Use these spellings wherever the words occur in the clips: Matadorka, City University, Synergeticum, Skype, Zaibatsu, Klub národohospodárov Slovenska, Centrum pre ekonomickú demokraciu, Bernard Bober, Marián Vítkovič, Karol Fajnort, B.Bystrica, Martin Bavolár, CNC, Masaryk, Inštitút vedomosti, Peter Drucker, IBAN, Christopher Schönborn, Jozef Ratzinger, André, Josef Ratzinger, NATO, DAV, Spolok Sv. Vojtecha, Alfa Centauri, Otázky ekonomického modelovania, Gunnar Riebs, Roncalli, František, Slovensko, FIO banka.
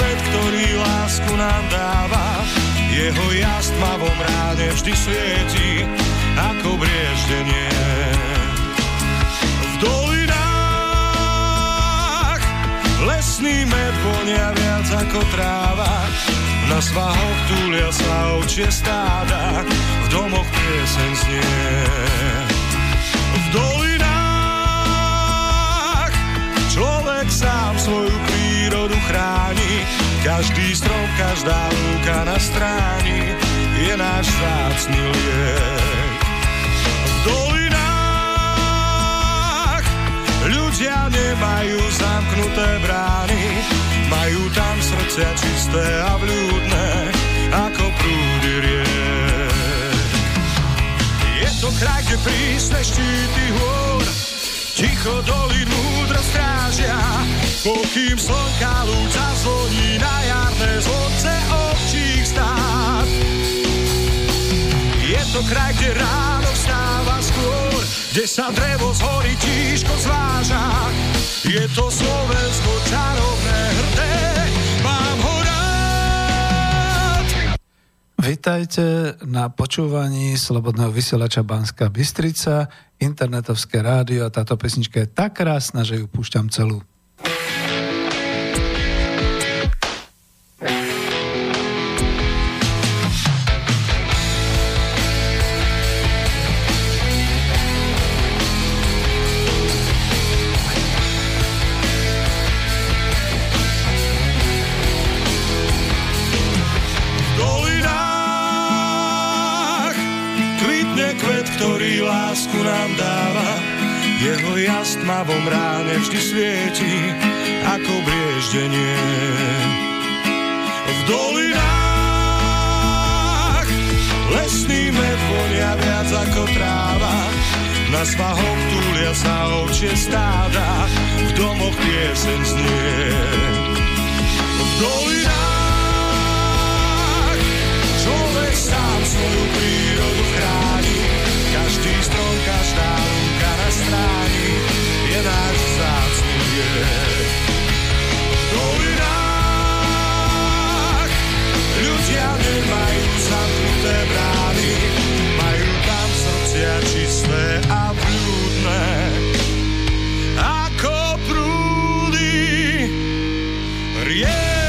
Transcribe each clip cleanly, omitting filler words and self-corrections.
svet, ktorý lásku nám dáva. Jeho jasť v tmavom ráne vždy svieti ako brieždenie. V dolinách lesný med vonia viac ako tráva. Na svahoch túlia sa ovčie stáda, v domoch pieseň znie. V dolinách človek sám svoju prírodu chráni, každý strom, každá lúka na stráni je náš vzácny liek. V dolinách ľudia nemajú zamknuté brány, majú tam srdcia čisté a vľúdne, ako prúdy riek. Je to kraj, kde prísne štíty hôr, ticho dolín múdro strážia, pokým slnka lúč zazvoní na jarné zvonce ovčích stát. Je to kraj, kde ráno vstáva skôr, kde sa drevo z hory tížko zváža. Je to Slovensko čarovné, hrdé, mám ho rád. Vitajte na počúvaní Slobodného vysielača Banská Bystrica, internetovské rádio, a táto pesnička je tak krásna, že ju púšťam celú. V tmavom ráne vždy svieti ako brieždenie. V dolinách lesný med vonia viac ako tráva, na svahoch túlia sa ovčie stáda, v domoch pieseň znie. V dolinách človek sám svoju prírodu chráni, každý strom, každá lúka na stráni je náš vzácny liek. V dolinách ľudia nemajú zamknuté brány, majú tam srdcia čisté a vľúdne ako prúdy riek.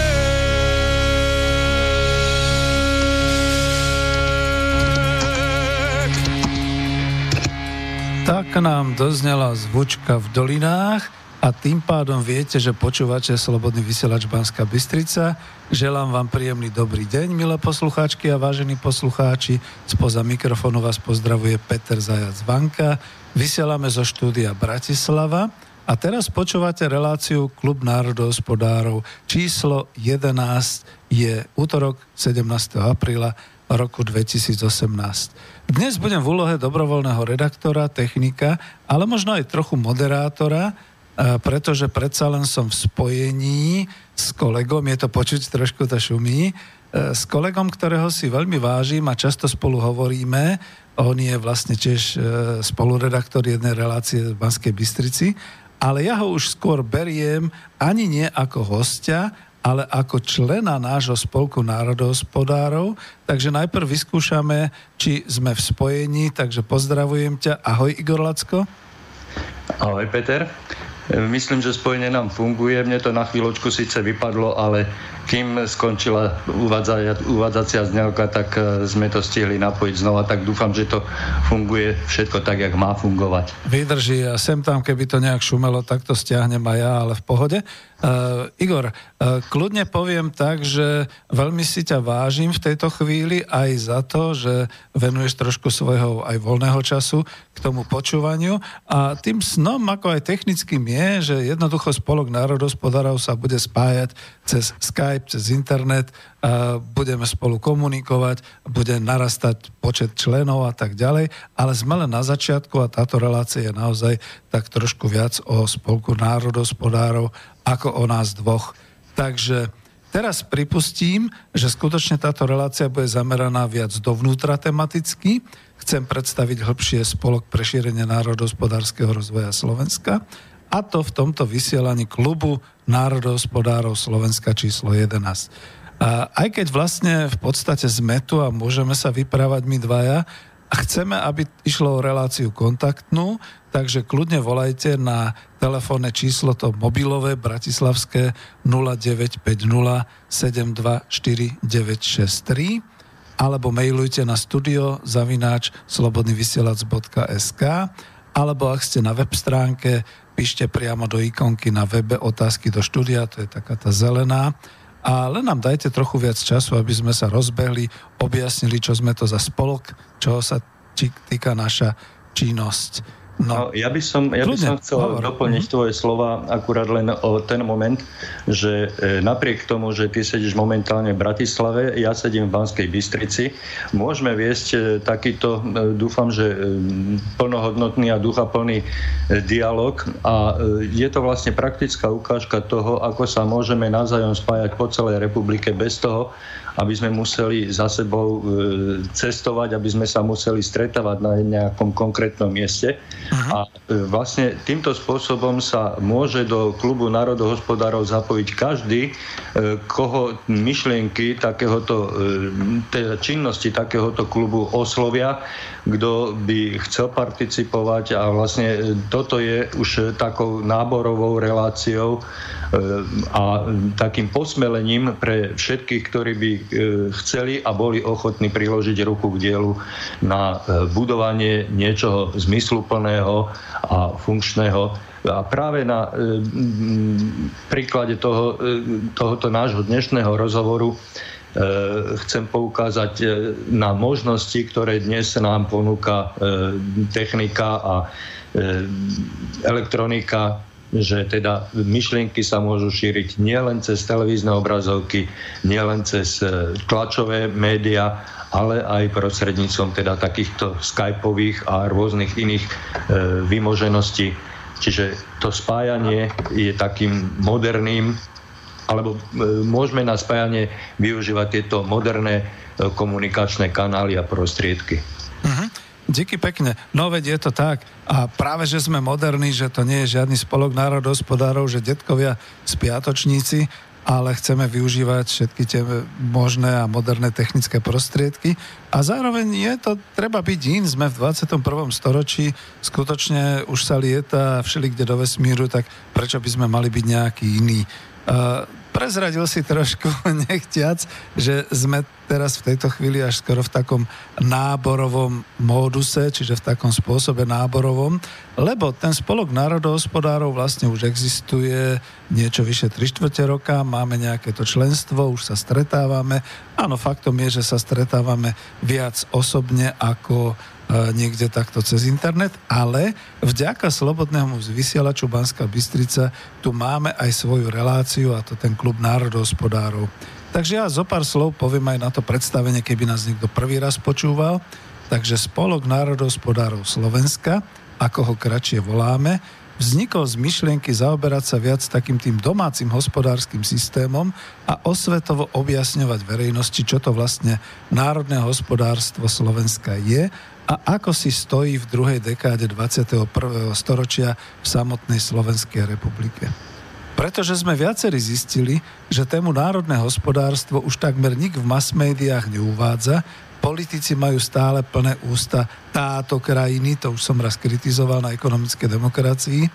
Tak nám doznela zvučka v dolinách a tým pádom viete, že počúvate Slobodný vysielač Banská Bystrica. Želám vám príjemný dobrý deň, milé poslucháčky a vážení poslucháči. Spoza mikrofónu vás pozdravuje Peter Zajac-Vanka. Vysielame zo štúdia Bratislava a teraz počúvate reláciu Klub národohospodárov. Číslo 11 je útorok 17. apríla roku 2018. Dnes budem v úlohe dobrovoľného redaktora, technika, ale možno aj trochu moderátora, pretože predsa len som v spojení s kolegom, je to počuť, trošku to šumí, s kolegom, ktorého si veľmi vážim a často spolu hovoríme. On je vlastne tiež spoluredaktor jednej relácie v Banskej Bystrici, ale ja ho už skôr beriem ani nie ako hostia, ale ako člena nášho spolku národohospodárov. Takže najprv vyskúšame, či sme v spojení, takže pozdravujem ťa. Ahoj, Igor Lacko. Ahoj, Peter. Myslím, že spojenie nám funguje. Mne to na chvíľočku síce vypadlo, ale kým skončila uvádzacia zňavka, tak sme to stihli napojiť znova. Tak dúfam, že to funguje všetko tak, jak má fungovať. Vydrží a sem tam, keby to nejak šumelo, tak to stiahnem aj ja, ale v pohode. Igor, kľudne poviem tak, že veľmi si ťa vážim v tejto chvíli aj za to, že venuješ trošku svojho aj voľného času k tomu počúvaniu. A tým snom, ako aj technickým je, že jednoducho spolok národohospodárov sa bude spájať cez Skype, cez internet, budeme spolu komunikovať, bude narastať počet členov a tak ďalej, ale sme len na začiatku a táto relácia je naozaj tak trošku viac o spolku národohospodárov ako o nás dvoch. Takže teraz pripustím, že skutočne táto relácia bude zameraná viac dovnútra tematicky. Chcem predstaviť hĺbšie Spolok pre šírenie národohospodárskeho rozvoja Slovenska a a to v tomto vysielaní Klubu národohospodárov Slovenska číslo 11. A aj keď vlastne v podstate sme tu a môžeme sa vyprávať my dvaja, a chceme, aby išlo o reláciu kontaktnú, takže kľudne volajte na telefónne číslo, to mobilové bratislavské 0950 724 963, alebo mailujte na studio@slobodnyvysielac.sk, alebo ak ste na web stránke, píšte priamo do ikonky na webe Otázky do štúdia, to je taká tá zelená. A len nám dajte trochu viac času, aby sme sa rozbehli, objasnili, čo sme to za spolok, čoho sa týka naša činnosť. No, ja by som chcel doplniť tvoje slova akurát len o ten moment, že napriek tomu, že ty sedíš momentálne v Bratislave, ja sedím v Banskej Bystrici, môžeme viesť takýto, dúfam, že plnohodnotný a duchaplný dialog, a je to vlastne praktická ukážka toho, ako sa môžeme navzájom spájať po celej republike bez toho, aby sme museli za sebou cestovať, aby sme sa museli stretávať na nejakom konkrétnom mieste. Aha. A vlastne týmto spôsobom sa môže do Klubu národohospodárov zapojiť každý, koho myšlienky takéhoto, činnosti takéhoto klubu oslovia, kto by chcel participovať, a vlastne toto je už takou náborovou reláciou a takým posmelením pre všetkých, ktorí by chceli a boli ochotní priložiť ruku k dielu na budovanie niečoho zmysluplného a funkčného. A práve na príklade tohoto nášho dnešného rozhovoru chcem poukázať na možnosti, ktoré dnes nám ponúka technika a elektronika, že teda myšlienky sa môžu šíriť nielen cez televízne obrazovky, nielen cez tlačové médiá, ale aj prostredníctvom teda takýchto skypových a rôznych iných vymožeností. Čiže to spájanie je takým moderným, alebo môžeme na spájanie využívať tieto moderné komunikačné kanály a prostriedky. Díky pekne. No veď je to tak. A práve, že sme moderní, že to nie je žiadny spolok národohospodárov, že detkovia spiatočníci, ale chceme využívať všetky tie možné a moderné technické prostriedky. A zároveň je to, treba byť in, sme v 21. storočí, skutočne už sa lieta všelikde do vesmíru, tak prečo by sme mali byť nejaký iný? Prezradil si trošku nechtiac, že sme teraz v tejto chvíli až skoro v takom náborovom móduse, čiže v takom spôsobe náborovom, lebo ten spolok národohospodárov vlastne už existuje niečo vyše 3/4 roka, máme nejaké to členstvo, už sa stretávame. Áno, faktom je, že sa stretávame viac osobne ako niekde takto cez internet, ale vďaka Slobodnému vysielaču Banská Bystrica tu máme aj svoju reláciu, a to ten Klub národohospodárov. Takže ja zo pár slov poviem aj na to predstavenie, keby nás niekto prvý raz počúval. Takže Spolok národohospodárov Slovenska, ako ho kratšie voláme, vznikol z myšlienky zaoberať sa viac takým tým domácim hospodárskym systémom a osvetovo objasňovať verejnosti, čo to vlastne národné hospodárstvo Slovenska je a ako si stojí v druhej dekáde 21. storočia v samotnej Slovenskej republike. Pretože sme viacerí zistili, že tému národné hospodárstvo už takmer nik v masmédiách neuvádza, politici majú stále plné ústa táto krajiny, to už som raz kritizoval na Ekonomické demokracii,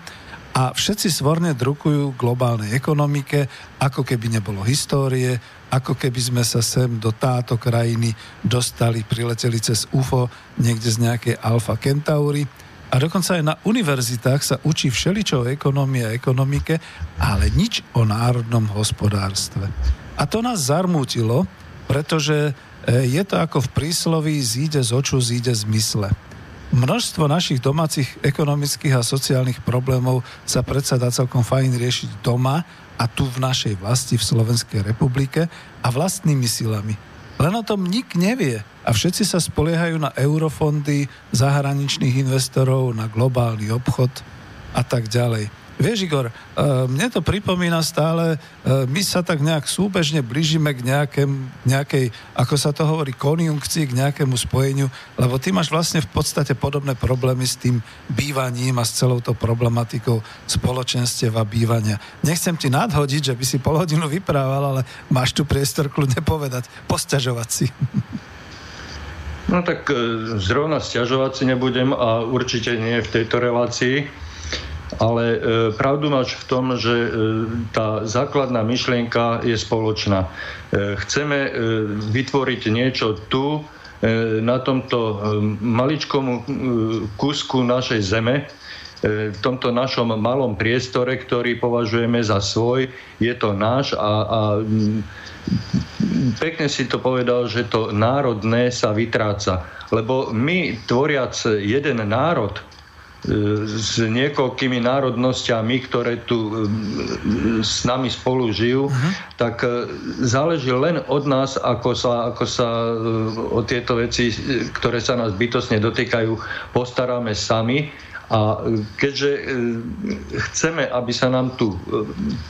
a všetci svorne drukujú globálnej ekonomike, ako keby nebolo histórie, ako keby sme sa sem do táto krajiny dostali, prileteli cez UFO niekde z nejakej Alfa Centauri. A dokonca aj na univerzitách sa učí všeličo o ekonomii a ekonomike, ale nič o národnom hospodárstve. A to nás zarmútilo, pretože je to ako v prísloví zíde z oču, zíde z mysle. Množstvo našich domácich ekonomických a sociálnych problémov sa predsa dá celkom fajn riešiť doma a tu v našej vlasti, v Slovenskej republike, a vlastnými silami. Len o tom nik nevie a všetci sa spoliehajú na eurofondy, zahraničných investorov, na globálny obchod a tak ďalej. Vieš, Igor, mne to pripomína stále, my sa tak nejak súbežne blížime k nejakej, ako sa to hovorí, konjunkcii, k nejakému spojeniu, lebo ty máš vlastne v podstate podobné problémy s tým bývaním a s celou tou problematikou spoločenstiev a bývania. Nechcem ti nadhodiť, že by si pol hodinu vyprával, ale máš tu priestor kľudne povedať, posťažovať si. No tak zrovna sťažovať si nebudem a určite nie v tejto relácii, ale pravdu máš v tom, že tá základná myšlienka je spoločná. Chceme vytvoriť niečo tu, na tomto maličkomu kúsku našej zeme, v tomto našom malom priestore, ktorý považujeme za svoj, je to náš a pekne si to povedal, že to národné sa vytráca. Lebo my, tvoriac jeden národ s niekoľkými národnosťami, ktoré tu s nami spolu žijú, tak záleží len od nás, ako sa o tieto veci, ktoré sa nás bytostne dotýkajú, postaráme sami. A keďže chceme, aby sa nám tu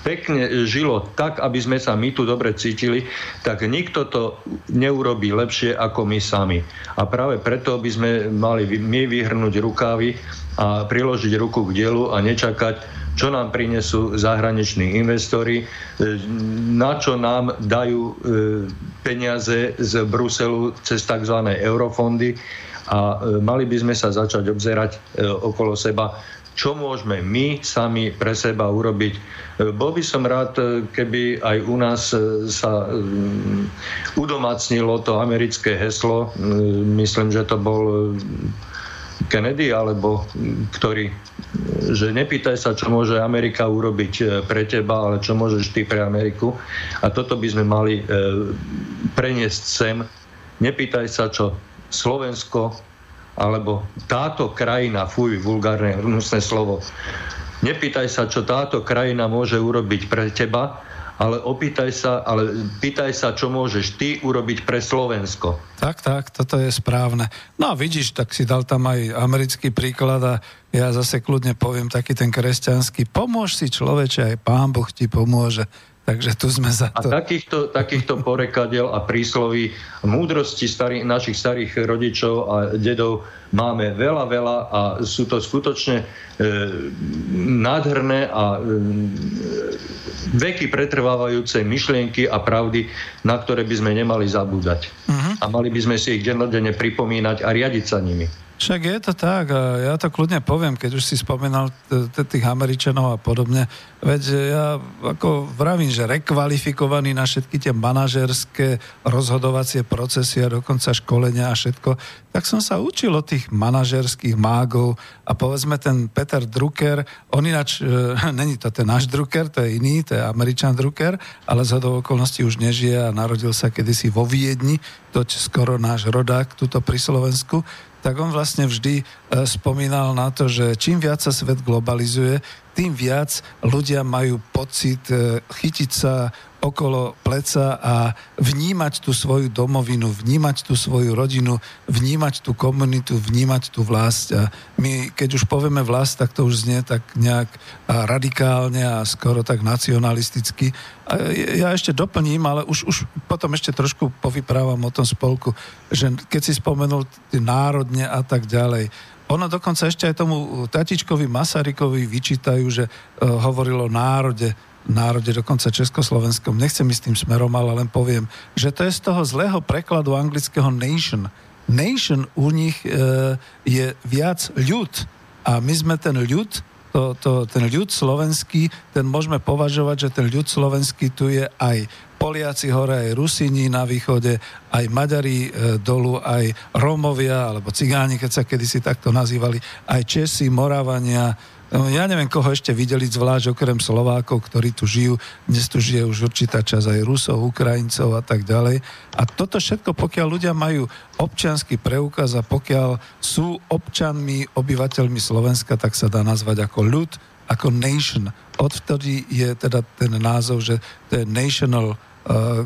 pekne žilo tak, aby sme sa my tu dobre cítili, tak nikto to neurobí lepšie ako my sami. A práve preto by sme mali my vyhrnúť rukávy a priložiť ruku k dielu a nečakať, čo nám prinesú zahraniční investori, na čo nám dajú peniaze z Bruselu cez tzv. Eurofondy. A mali by sme sa začať obzerať okolo seba, čo môžeme my sami pre seba urobiť. Bol by som rád, keby aj u nás sa udomácnilo to americké heslo, myslím, že to bol Kennedy, alebo ktorý, že nepýtaj sa, čo môže Amerika urobiť pre teba, ale čo môžeš ty pre Ameriku. A toto by sme mali preniesť sem. Nepýtaj sa, čo Slovensko, alebo táto krajina, fuj, vulgárne, hnusné slovo. Nepýtaj sa, čo táto krajina môže urobiť pre teba, ale pýtaj sa, čo môžeš ty urobiť pre Slovensko. Tak, toto je správne. No vidíš, tak si dal tam aj americký príklad a ja zase kľudne poviem taký ten kresťanský, pomôž si človeče, aj Pán Boh ti pomôže. Takže tu sme za to. A takýchto porekadiel a prísloví múdrosti našich starých rodičov a dedov máme veľa a sú to skutočne nádherné a veky pretrvávajúce myšlienky a pravdy, na ktoré by sme nemali zabúdať. A mali by sme si ich dennodenne pripomínať a riadiť sa nimi. Však je to tak a ja to kľudne poviem, keď už si spomenal tých Američanov a podobne, veď ja ako vravím, že rekvalifikovaní na všetky tie manažerské rozhodovacie procesy a dokonca školenia a všetko, tak som sa učil od tých manažerských mágov a povedzme ten Peter Drucker, on ináč, není to ten náš Drucker, to je iný, to je Američan Drucker, ale zhodou okolností už nežije a narodil sa kedysi vo Viedni, toť skoro náš rodák tuto pri Slovensku, tak on vlastne vždy spomínal na to, že čím viac sa svet globalizuje, tým viac ľudia majú pocit chytiť sa okolo pleca a vnímať tú svoju domovinu, vnímať tú svoju rodinu, vnímať tú komunitu, vnímať tú vlast. A my, keď už povieme vlast, tak to už znie tak nejak radikálne a skoro tak nacionalisticky. A ja ešte doplním, ale už potom ešte trošku povyprávam o tom spolku, že keď si spomenul národne a tak ďalej. Ono dokonca ešte aj tomu tatičkovi Masarykovi vyčítajú, že hovoril o národe dokonca československom. Nechcem ísť tým smerom, ale len poviem, že to je z toho zlého prekladu anglického nation. Nation u nich je viac ľud a my sme ten ľud, ten ľud slovenský, ten môžeme považovať, že ten ľud slovenský tu je aj Poliaci hore, aj Rusini na východe, aj Maďari dolu, aj Rómovia, alebo Cigáni, keď sa kedysi takto nazývali, aj Česi, Moravania. Ja neviem, koho ešte videliť zvlášť, okrem Slovákov, ktorí tu žijú. Dnes tu žije už určitá časť aj Rusov, Ukrajincov a tak ďalej. A toto všetko, pokiaľ ľudia majú občiansky preukaz a pokiaľ sú občanmi, obyvateľmi Slovenska, tak sa dá nazvať ako ľud, ako nation. Odvtedy je teda ten názov, že to je national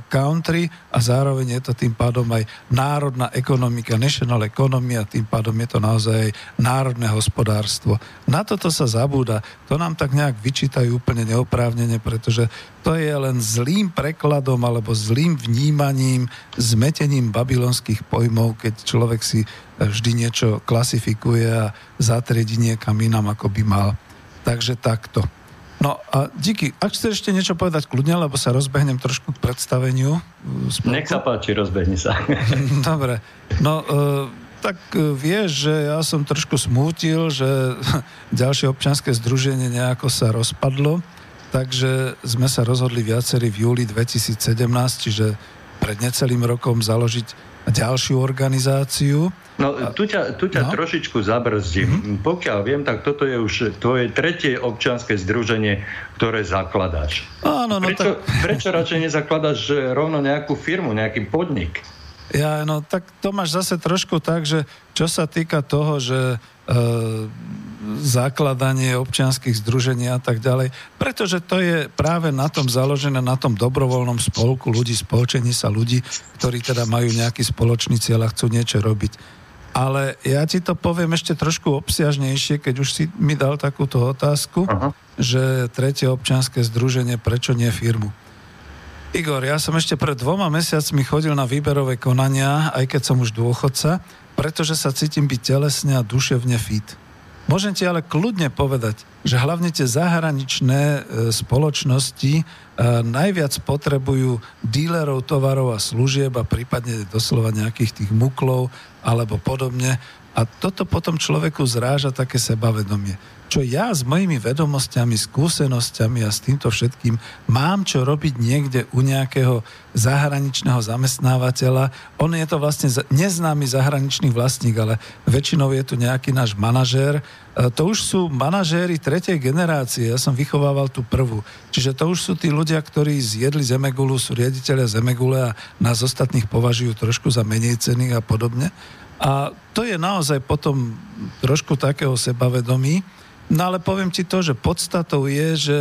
country a zároveň je to tým pádom aj národná ekonomika, national economy a tým pádom je to naozaj národné hospodárstvo. Na toto sa zabúda. To nám tak nejak vyčítajú úplne neoprávnene, pretože to je len zlým prekladom alebo zlým vnímaním, zmetením babylonských pojmov, keď človek si vždy niečo klasifikuje a zatriedí niekam inám, ako by mal. Takže takto. No a díky. Ak chcete ešte niečo povedať, kľudne, lebo sa rozbehnem trošku k predstaveniu. Nech sa páči, rozbehni sa. Dobre. No, tak vieš, že ja som trošku smútil, že ďalšie občianske združenie nejako sa rozpadlo, takže sme sa rozhodli viacerí v júli 2017, čiže pred necelým rokom založiť ďalšiu organizáciu. No, tu ťa trošičku zabrzdím. Mm-hmm. Pokiaľ viem, tak toto je už tvoje tretie občianske združenie, ktoré zakladáš. Áno, no prečo, tak... prečo radšej nezakladáš rovno nejakú firmu, nejaký podnik? Ja, no tak to máš zase trošku tak, že čo sa týka toho, že zakladanie občianskych združení a tak ďalej, pretože to je práve na tom založené, na tom dobrovoľnom spolku ľudí, spolčení sa ľudí, ktorí teda majú nejaký spoločný cieľ a chcú niečo robiť. Ale ja ti to poviem ešte trošku obsiažnejšie, keď už si mi dal takúto otázku, že tretie občianske združenie, prečo nie firmu? Igor, ja som ešte pred 2 mesiacmi chodil na výberové konania, aj keď som už dôchodca, pretože sa cítim byť telesne a duševne fit. Môžem ti ale kľudne povedať, že hlavne tie zahraničné spoločnosti najviac potrebujú dílerov tovarov a služieb a prípadne doslova nejakých tých muklov alebo podobne. A toto potom človeku zráža také sebavedomie. Čo ja s mojimi vedomostiami, skúsenosťami a s týmto všetkým mám čo robiť niekde u nejakého zahraničného zamestnávateľa. On je to vlastne neznámy zahraničný vlastník, ale väčšinou je tu nejaký náš manažér. To už sú manažéri tretej generácie, ja som vychovával tú prvú. Čiže to už sú tí ľudia, ktorí zjedli Zemegulu, sú riaditeľia Zemegule a nás ostatných považujú trošku za menej cenných a podobne. A to je naozaj potom trošku takého sebavedomí. No ale poviem ti to, že podstatou je, že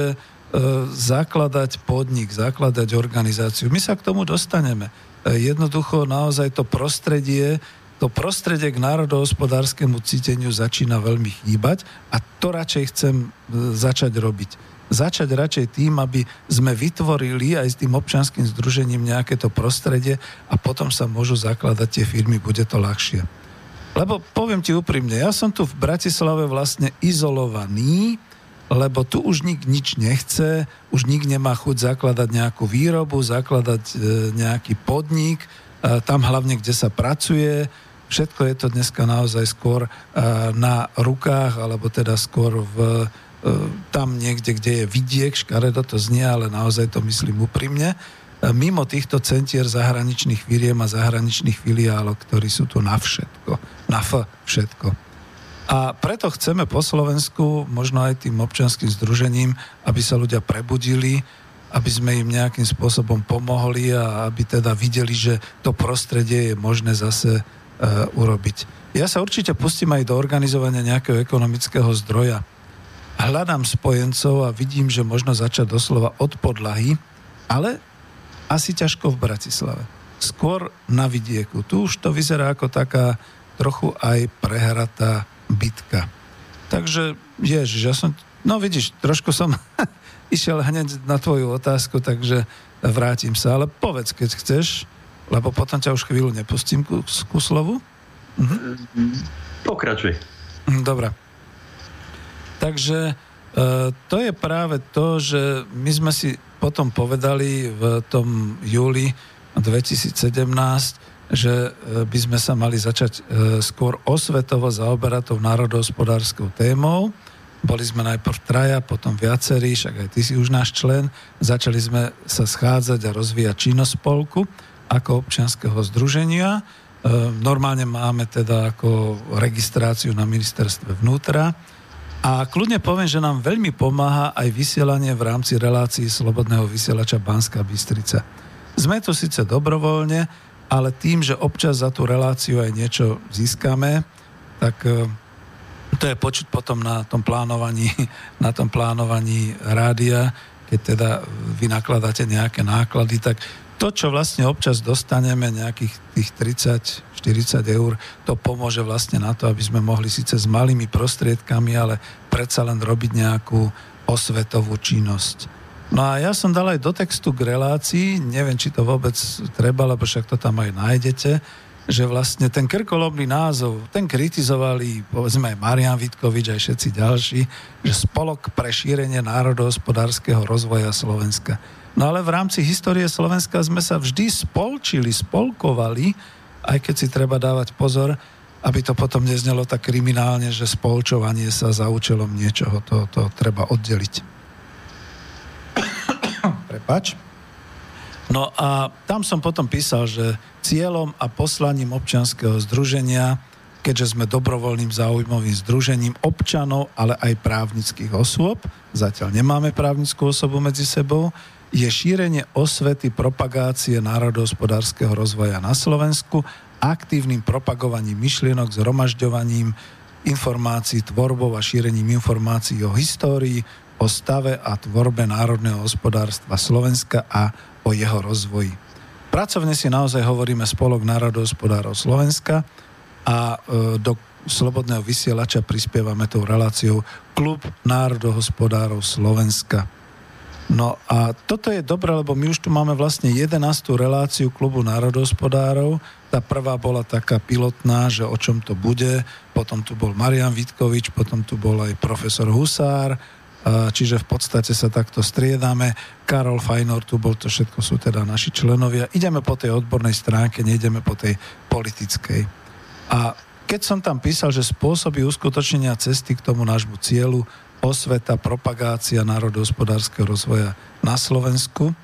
zakladať podnik, zakladať organizáciu. My sa k tomu dostaneme. Jednoducho naozaj to prostredie k národohospodárskému cíteniu začína veľmi chýbať a to radšej chcem začať robiť. Začať radšej tým, aby sme vytvorili aj s tým občianskym združením nejaké to prostredie a potom sa môžu zakladať tie firmy, bude to ľahšie. Lebo poviem ti úprimne, ja som tu v Bratislave vlastne izolovaný, lebo tu už nik nič nechce, už nik nemá chuť zakladať nejakú výrobu, zakladať nejaký podnik, tam hlavne, kde sa pracuje. Všetko je to dneska naozaj skôr na rukách, alebo teda skôr v tam niekde, kde je vidiek, škaredo to znie, ale naozaj to myslím úprimne, mimo týchto centier zahraničných firiem a zahraničných filiálov, ktorí sú tu na všetko, na všetko. A preto chceme po Slovensku, možno aj tým občianskym združením, aby sa ľudia prebudili, aby sme im nejakým spôsobom pomohli a aby teda videli, že to prostredie je možné zase urobiť. Ja sa určite pustím aj do organizovania nejakého ekonomického zdroja. Hľadám spojencov a vidím, že možno začať doslova od podlahy, ale asi ťažko v Bratislave. Skôr na vidieku. Tu už to vyzerá ako taká trochu aj prehratá bitka. Takže, ja som... No vidíš, trošku som išiel hneď na tvoju otázku, takže vrátim sa. Ale povedz, keď chceš, lebo potom ťa už chvíľu nepustím ku slovu. Mhm. Pokračuj. Dobrá. Takže to je práve to, že my sme si potom povedali v tom júli 2017, že by sme sa mali začať skôr osvetovo zaoberať tou národohospodárskou témou. Boli sme najprv 3, potom viacerí, však aj ty si už náš člen. Začali sme sa schádzať a rozvíjať činnosť spolku ako občianskeho združenia. Normálne máme teda ako registráciu na ministerstve vnútra. A kľudne poviem, že nám veľmi pomáha aj vysielanie v rámci relácií Slobodného vysielača Banská Bystrica. Sme tu síce dobrovoľne, ale tým, že občas za tú reláciu aj niečo získame, tak to je počuť potom na tom plánovaní rádia, keď teda vynakladáte nejaké náklady, tak to, čo vlastne občas dostaneme, nejakých tých 30-40 eur, to pomôže vlastne na to, aby sme mohli síce s malými prostriedkami, ale predsa len robiť nejakú osvetovú činnosť. No a ja som dal aj do textu k relácii, neviem, či to vôbec treba, lebo však to tam aj nájdete, že vlastne ten krkolomný názov, ten kritizovali, povedzme, aj Marián Vítkovič, aj všetci ďalší, že Spolok pre šírenie národohospodárskeho rozvoja Slovenska. No ale v rámci histórie Slovenska sme sa vždy spolčili, spolkovali, aj keď si treba dávať pozor, aby to potom neznelo tak kriminálne, že spolčovanie sa za účelom niečoho, to treba oddeliť. Prepáč. No a tam som potom písal, že cieľom a poslaním občianskeho združenia, keďže sme dobrovoľným záujmovým združením občanov, ale aj právnických osôb, zatiaľ nemáme právnickú osobu medzi sebou, je šírenie osvety propagácie národohospodárskeho rozvoja na Slovensku, aktívnym propagovaním myšlienok, zhromažďovaním informácií, tvorbou a šírením informácií o histórii, o stave a tvorbe národného hospodárstva Slovenska a o jeho rozvoji. Pracovne si naozaj hovoríme Spolok národohospodárov Slovenska a do Slobodného vysielača prispievame tou reláciou Klub národohospodárov Slovenska. No a toto je dobré, lebo my už tu máme vlastne 11. reláciu Klubu národohospodárov. Tá prvá bola taká pilotná, že o čom to bude. Potom tu bol Marián Vítkovič, potom tu bol aj profesor Husár, čiže v podstate sa takto striedame. Karol Fajnort tu bol, to všetko sú teda naši členovia. Ideme po tej odbornej stránke, nejdeme po tej politickej. A keď som tam písal, že spôsoby uskutočnenia cesty k tomu nášmu cieľu osveta, propagácia národohospodárskeho rozvoja na Slovensku.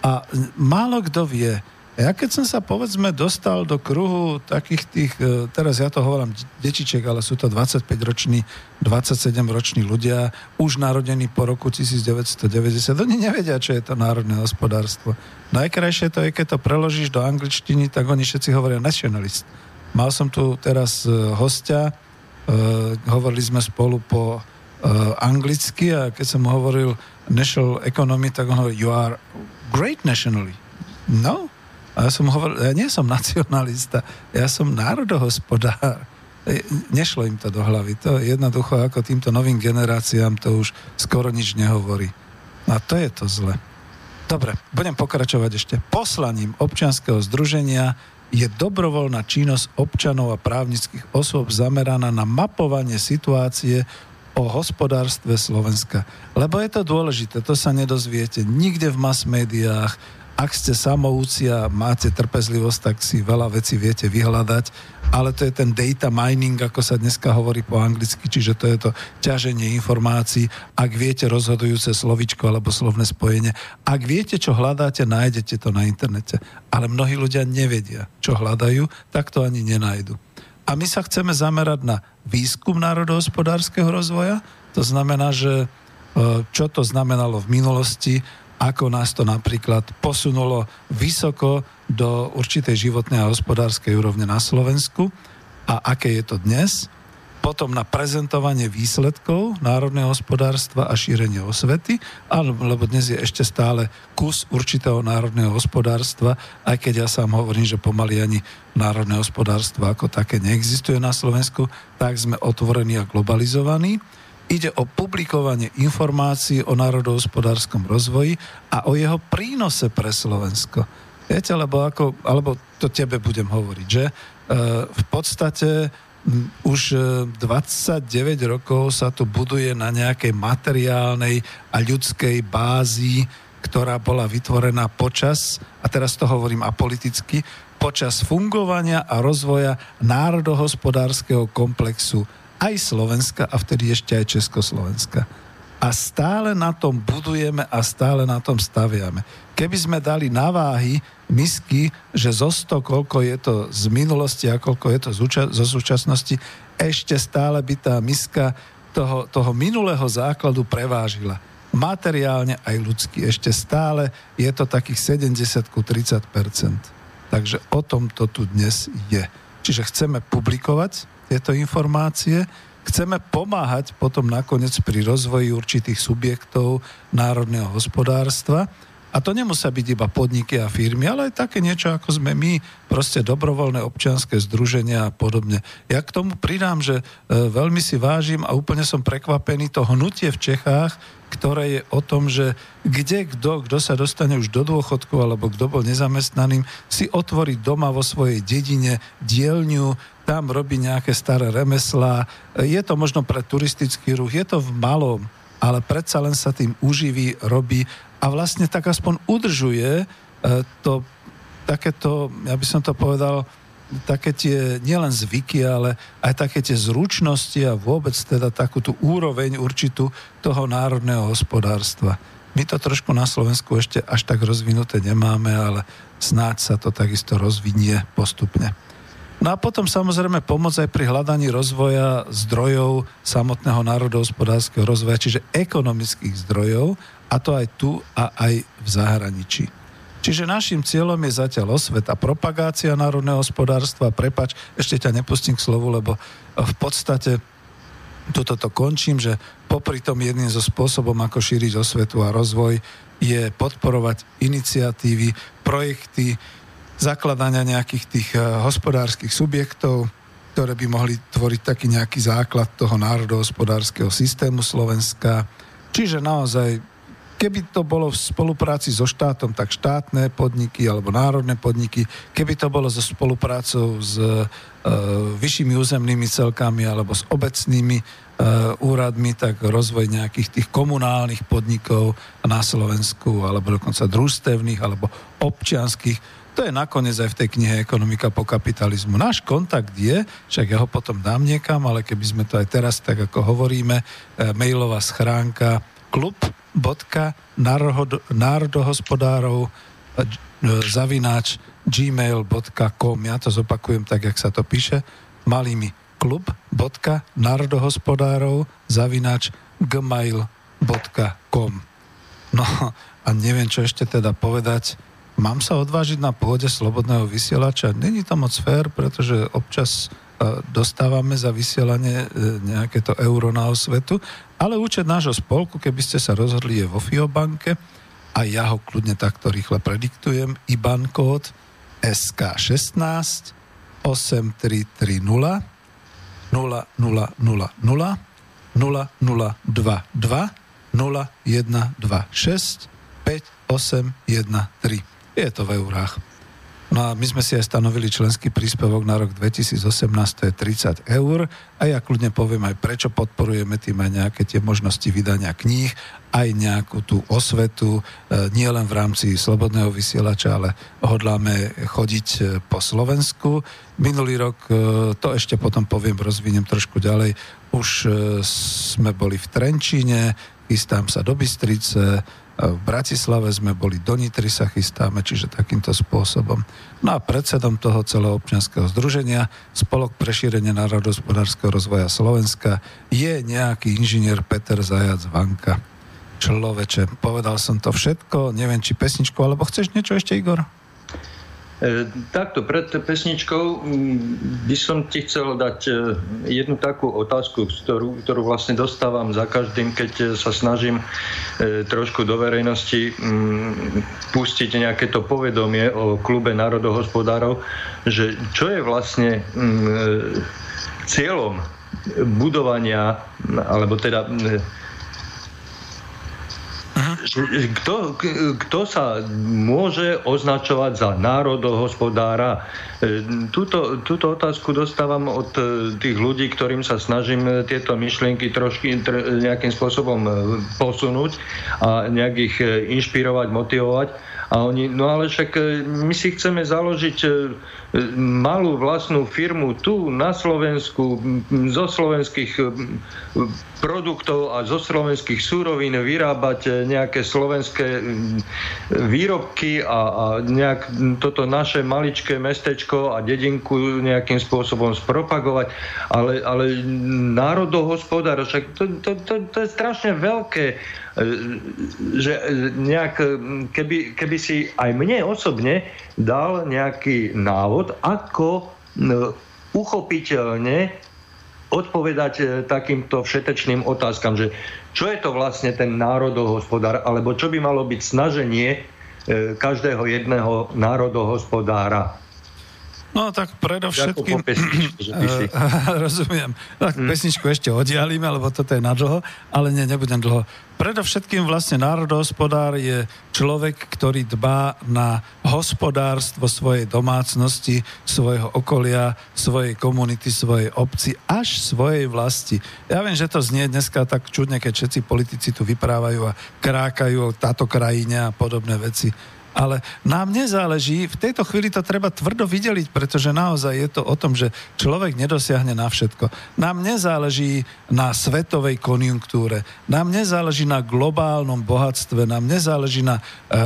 A málo kto vie, ja keď som sa, povedzme, dostal do kruhu takých tých, teraz ja to hovorím detiček, ale sú to 25-roční, 27-roční ľudia, už narodení po roku 1990, oni nevedia, čo je to národné hospodárstvo. Najkrajšie to je, keď to preložíš do angličtiny, tak oni všetci hovoria nationalist. Mal som tu teraz hostia, hovorili sme spolu po anglicky a keď som hovoril national economy, tak on hovoril you are great nationally. No. A ja som hovoril, ja nie som nacionalista, ja som národohospodár. Nešlo im to do hlavy. To jednoducho ako týmto novým generáciám to už skoro nič nehovorí. A to je to zle. Dobre, budem pokračovať ešte. Poslaním občianskeho združenia je dobrovoľná činnosť občanov a právnických osôb zameraná na mapovanie situácie o hospodárstve Slovenska. Lebo je to dôležité, to sa nedozviete nikde v mass médiách. Ak ste samouci a máte trpezlivosť, tak si veľa vecí viete vyhľadať, ale to je ten data mining, ako sa dneska hovorí po anglicky, čiže to je to ťaženie informácií. Ak viete rozhodujúce slovičko alebo slovné spojenie, ak viete, čo hľadáte, nájdete to na internete. Ale mnohí ľudia nevedia, čo hľadajú, tak to ani nenájdu. A my sa chceme zamerať na výskum národohospodárskeho rozvoja. To znamená, že čo to znamenalo v minulosti, ako nás to napríklad posunulo vysoko do určitej životnej a hospodárskej úrovne na Slovensku a aké je to dnes. Potom na prezentovanie výsledkov národného hospodárstva a šírenie osvety, lebo dnes je ešte stále kus určitého národného hospodárstva, aj keď ja sám hovorím, že pomaly ani národné hospodárstvo ako také neexistuje na Slovensku, tak sme otvorení a globalizovaní. Ide o publikovanie informácií o národohospodárskom rozvoji a o jeho prínose pre Slovensko. Viete, alebo to tebe budem hovoriť, že v podstate už 29 rokov sa to buduje na nejakej materiálnej a ľudskej bázi, ktorá bola vytvorená počas, a teraz to hovorím apoliticky, počas fungovania a rozvoja národohospodárskeho komplexu aj Slovenska a vtedy ešte aj Československa. A stále na tom budujeme a stále na tom staviame. Keby sme dali na váhy misky, že zo 100, koľko je to z minulosti a koľko je to zo súčasnosti, ešte stále by tá miska toho minulého základu prevážila. Materiálne aj ľudsky. Ešte stále je to takých 70-30%. Takže o tom to tu dnes je. Čiže chceme publikovať tieto informácie, chceme pomáhať potom nakoniec pri rozvoji určitých subjektov národného hospodárstva A to nemusia byť iba podniky a firmy, ale aj také niečo, ako sme my, proste dobrovoľné občianske združenia a podobne. Ja k tomu pridám, že veľmi si vážim a úplne som prekvapený to hnutie v Čechách, ktoré je o tom, že kto sa dostane už do dôchodku alebo kto bol nezamestnaným, si otvorí doma vo svojej dedine dielňu, tam robí nejaké staré remeslá. Je to možno pre turistický ruch, je to v malom, ale predsa len sa tým uživí, robí a vlastne tak aspoň udržuje to takéto, ja by som to povedal, také tie nielen zvyky, ale aj také tie zručnosti a vôbec teda takú tú úroveň určitú toho národného hospodárstva. My to trošku na Slovensku ešte až tak rozvinuté nemáme, ale snáď sa to takisto rozvinie postupne. No a potom samozrejme pomoc aj pri hľadaní rozvoja zdrojov samotného národohospodárskeho rozvoja, čiže ekonomických zdrojov, a to aj tu a aj v zahraničí. Čiže našim cieľom je zatiaľ osveta, propagácia národného hospodárstva. Prepáč, ešte ťa nepustím k slovu, lebo v podstate toto končím, že popri tom jedným zo spôsobom, ako šíriť osvetu a rozvoj, je podporovať iniciatívy, projekty, zakladania nejakých tých hospodárskych subjektov, ktoré by mohli tvoriť taký nejaký základ toho národohospodárskeho systému Slovenska. Čiže naozaj, keby to bolo v spolupráci so štátom, tak štátne podniky alebo národné podniky, keby to bolo so spoluprácou s vyššími územnými celkami alebo s obecnými úradmi, tak rozvoj nejakých tých komunálnych podnikov na Slovensku alebo dokonca družstevných alebo občianskych. To je nakoniec aj v tej knihe Ekonomika po kapitalizmu. Náš kontakt je, však ja ho potom dám niekam, ale keby sme to aj teraz, tak ako hovoríme, mailová schránka klub.národohospodárov@gmail.com. Ja to zopakujem tak, jak sa to píše. Malými klub.národohospodárov@gmail.com. No a neviem, čo ešte teda povedať. Mám sa odvážiť na pôde slobodného vysielača? Není to moc fér, pretože občas dostávame za vysielanie nejaké to euro na osvetu, ale účet nášho spolku, keby ste sa rozhodli, je vo FIO banke a ja ho kľudne takto rýchle prediktujem. IBAN kód SK16 8330 0000 0022 0126 5813. Je to v eurách. No a my sme si aj stanovili členský príspevok na rok 2018, to je 30 eur a ja kľudne poviem aj prečo podporujeme tým aj nejaké tie možnosti vydania kníh, aj nejakú tú osvetu, nie len v rámci slobodného vysielača, ale hodláme chodiť po Slovensku. Minulý rok, to ešte potom poviem, rozviniem trošku ďalej, už sme boli v Trenčíne, chystám sa do Bystrice, v Bratislave sme boli, do Nitry sa chystáme, čiže takýmto spôsobom. No a predsedom toho celého občianskeho združenia Spolok pre šírenie národohospodárskeho rozvoja Slovenska je nejaký inžinier Peter Zajac-Vanka. Človeče, povedal som to všetko, neviem, či pesničku, alebo chceš niečo ešte, Igor? Takto, pred pesničkou by som ti chcel dať jednu takú otázku, ktorú vlastne dostávam za každým, keď sa snažím trošku do verejnosti pustiť nejaké to povedomie o klube národohospodárov, že čo je vlastne cieľom budovania, alebo teda Kto sa môže označovať za národohospodára? Túto otázku dostávam od tých ľudí, ktorým sa snažím tieto myšlienky trošky nejakým spôsobom posunúť a nejak ich inšpirovať, motivovať. A oni, no ale však my si chceme založiť malú vlastnú firmu tu na Slovensku, zo slovenských produktov a zo slovenských surovín vyrábať nejaké slovenské výrobky a nejak toto naše maličké mestečko a dedinku nejakým spôsobom spropagovať. Ale národohospodár, však to je strašne veľké, že nejak, keby si aj mne osobne dal nejaký návod, ako uchopiteľne odpovedať takýmto všetečným otázkam, že čo je to vlastne ten národohospodár, alebo čo by malo byť snaženie každého jedného národohospodára. No tak predovšetkým... Rozumiem. Tak pesničku ešte oddialíme, lebo toto je na dlho, ale nebudem dlho. Predovšetkým vlastne národohospodár je človek, ktorý dbá na hospodárstvo svojej domácnosti, svojho okolia, svojej komunity, svojej obci, až svojej vlasti. Ja viem, že to znie dneska tak čudne, keď všetci politici tu vyprávajú a krákajú o táto krajine a podobné veci. Ale nám nezáleží, v tejto chvíli to treba tvrdo videliť, pretože naozaj je to o tom, že človek nedosiahne na všetko. Nám nezáleží na svetovej konjunktúre, nám nezáleží na globálnom bohatstve, nám nezáleží na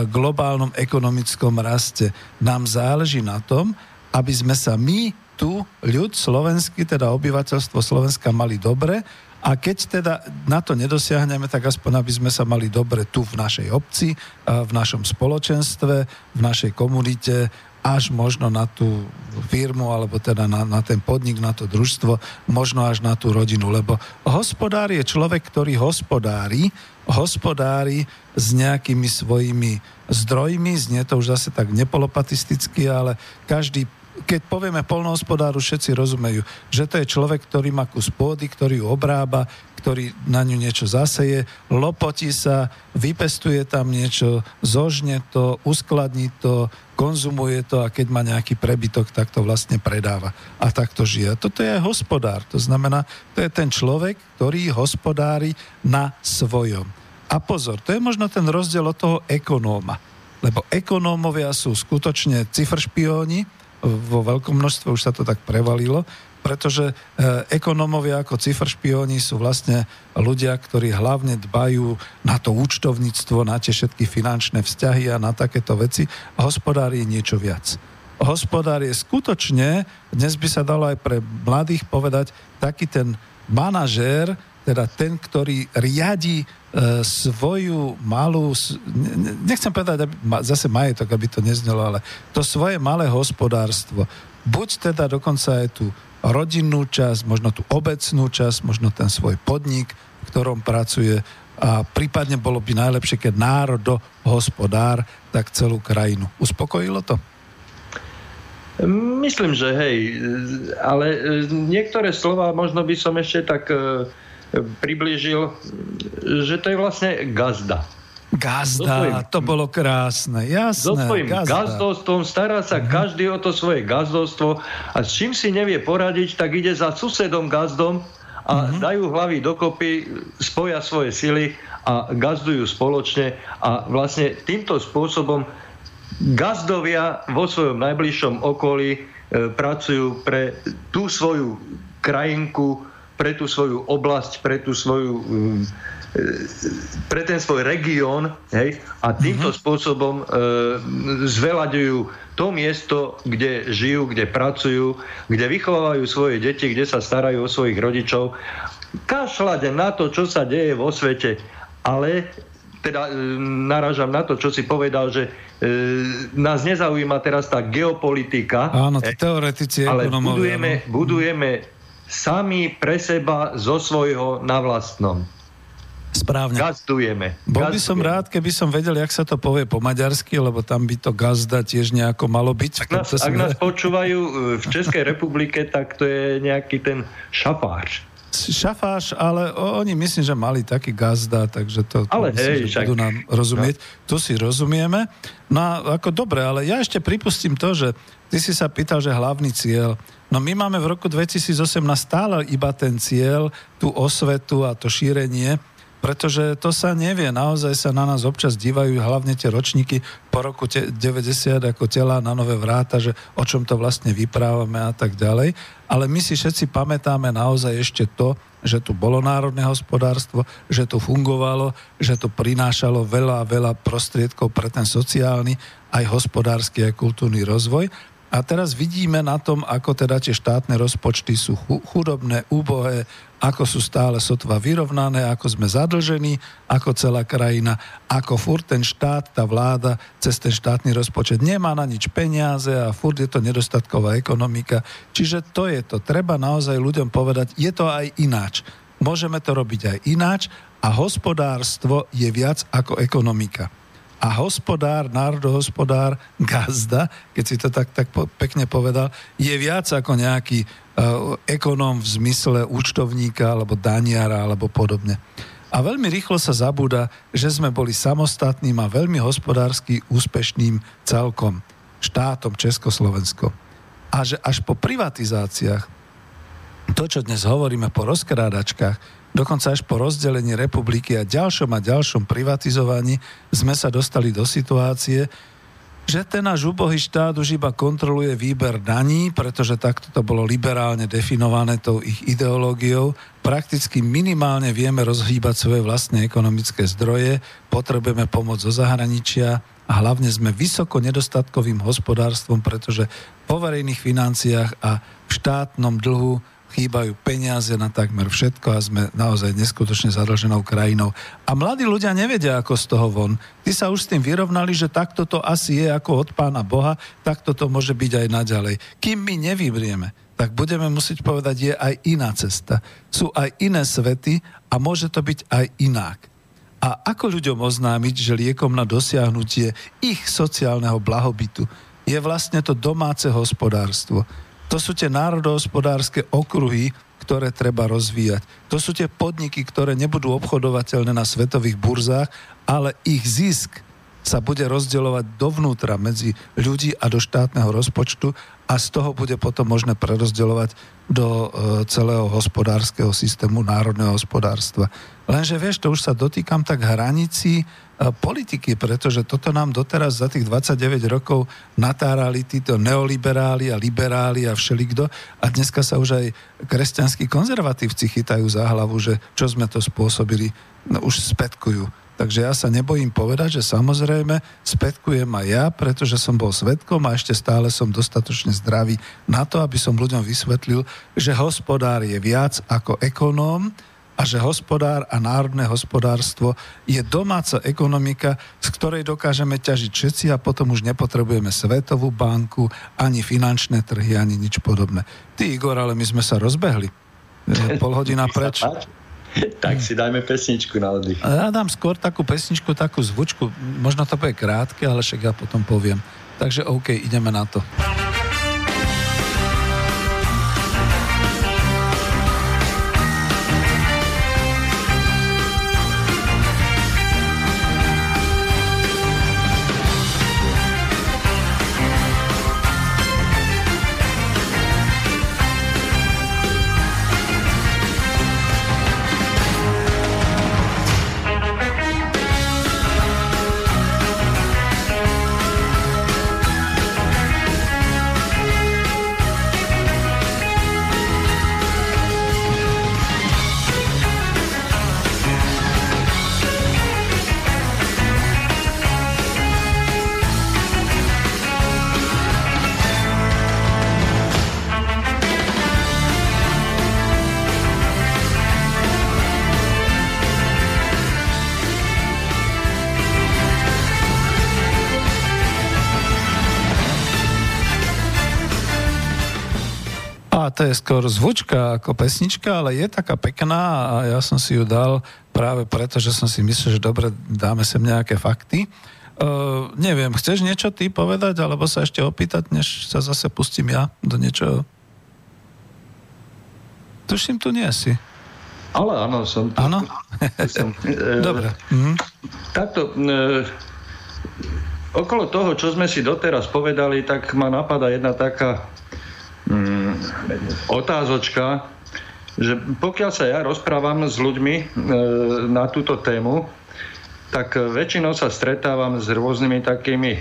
globálnom ekonomickom raste. Nám záleží na tom, aby sme sa my, tu, ľud slovenský, teda obyvateľstvo Slovenska, mali dobre. A keď teda na to nedosiahneme, tak aspoň aby sme sa mali dobre tu v našej obci, v našom spoločenstve, v našej komunite, až možno na tú firmu, alebo teda na ten podnik, na to družstvo, možno až na tú rodinu. Lebo hospodár je človek, ktorý hospodári s nejakými svojimi zdrojmi, znie to už zase tak nepolopatisticky, ale každý. Keď povieme poľnohospodáru, všetci rozumejú, že to je človek, ktorý má kus pôdy, ktorý ju obrába, ktorý na ňu niečo zaseje, lopotí sa, vypestuje tam niečo, zožne to, uskladní to, konzumuje to a keď má nejaký prebytok, tak to vlastne predáva a tak to žije. Toto je hospodár, to znamená, to je ten človek, ktorý hospodári na svojom. A pozor, to je možno ten rozdiel od toho ekonóma, lebo ekonómovia sú skutočne cifršpióni, vo veľkom množstve už sa to tak prevalilo, pretože ekonómovia ako cifršpióni sú vlastne ľudia, ktorí hlavne dbajú na to účtovníctvo, na tie všetky finančné vzťahy a na takéto veci. Hospodár je niečo viac. Hospodár je skutočne, dnes by sa dalo aj pre mladých povedať, taký ten manažér, teda ten, ktorý riadi svoju malú, nechcem povedať zase majetok, aby to neznelo, ale to svoje malé hospodárstvo. Buď teda dokonca aj tú rodinnú časť, možno tú obecnú časť, možno ten svoj podnik, v ktorom pracuje a prípadne bolo by najlepšie, keď národohospodár, tak celú krajinu. Uspokojilo to? Myslím, že hej, ale niektoré slova možno by som ešte tak priblížil, že to je vlastne gazda. Gazda, to bolo krásne, jasné. So svojím gazdovstvom stará sa každý o to svoje gazdovstvo a s čím si nevie poradiť, tak ide za susedom gazdom a dajú hlavy dokopy, spoja svoje sily a gazdujú spoločne a vlastne týmto spôsobom gazdovia vo svojom najbližšom okolí pracujú pre tú svoju krajinku, pre tú svoju oblasť, pre ten svoj región, hej? A týmto spôsobom zveľaďujú to miesto, kde žijú, kde pracujú, kde vychovávajú svoje deti, kde sa starajú o svojich rodičov. Kašľať na to, čo sa deje vo svete, ale teda narážam na to, čo si povedal, že nás nezaujíma teraz tá geopolitika. Áno, teoretici ekonomové. Ale budujeme sami pre seba zo svojho na vlastnom. Správne. Gazdujeme. Bol by som rád, keby som vedel, jak sa to povie po maďarsky, lebo tam by to gazda tiež nejako malo byť. Ak nás počúvajú v Českej republike, tak to je nejaký ten šafáš, ale oni myslím, že mali taký gazda, takže to ale myslím, hej, že budú nám rozumieť. No. Tu si rozumieme. No ako dobre, ale ja ešte pripustím to, že ty si sa pýtal, že hlavný cieľ. No my máme v roku 2018 stále iba ten cieľ, tú osvetu a to šírenie, pretože to sa nevie, naozaj sa na nás občas dívajú hlavne tie ročníky po roku 90 ako tela na nové vráta, že o čom to vlastne vyprávame a tak ďalej. Ale my si všetci pamätáme naozaj ešte to, že tu bolo národné hospodárstvo, že tu fungovalo, že tu prinášalo veľa a veľa prostriedkov pre ten sociálny, aj hospodársky, aj kultúrny rozvoj. A teraz vidíme na tom, ako teda tie štátne rozpočty sú chudobné, úbohé, ako sú stále sotva vyrovnané, ako sme zadlžení, ako celá krajina, ako furt ten štát, tá vláda cez ten štátny rozpočet nemá na nič peniaze a furt je to nedostatková ekonomika. Čiže to je to. Treba naozaj ľuďom povedať, je to aj ináč. Môžeme to robiť aj ináč a hospodárstvo je viac ako ekonomika. A a hospodár, národohospodár, gazda, keď si to tak pekne povedal, je viac ako nejaký ekonóm v zmysle účtovníka alebo daniara alebo podobne. A veľmi rýchlo sa zabúda, že sme boli samostatným a veľmi hospodársky úspešným celkom, štátom Československo. A že až po privatizáciách, to, čo dnes hovoríme po rozkrádačkách, dokonca až po rozdelení republiky a ďalšom privatizovaní, sme sa dostali do situácie, že ten náš ubohý štát už iba kontroluje výber daní, pretože takto to bolo liberálne definované tou ich ideológiou. Prakticky minimálne vieme rozhýbať svoje vlastné ekonomické zdroje, potrebujeme pomoc zo zahraničia a hlavne sme vysoko nedostatkovým hospodárstvom, pretože po verejných financiách a v štátnom dlhu chýbajú peniaze na takmer všetko a sme naozaj neskutočne zadlženou krajinou. A mladí ľudia nevedia, ako z toho von. Tí sa už s tým vyrovnali, že takto to asi je ako od Pána Boha, takto to môže byť aj naďalej. Kým my nevybrieme, tak budeme musieť povedať, je aj iná cesta. Sú aj iné svety a môže to byť aj inak. A ako ľuďom oznámiť, že liekom na dosiahnutie ich sociálneho blahobytu je vlastne to domáce hospodárstvo. To sú tie národohospodárske okruhy, ktoré treba rozvíjať. To sú tie podniky, ktoré nebudú obchodovateľné na svetových burzách, ale ich zisk sa bude rozdeľovať dovnútra medzi ľudí a do štátneho rozpočtu a z toho bude potom možné prerozdeľovať do celého hospodárskeho systému národného hospodárstva. Lenže vieš, to už sa dotýkam tak hranici politiky, pretože toto nám doteraz za tých 29 rokov natárali títo neoliberáli a liberáli a všelikto a dneska sa už aj kresťanskí konzervatívci chytajú za hlavu, že čo sme to spôsobili, no už spätkujú. Takže ja sa nebojím povedať, že samozrejme spätkujem aj ja, pretože som bol svedkom a ešte stále som dostatočne zdravý na to, aby som ľuďom vysvetlil, že hospodár je viac ako ekonóm, a že hospodár a národné hospodárstvo je domáca ekonomika, z ktorej dokážeme ťažiť všetci a potom už nepotrebujeme Svetovú banku, ani finančné trhy, ani nič podobné. Ty, Igor, ale my sme sa rozbehli. Pol hodina preč. Tak si dajme pesničku na oddych. Ja dám skôr takú pesničku, takú zvučku. Možno to bude krátke, ale však ja potom poviem. Takže OK, ideme na to. To je skôr zvučka ako pesnička, ale je taká pekná a ja som si ju dal práve preto, že som si myslel, že dobre, dáme sem nejaké fakty. Neviem, chceš niečo ty povedať, alebo sa ešte opýtať, než sa zase pustím ja do niečoho? Tuším, tu nie si. Ale áno, som tu. Áno? Dobre. Takto... Okolo toho, čo sme si doteraz povedali, tak ma napadá jedna taká otázočka, že pokiaľ sa ja rozprávam s ľuďmi na túto tému, tak väčšinou sa stretávam s rôznymi takými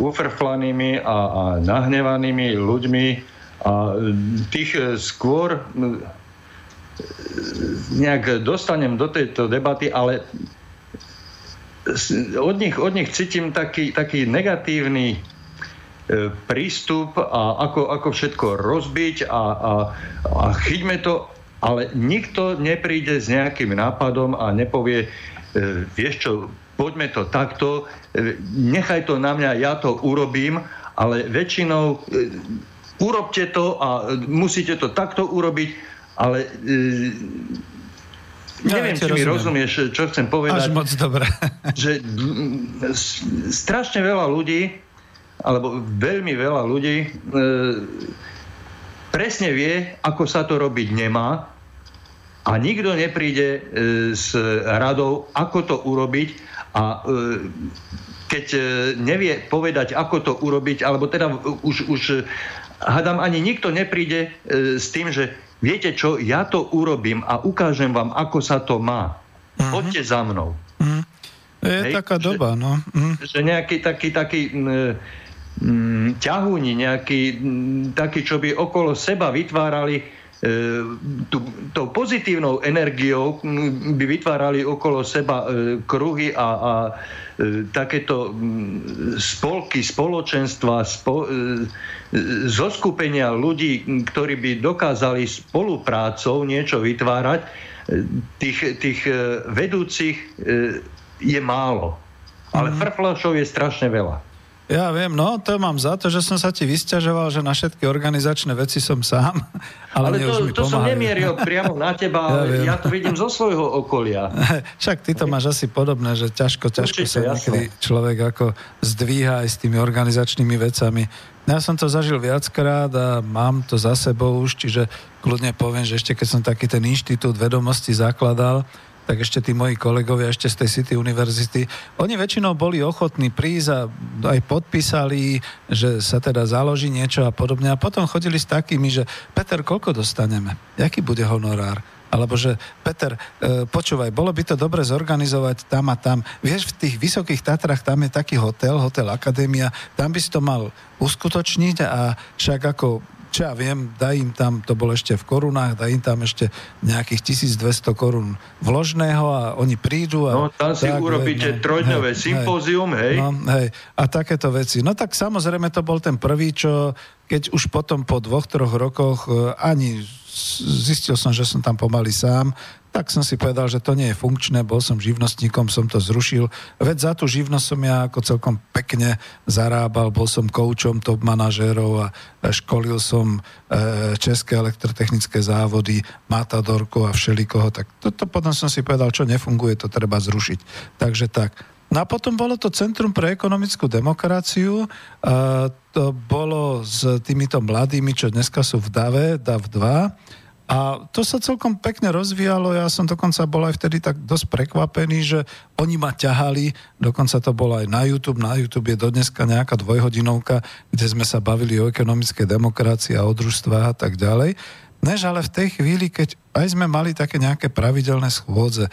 ufrflanými a nahnevanými ľuďmi a tých skôr nejak dostanem do tejto debaty, ale od nich cítim taký negatívny prístup a ako všetko rozbiť a chyťme to, ale nikto nepríde s nejakým nápadom a nepovie, vieš čo, poďme to takto, nechaj to na mňa, ja to urobím, ale väčšinou urobte to a musíte to takto urobiť, ale Neviem, či mi rozumieš, čo chcem povedať. Až moc dobré. Že strašne veľa ľudí, alebo veľmi veľa ľudí presne vie, ako sa to robiť nemá, a nikto nepríde s radou, ako to urobiť, a keď nevie povedať, ako to urobiť, alebo teda už hádam, ani nikto nepríde s tým, že viete čo, ja to urobím a ukážem vám, ako sa to má. Mm-hmm. Poďte za mnou. Mm-hmm. Je taká doba, no. Mm-hmm. Že nejaký taký ťahúni, nejaký taký, čo by okolo seba vytvárali tou pozitívnou energiou by vytvárali okolo seba kruhy a takéto spolky, spoločenstva, zoskupenia ľudí, ktorí by dokázali spoluprácou niečo vytvárať. Tých vedúcich je málo, ale frflašov je strašne veľa. Ja viem, no to mám za to, že som sa ti vysťažoval, že na všetky organizačné veci som sám. Ale to som nemieril priamo na teba, ale ja to vidím zo svojho okolia. Však ty to máš asi podobné, že ťažko určite, sa niekedy človek ako zdvíha aj s tými organizačnými vecami. Ja som to zažil viackrát a mám to za sebou už, čiže kľudne poviem, že ešte keď som taký ten Inštitút vedomosti zakladal, tak ešte tí moji kolegovia ešte z tej City University, oni väčšinou boli ochotní prísť a aj podpísali, že sa teda založí niečo a podobne. A potom chodili s takými, že Peter, koľko dostaneme? Jaký bude honorár? Alebo že Peter, počúvaj, bolo by to dobre zorganizovať tam a tam. Vieš, v tých Vysokých Tatrách tam je taký hotel Akadémia, tam by si to mal uskutočniť a však ako... Čo ja viem, daj im tam, to bolo ešte v korunách, daj im tam ešte nejakých 1200 korún vložného a oni prídu. A no, tam si urobíte trojdňové sympózium, hej. No, hej. A takéto veci. No tak samozrejme to bol ten prvý, čo keď už potom po 2-3 rokoch ani zistil som, že som tam pomaly sám, tak som si povedal, že to nie je funkčné, bol som živnostníkom, som to zrušil. Veď za tú živnosť som ja ako celkom pekne zarábal, bol som koučom top manažérov a školil som České elektrotechnické závody, Matadorku a všelikoho. Tak toto potom som si povedal, čo nefunguje, to treba zrušiť. Takže tak. No a potom bolo to Centrum pre ekonomickú demokraciu, to bolo s týmito mladými, čo dneska sú v DAVE, DAV 2, a to sa celkom pekne rozvíjalo, ja som dokonca bol aj vtedy tak dosť prekvapený, že oni ma ťahali, dokonca to bolo aj na YouTube je dodneska nejaká 2-hodinovka, kde sme sa bavili o ekonomickej demokracii a o družstvách a tak ďalej. Než ale v tej chvíli, keď aj sme mali také nejaké pravidelné schôdze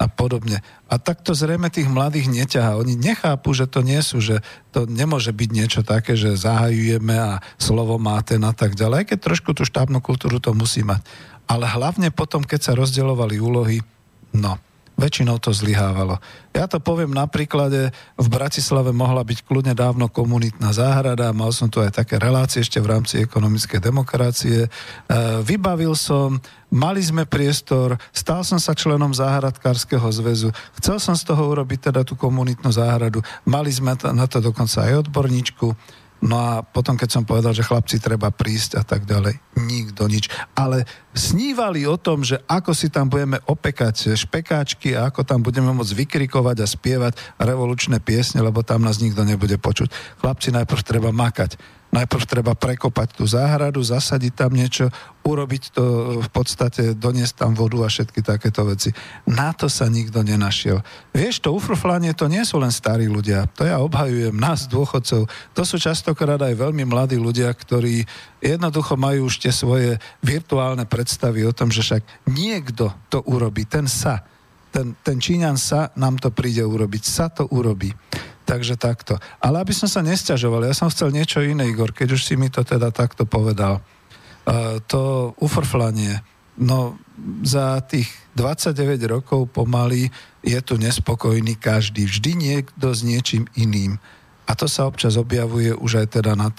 a podobne. A takto zrejme tých mladých neťahá. Oni nechápu, že to nie sú, že to nemôže byť niečo také, že zahajujeme a slovo má ten a tak ďalej, keď trošku tú štábnu kultúru to musí mať. Ale hlavne potom, keď sa rozdeľovali úlohy, no, väčšinou to zlyhávalo. Ja to poviem na príklade, v Bratislave mohla byť kľudne dávno komunitná záhrada, mal som tu aj také relácie ešte v rámci ekonomickej demokracie. Vybavil som, mali sme priestor, stal som sa členom záhradkárskeho zväzu, chcel som z toho urobiť teda tú komunitnú záhradu, mali sme na to dokonca aj odborníčku. No a potom, keď som povedal, že chlapci treba prísť a tak ďalej, nikto nič. Ale snívali o tom, že ako si tam budeme opekať špekáčky a ako tam budeme môcť vykrikovať a spievať revolučné piesne, lebo tam nás nikto nebude počuť. Chlapci, najprv treba makať. Najprv treba prekopať tú záhradu, zasadiť tam niečo, urobiť to v podstate, doniesť tam vodu a všetky takéto veci. Na to sa nikto nenašiel. Vieš, to ufruflanie, to nie sú len starí ľudia. To ja obhajujem, nás dôchodcov. To sú častokrát aj veľmi mladí ľudia, ktorí jednoducho majú už tie svoje virtuálne predstavy o tom, že však niekto to urobí, ten Číňan sa nám to príde urobiť, sa to urobí. Takže takto. Ale aby som sa nesťažoval, ja som chcel niečo iné, Igor, keď už si mi to teda takto povedal. To ufrflanie, no za tých 29 rokov pomaly je tu nespokojný každý, vždy niekto s niečím iným. A to sa občas objavuje už aj teda na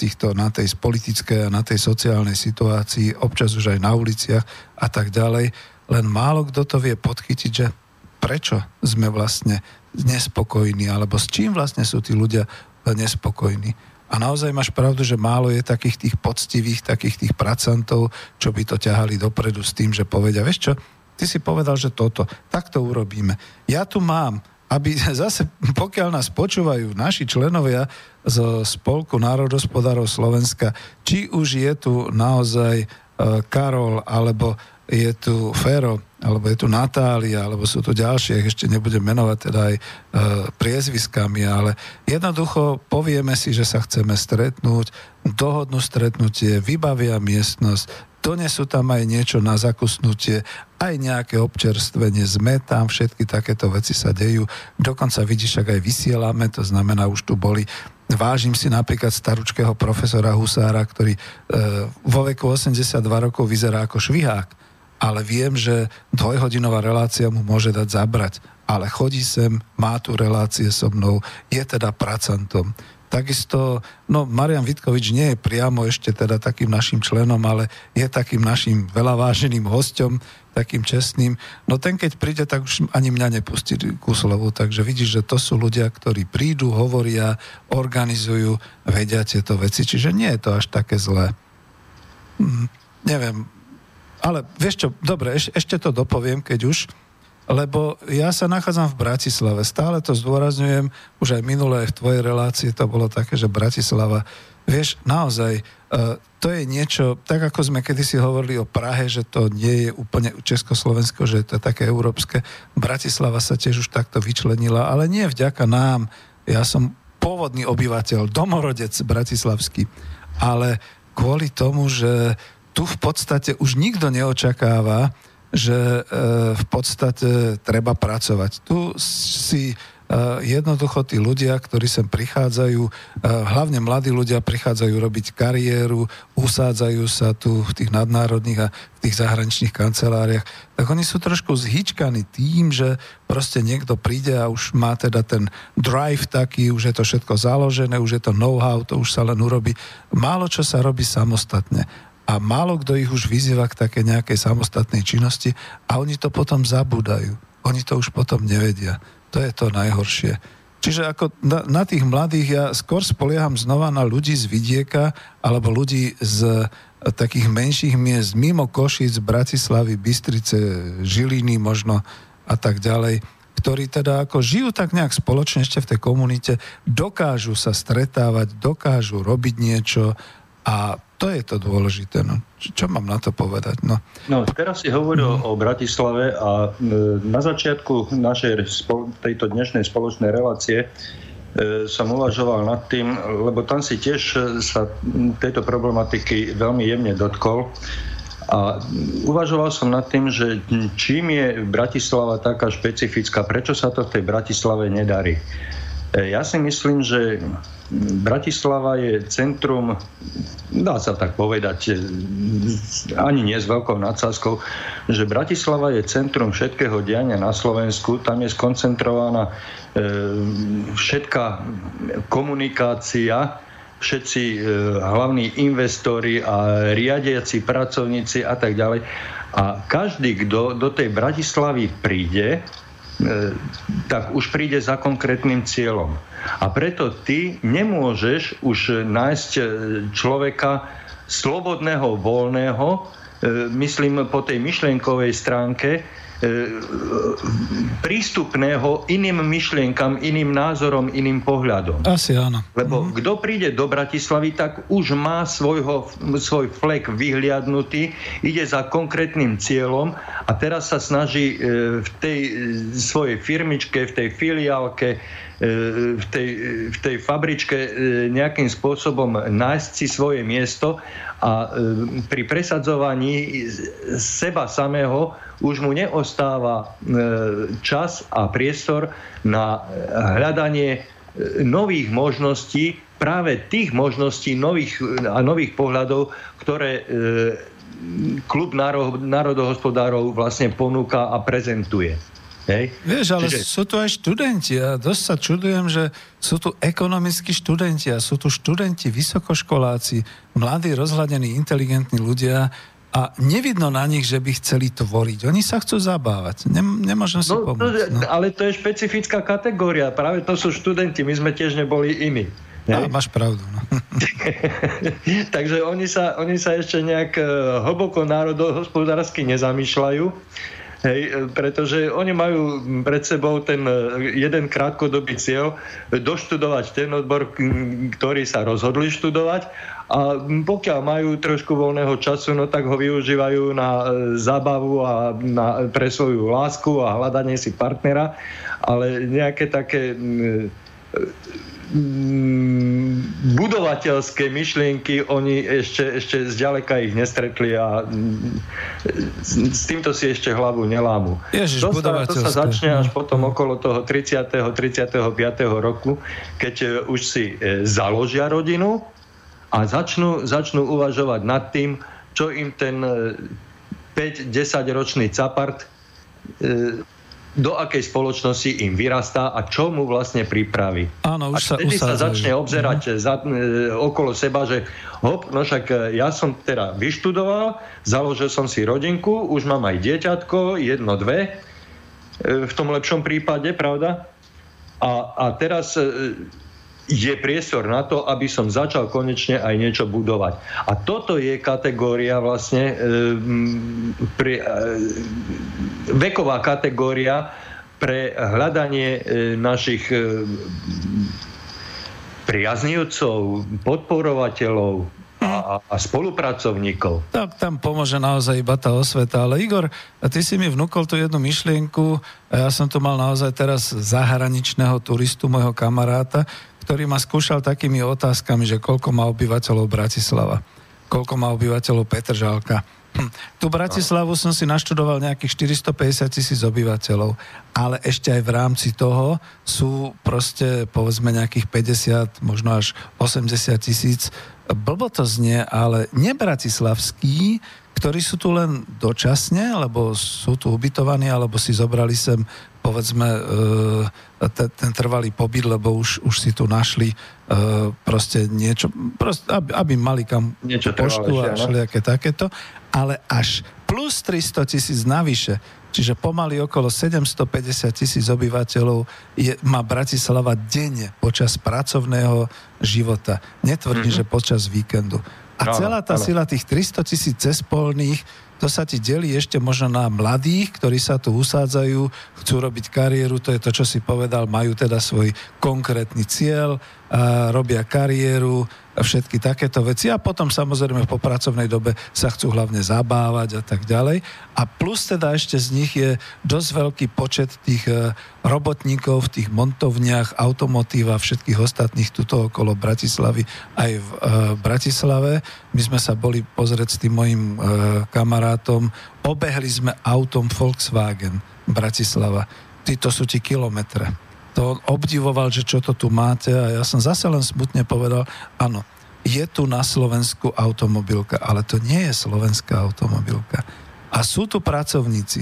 tej politickej a na tej sociálnej situácii, občas už aj na uliciach a tak ďalej. Len málo kto to vie podchytiť, že prečo sme vlastne nespokojní, alebo s čím vlastne sú tí ľudia nespokojní. A naozaj máš pravdu, že málo je takých tých poctivých, takých tých pracantov, čo by to ťahali dopredu s tým, že povedia, vieš čo, Ty si povedal, že toto. Tak to urobíme. Ja tu mám, aby zase, pokiaľ nás počúvajú naši členovia z Spolku národohospodárov Slovenska, či už je tu naozaj Karol, alebo je tu Fero, alebo je tu Natália, alebo sú tu ďalšie, ešte nebudem menovať teda aj priezviskami, ale jednoducho povieme si, že sa chceme stretnúť, dohodnú stretnutie, vybavia miestnosť, donesú tam aj niečo na zakusnutie, aj nejaké občerstvenie, sme tam, všetky takéto veci sa dejú. Dokonca vidíš, ak aj vysielame, to znamená, už tu boli. Vážim si napríklad staručkého profesora Husára, ktorý vo veku 82 rokov vyzerá ako švihák, ale viem, že dvojhodinová relácia mu môže dať zabrať. Ale chodí sem, má tu relácie so mnou, je teda pracantom. Takisto, no Marián Vítkovič nie je priamo ešte teda takým našim členom, ale je takým našim veľaváženým hosťom, takým čestným. No ten, keď príde, tak už ani mňa nepustí ku slovu. Takže vidíš, že to sú ľudia, ktorí prídu, hovoria, organizujú, vedia tieto veci. Čiže nie je to až také zlé. Neviem, ale vieš čo, dobre, ešte to dopoviem, keď už. Lebo ja sa nachádzam v Bratislave. Stále to zdôrazňujem, už aj minulé v tvojej relácii to bolo také, že Bratislava, vieš, naozaj, to je niečo, tak ako sme kedysi hovorili o Prahe, že to nie je úplne Československo, že to je také európske. Bratislava sa tiež už takto vyčlenila, ale nie vďaka nám. Ja som pôvodný obyvateľ, domorodec bratislavský, ale kvôli tomu, že tu v podstate už nikto neočakáva, že v podstate treba pracovať. Tu si jednoducho tí ľudia, ktorí sem prichádzajú, hlavne mladí ľudia prichádzajú robiť kariéru, usádzajú sa tu v tých nadnárodných a v tých zahraničných kanceláriách, tak oni sú trošku zhyčkaní tým, že proste niekto príde a už má teda ten drive taký, už je to všetko založené, už je to know-how, to už sa len urobí. Málo čo sa robí samostatne. A málo kto ich už vyzýva k také nejakej samostatnej činnosti a oni to potom zabúdajú. Oni to už potom nevedia. To je to najhoršie. Čiže ako na tých mladých ja skôr spolieham znova na ľudí z vidieka alebo ľudí z takých menších miest mimo Košíc, Bratislavy, Bystrice, Žiliny možno a tak ďalej, ktorí teda ako žijú tak nejak spoločne ešte v tej komunite, dokážu sa stretávať, dokážu robiť niečo a to je to dôležité. No. Čo mám na to povedať? No teraz si hovoril o Bratislave a na začiatku našej tejto dnešnej spoločnej relácie som uvažoval nad tým, lebo tam si tiež sa tejto problematiky veľmi jemne dotkol a uvažoval som nad tým, že čím je Bratislava taká špecifická, prečo sa to v tej Bratislave nedarí. Ja si myslím, že Bratislava je centrum, dá sa tak povedať, ani nie s veľkou nadsázkou, že Bratislava je centrum všetkého diania na Slovensku. Tam je skoncentrovaná všetká komunikácia, všetci hlavní investori a riadiaci pracovníci a tak ďalej. A každý, kto do tej Bratislavy príde, tak už príde za konkrétnym cieľom. A preto ty nemôžeš už nájsť človeka slobodného, voľného, myslím po tej myšlienkovej stránke, prístupného iným myšlienkam, iným názorom, iným pohľadom. Asi áno. Lebo kto príde do Bratislavy, tak už má svoj flek vyhliadnutý, ide za konkrétnym cieľom a teraz sa snaží v tej svojej firmičke, v tej filiálke, v tej fabričke nejakým spôsobom nájsť si svoje miesto a pri presadzovaní seba samého už mu neostáva čas a priestor na hľadanie nových možností, práve tých možností nových pohľadov, ktoré Klub národohospodárov vlastne ponúka a prezentuje. Hej. Vieš, ale čiže sú tu aj študenti a dosť sa čudujem, že sú tu ekonomickí študenti a sú tu študenti, vysokoškoláci, mladí, rozhľadení, inteligentní ľudia a nevidno na nich, že by chceli tvoriť. Oni sa chcú zabávať. Nemôžem si pomôcť. No. Ale to je špecifická kategória. Práve to sú študenti. My sme tiež neboli iní. No, máš pravdu. No. Takže oni sa ešte nejak hlboko národohospodársky nezamýšľajú. Hej, pretože oni majú pred sebou ten jeden krátkodobý cieľ doštudovať ten odbor, ktorý sa rozhodli študovať, a pokiaľ majú trošku voľného času, no tak ho využívajú na zábavu a pre svoju lásku a hľadanie si partnera, ale nejaké také budovateľské myšlienky oni ešte zďaleka ich nestretli a s týmto si ešte hlavu nelámu. Ježiš, to sa začne až potom okolo toho 30. 35. roku, keď už si založia rodinu a začnú uvažovať nad tým, čo im ten 5-10 ročný capart do akej spoločnosti im vyrastá a čo mu vlastne pripraví. Áno, už a vtedy sa začne obzerať okolo seba, že hop, no však ja som teda vyštudoval, založil som si rodinku, už mám aj dieťatko, 1, 2, v tom lepšom prípade, pravda? A teraz je priestor na to, aby som začal konečne aj niečo budovať. A toto je kategória vlastne veková kategória pre hľadanie našich priaznivcov, podporovateľov a spolupracovníkov. Tak tam pomôže naozaj iba tá osveta. Ale Igor, ty si mi vnúkol tú jednu myšlienku a ja som tu mal naozaj teraz zahraničného turistu, môjho kamaráta, ktorý ma skúšal takými otázkami, že koľko má obyvateľov Bratislava, koľko má obyvateľov Petržalka. Tu Bratislavu som si naštudoval nejakých 450,000 obyvateľov, ale ešte aj v rámci toho sú proste povedzme nejakých 50, možno až 80,000, blbo to znie, ale nebratislavskí, ktorí sú tu len dočasne, lebo sú tu ubytovaní, alebo si zobrali sem povedzme ten trvalý pobyt, lebo už si tu našli proste niečo, aby mali kam niečo poštu a všelijaké takéto, ale až plus 300,000 navyše, čiže pomaly okolo 750,000 obyvateľov má Bratislava denne počas pracovného života. Netvrdím, že počas víkendu. A celá tá sila tých 300,000 cespolných, to sa ti delí ešte možno na mladých, ktorí sa tu usádzajú, chcú robiť kariéru, to je to, čo si povedal, majú teda svoj konkrétny cieľ, robia kariéru, všetky takéto veci a potom samozrejme po pracovnej dobe sa chcú hlavne zabávať a tak ďalej. A plus teda ešte z nich je dosť veľký počet tých robotníkov v tých montovniach, automotív a všetkých ostatných tuto okolo Bratislavy aj v Bratislave. My sme sa boli pozrieť s tým mojim kamarátom, obehli sme autom Volkswagen Bratislava. Títo sú ti kilometre. To on obdivoval, že čo to tu máte a ja som zase len smutne povedal, áno, je tu na Slovensku automobilka, ale to nie je slovenská automobilka. A sú tu pracovníci.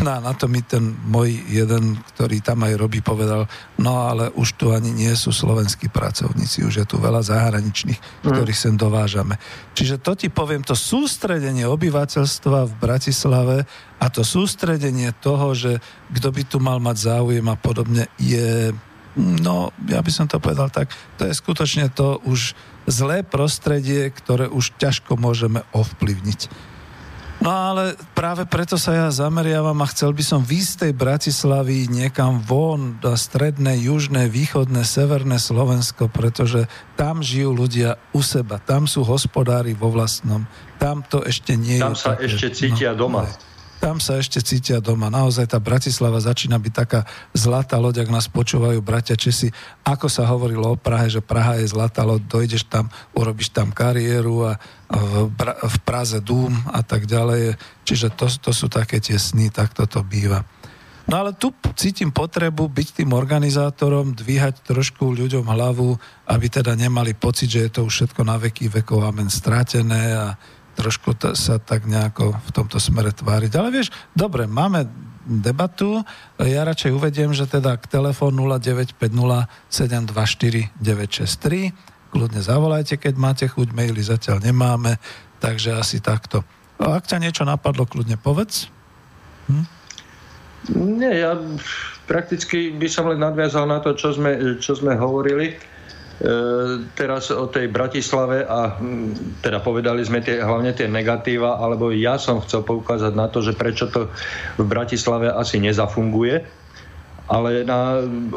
Na to mi ten môj jeden, ktorý tam aj robí, povedal, no ale už tu ani nie sú slovenskí pracovníci, už je tu veľa zahraničných, ktorých sem dovážame. Čiže to ti poviem, to sústredenie obyvateľstva v Bratislave a to sústredenie toho, že kto by tu mal mať záujem a podobne je, no ja by som to povedal tak, to je skutočne to už zlé prostredie, ktoré už ťažko môžeme ovplyvniť. No ale práve preto sa ja zameriavam a chcel by som výjsť z tej Bratislavy niekam von na stredné, južné, východné, severné Slovensko, pretože tam žijú ľudia u seba, tam sú hospodári vo vlastnom, tam to ešte nie je. Tam sa ešte cítia doma. Tam sa ešte cítia doma. Naozaj tá Bratislava začína byť taká zlatá loď, ak nás počúvajú bratia Česi. Ako sa hovorilo o Prahe, že Praha je zlatá loď, dojdeš tam, urobíš tam kariéru a v Praze dům a tak ďalej. Čiže to sú také tie sny, tak toto býva. No ale tu cítim potrebu byť tým organizátorom, dvíhať trošku ľuďom hlavu, aby teda nemali pocit, že je to už všetko na veky vekov amen stratené a trošku sa tak nejako v tomto smere tváriť. Ale vieš, dobre, máme debatu, ja radšej uvediem, že teda k telefónu 0950 724 963, kľudne zavolajte, keď máte chuť, maily zatiaľ nemáme, takže asi takto. A ak ťa niečo napadlo, kľudne povedz. Nie, ja prakticky by som len nadviazal na to, čo sme hovorili. teraz o tej Bratislave a teda povedali sme hlavne tie negatíva, alebo ja som chcel poukázať na to, že prečo to v Bratislave asi nezafunguje, ale v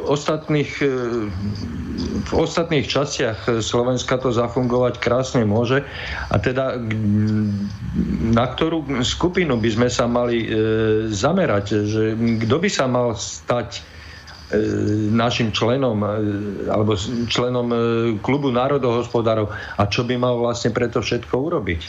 ostatných častiach Slovenska to zafungovať krásne môže. A teda na ktorú skupinu by sme sa mali zamerať, že kto by sa mal stať našim členom alebo členom Klubu národohospodárov a čo by mal vlastne preto všetko urobiť?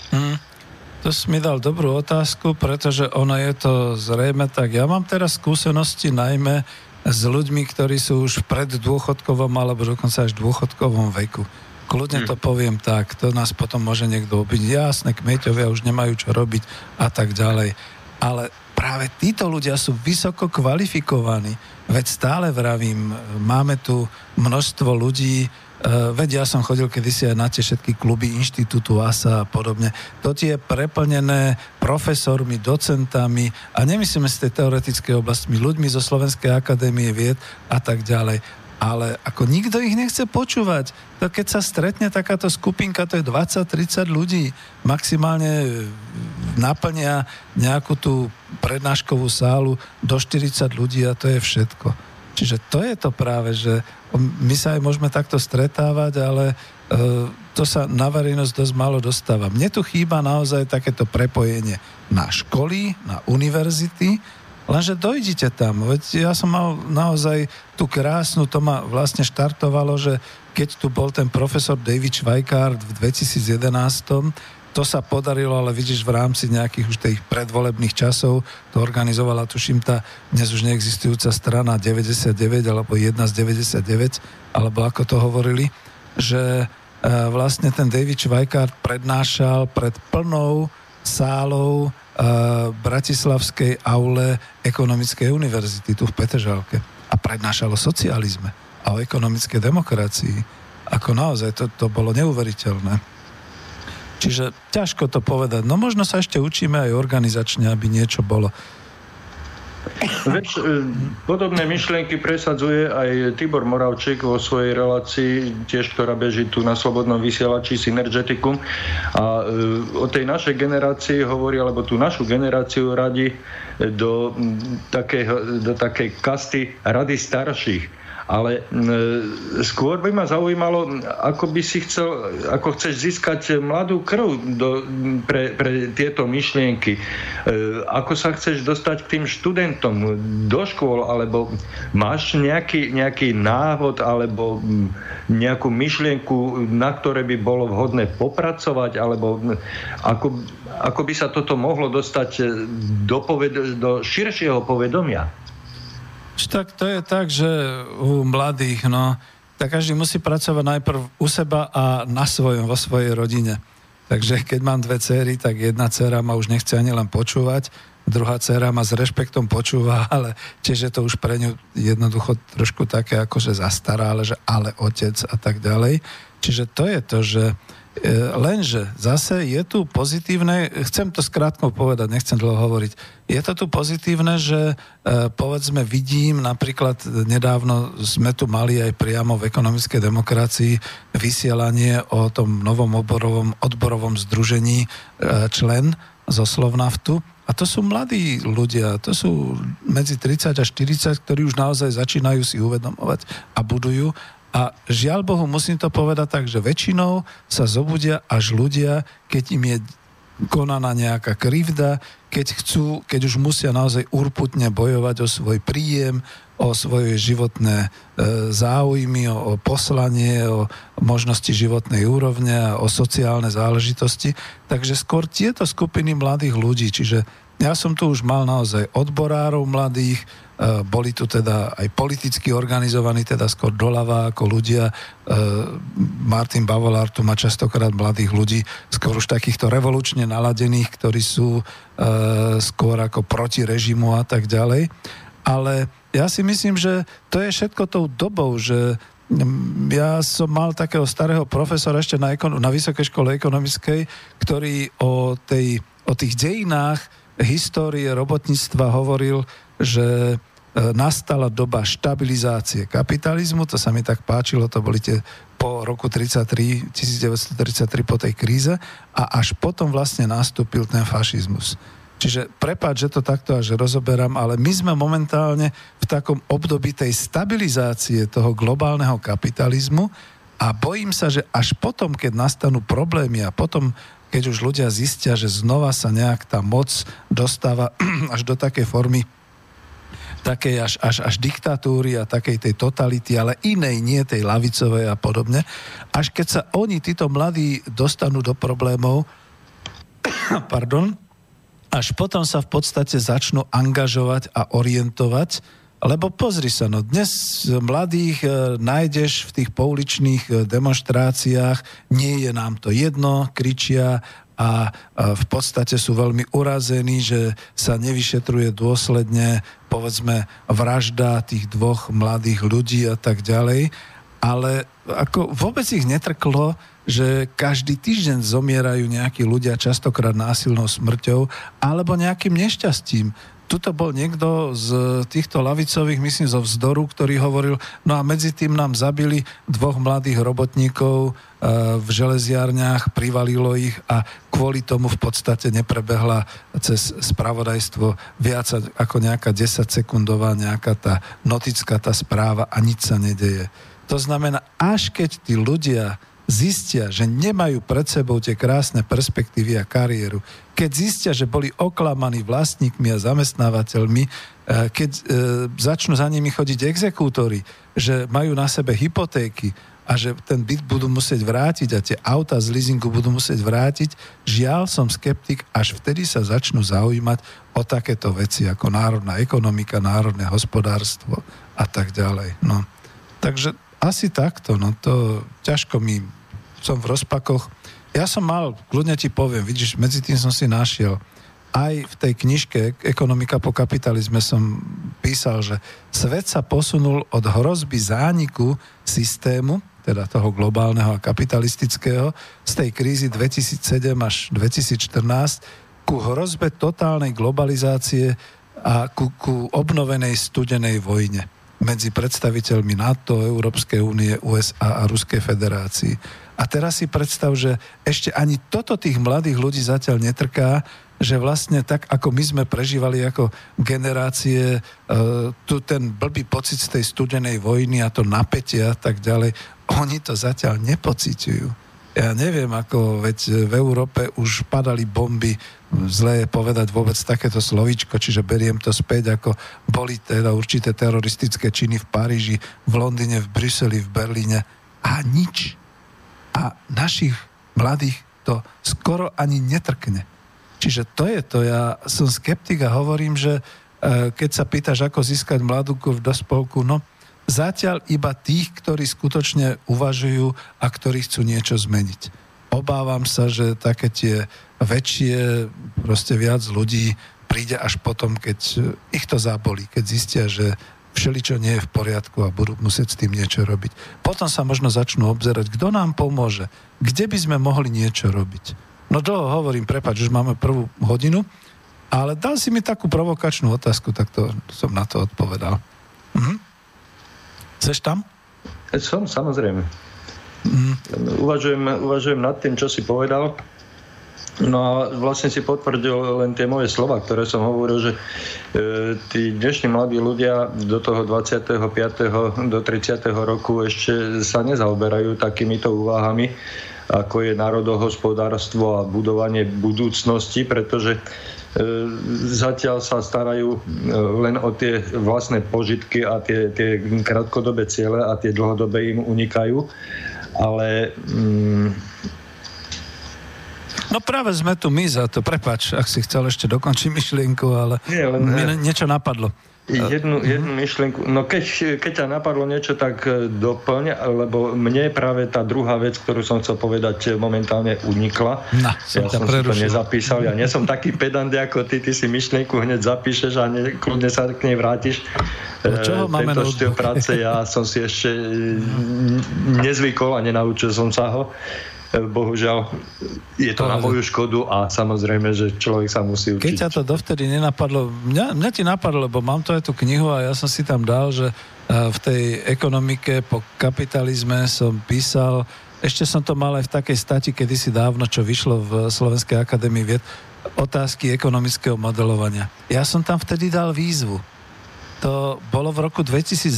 To si mi dal dobrú otázku, pretože ono je to zrejme tak. Ja mám teraz skúsenosti najmä s ľuďmi, ktorí sú už v preddôchodkovom alebo dokonca až dôchodkovom veku. Kľudne to poviem tak, to nás potom môže niekto obiť. Jasné, kmeťovia už nemajú čo robiť a tak ďalej. Ale práve títo ľudia sú vysoko kvalifikovaní. Veď stále vravím, máme tu množstvo ľudí, veď ja som chodil kedysi aj na tie všetky kluby Inštitútu ASA a podobne. To je preplnené profesormi, docentami a nemyslíme z tej teoretickej oblasti, ľuďmi zo Slovenskej akadémie vied a tak ďalej. Ale ako nikto ich nechce počúvať. To keď sa stretne takáto skupinka, to je 20-30 ľudí, maximálne naplnia nejakú tú prednáškovú sálu do 40 ľudí a to je všetko. Čiže to je to práve, že my sa aj môžeme takto stretávať, ale to sa na verejnosť dosť málo dostáva. Mne tu chýba naozaj takéto prepojenie na školy, na univerzity, lenže dojdite tam. Veď ja som mal naozaj tú krásnu, to ma vlastne štartovalo, že keď tu bol ten profesor David Schweikart v 2011, to sa podarilo, ale vidíš, v rámci nejakých už tých predvolebných časov to organizovala, tuším, tá dnes už neexistujúca strana 99 alebo 1 z 99, alebo ako to hovorili, že vlastne ten David Schweikart prednášal pred plnou sálou bratislavskej aule Ekonomickej univerzity tu v Petržalke a prednášal o socializme a o ekonomickej demokracii. Ako naozaj, to bolo neuveriteľné. Čiže ťažko to povedať. No možno sa ešte učíme aj organizačne, aby niečo bolo. Veď podobné myšlienky presadzuje aj Tibor Moravčík vo svojej relácii, tiež ktorá beží tu na Slobodnom vysielači Synergeticum. A o tej našej generácii hovorí, alebo tú našu generáciu radi do takej kasty rady starších. Ale skôr by ma zaujímalo, ako by si chcel, ako chceš získať mladú krv pre tieto myšlienky. Ako sa chceš dostať k tým študentom do škôl, alebo máš nejaký návod, alebo nejakú myšlienku, na ktoré by bolo vhodné popracovať, alebo ako by sa toto mohlo dostať do širšieho povedomia? Tak to je tak, že u mladých, tak každý musí pracovať najprv u seba a vo svojej rodine. Takže keď mám dve dcery, tak jedna dcera ma už nechce ani len počúvať, druhá dcera ma s rešpektom počúva, ale čiže to už pre ňu jednoducho trošku také akože zastará, ale že ale otec a tak ďalej. Čiže to je to, že lenže zase je tu pozitívne, chcem to skrátko povedať, nechcem dlho hovoriť, je to tu pozitívne, že povedzme vidím, napríklad nedávno sme tu mali aj priamo v Ekonomickej demokracii vysielanie o tom novom odborovom združení člen zo Slovnaftu a to sú mladí ľudia, to sú medzi 30 a 40, ktorí už naozaj začínajú si uvedomovať a budujú. A žiaľ Bohu, musím to povedať tak, že väčšinou sa zobudia až ľudia, keď im je konaná nejaká krivda, keď už musia naozaj urputne bojovať o svoj príjem, o svoje životné záujmy, o poslanie, o možnosti životnej úrovne a o sociálne záležitosti. Takže skôr tieto skupiny mladých ľudí, čiže ja som tu už mal naozaj odborárov mladých, boli tu teda aj politicky organizovaní, teda skôr doľava ako ľudia. Martin Bavolár tu má častokrát mladých ľudí, skôr už takýchto revolučne naladených, ktorí sú skôr ako proti režimu a tak ďalej. Ale ja si myslím, že to je všetko tou dobou, že ja som mal takého starého profesora ešte na Vysokej škole ekonomickej, ktorý o tých dejinách histórie robotníctva hovoril, že nastala doba štabilizácie kapitalizmu, to sa mi tak páčilo, to boli tie po roku 1933, po tej kríze, a až potom vlastne nastúpil ten fašizmus. Čiže prepáč, že to takto až rozoberám, ale my sme momentálne v takom období tej stabilizácie toho globálneho kapitalizmu a bojím sa, že až potom, keď nastanú problémy a potom, keď už ľudia zistia, že znova sa nejak tá moc dostáva až do takej formy takej až diktatúry a takej tej totality, ale inej, nie tej ľavicovej a podobne. Až keď sa oni, títo mladí, dostanú do problémov, až potom sa v podstate začnú angažovať a orientovať, lebo pozri sa, no dnes mladých nájdeš v tých pouličných demonštráciách, nie je nám to jedno, kričia, a v podstate sú veľmi urazení, že sa nevyšetruje dôsledne, povedzme, vražda tých dvoch mladých ľudí a tak ďalej. Ale ako vôbec ich netrklo, že každý týždeň zomierajú nejakí ľudia, častokrát násilnou smrťou alebo nejakým nešťastím. Tuto bol niekto z týchto lavicových, myslím, zo Vzdoru, ktorý hovoril, no a medzi tým nám zabili dvoch mladých robotníkov v železiarniach, privalilo ich a kvôli tomu v podstate neprebehla cez spravodajstvo viac ako nejaká 10-sekundová nejaká tá notická tá správa a nič sa nedeje. To znamená, až keď tí ľudia zistia, že nemajú pred sebou tie krásne perspektívy a kariéru, keď zistia, že boli oklamaní vlastníkmi a zamestnávateľmi, keď začnú za nimi chodiť exekútori, že majú na sebe hypotéky a že ten byt budú musieť vrátiť a tie auta z leasingu budú musieť vrátiť, žiaľ, som skeptik, až vtedy sa začnú zaujímať o takéto veci ako národná ekonomika, národné hospodárstvo a tak ďalej. No. Takže asi takto, no to ťažko mi, som v rozpakoch. Ja som mal, kľudne ti poviem, vidíš, medzi tým som si našiel. Aj v tej knižke Ekonomika po kapitalizme som písal, že svet sa posunul od hrozby zániku systému, teda toho globálneho a kapitalistického, z tej krízy 2007 až 2014, ku hrozbe totálnej globalizácie a ku obnovenej studenej vojne medzi predstaviteľmi NATO, Európskej únie, USA a Ruskej federácii. A teraz si predstav, že ešte ani toto tých mladých ľudí zatiaľ netrká, že vlastne tak, ako my sme prežívali ako generácie tu ten blbý pocit z tej studenej vojny a to napätie a tak ďalej, oni to zatiaľ nepociťujú. Ja neviem, ako, veď v Európe už padali bomby, zlé je povedať vôbec takéto slovíčko, čiže beriem to späť, ako boli teda určité teroristické činy v Paríži, v Londýne, v Bruseli, v Berlíne a nič. A našich mladých to skoro ani netrkne. Čiže to je to, ja som skeptik a hovorím, že keď sa pýtaš, ako získať mladúkov do spolku, no zatiaľ iba tých, ktorí skutočne uvažujú a ktorí chcú niečo zmeniť. Obávam sa, že také tie väčšie, proste viac ľudí príde až potom, keď ich to zabolí, keď zistia, že všeličo nie je v poriadku a budú musieť s tým niečo robiť. Potom sa možno začnú obzerať, kto nám pomôže, kde by sme mohli niečo robiť. No dlho hovorím, prepáč, už máme prvú hodinu, ale dal si mi takú provokačnú otázku, tak to som na to odpovedal. Chceš tam? Som, samozrejme. Uvažujem nad tým, čo si povedal. No a vlastne si potvrdil len tie moje slova, ktoré som hovoril, že tí dnešní mladí ľudia do toho 25. do 30. roku ešte sa nezaoberajú takýmito úvahami, ako je národohospodárstvo a budovanie budúcnosti, pretože zatiaľ sa starajú len o tie vlastné požitky a tie krátkodobé ciele a tie dlhodobé im unikajú. Ale... No práve sme tu my za to. Prepáč, ak si chcel ešte dokončiť myšlienku, ale mi niečo napadlo. Jednu myšlienku. No keď ťa napadlo niečo, tak doplň, lebo mne práve tá druhá vec, ktorú som chcel povedať, momentálne unikla. Ja som to nezapísal. Ja nie som taký pedant ako ty si myšlienku hneď zapíšeš a kľudne sa k nej vrátiš. Čoho máme na odbyt? Tento štýl práce ja som si ešte nezvykol a nenaučil som sa ho. bohužiaľ je to na moju škodu a samozrejme, že človek sa musí učiť. Keď ťa to dovtedy nenapadlo, mňa ti napadlo, lebo mám to aj tú knihu a ja som si tam dal, že v tej ekonomike po kapitalizme som písal, ešte som to mal aj v takej stati kedysi dávno, čo vyšlo v Slovenskej akadémii vied, Otázky ekonomického modelovania. Ja som tam vtedy dal výzvu. To bolo v roku 2012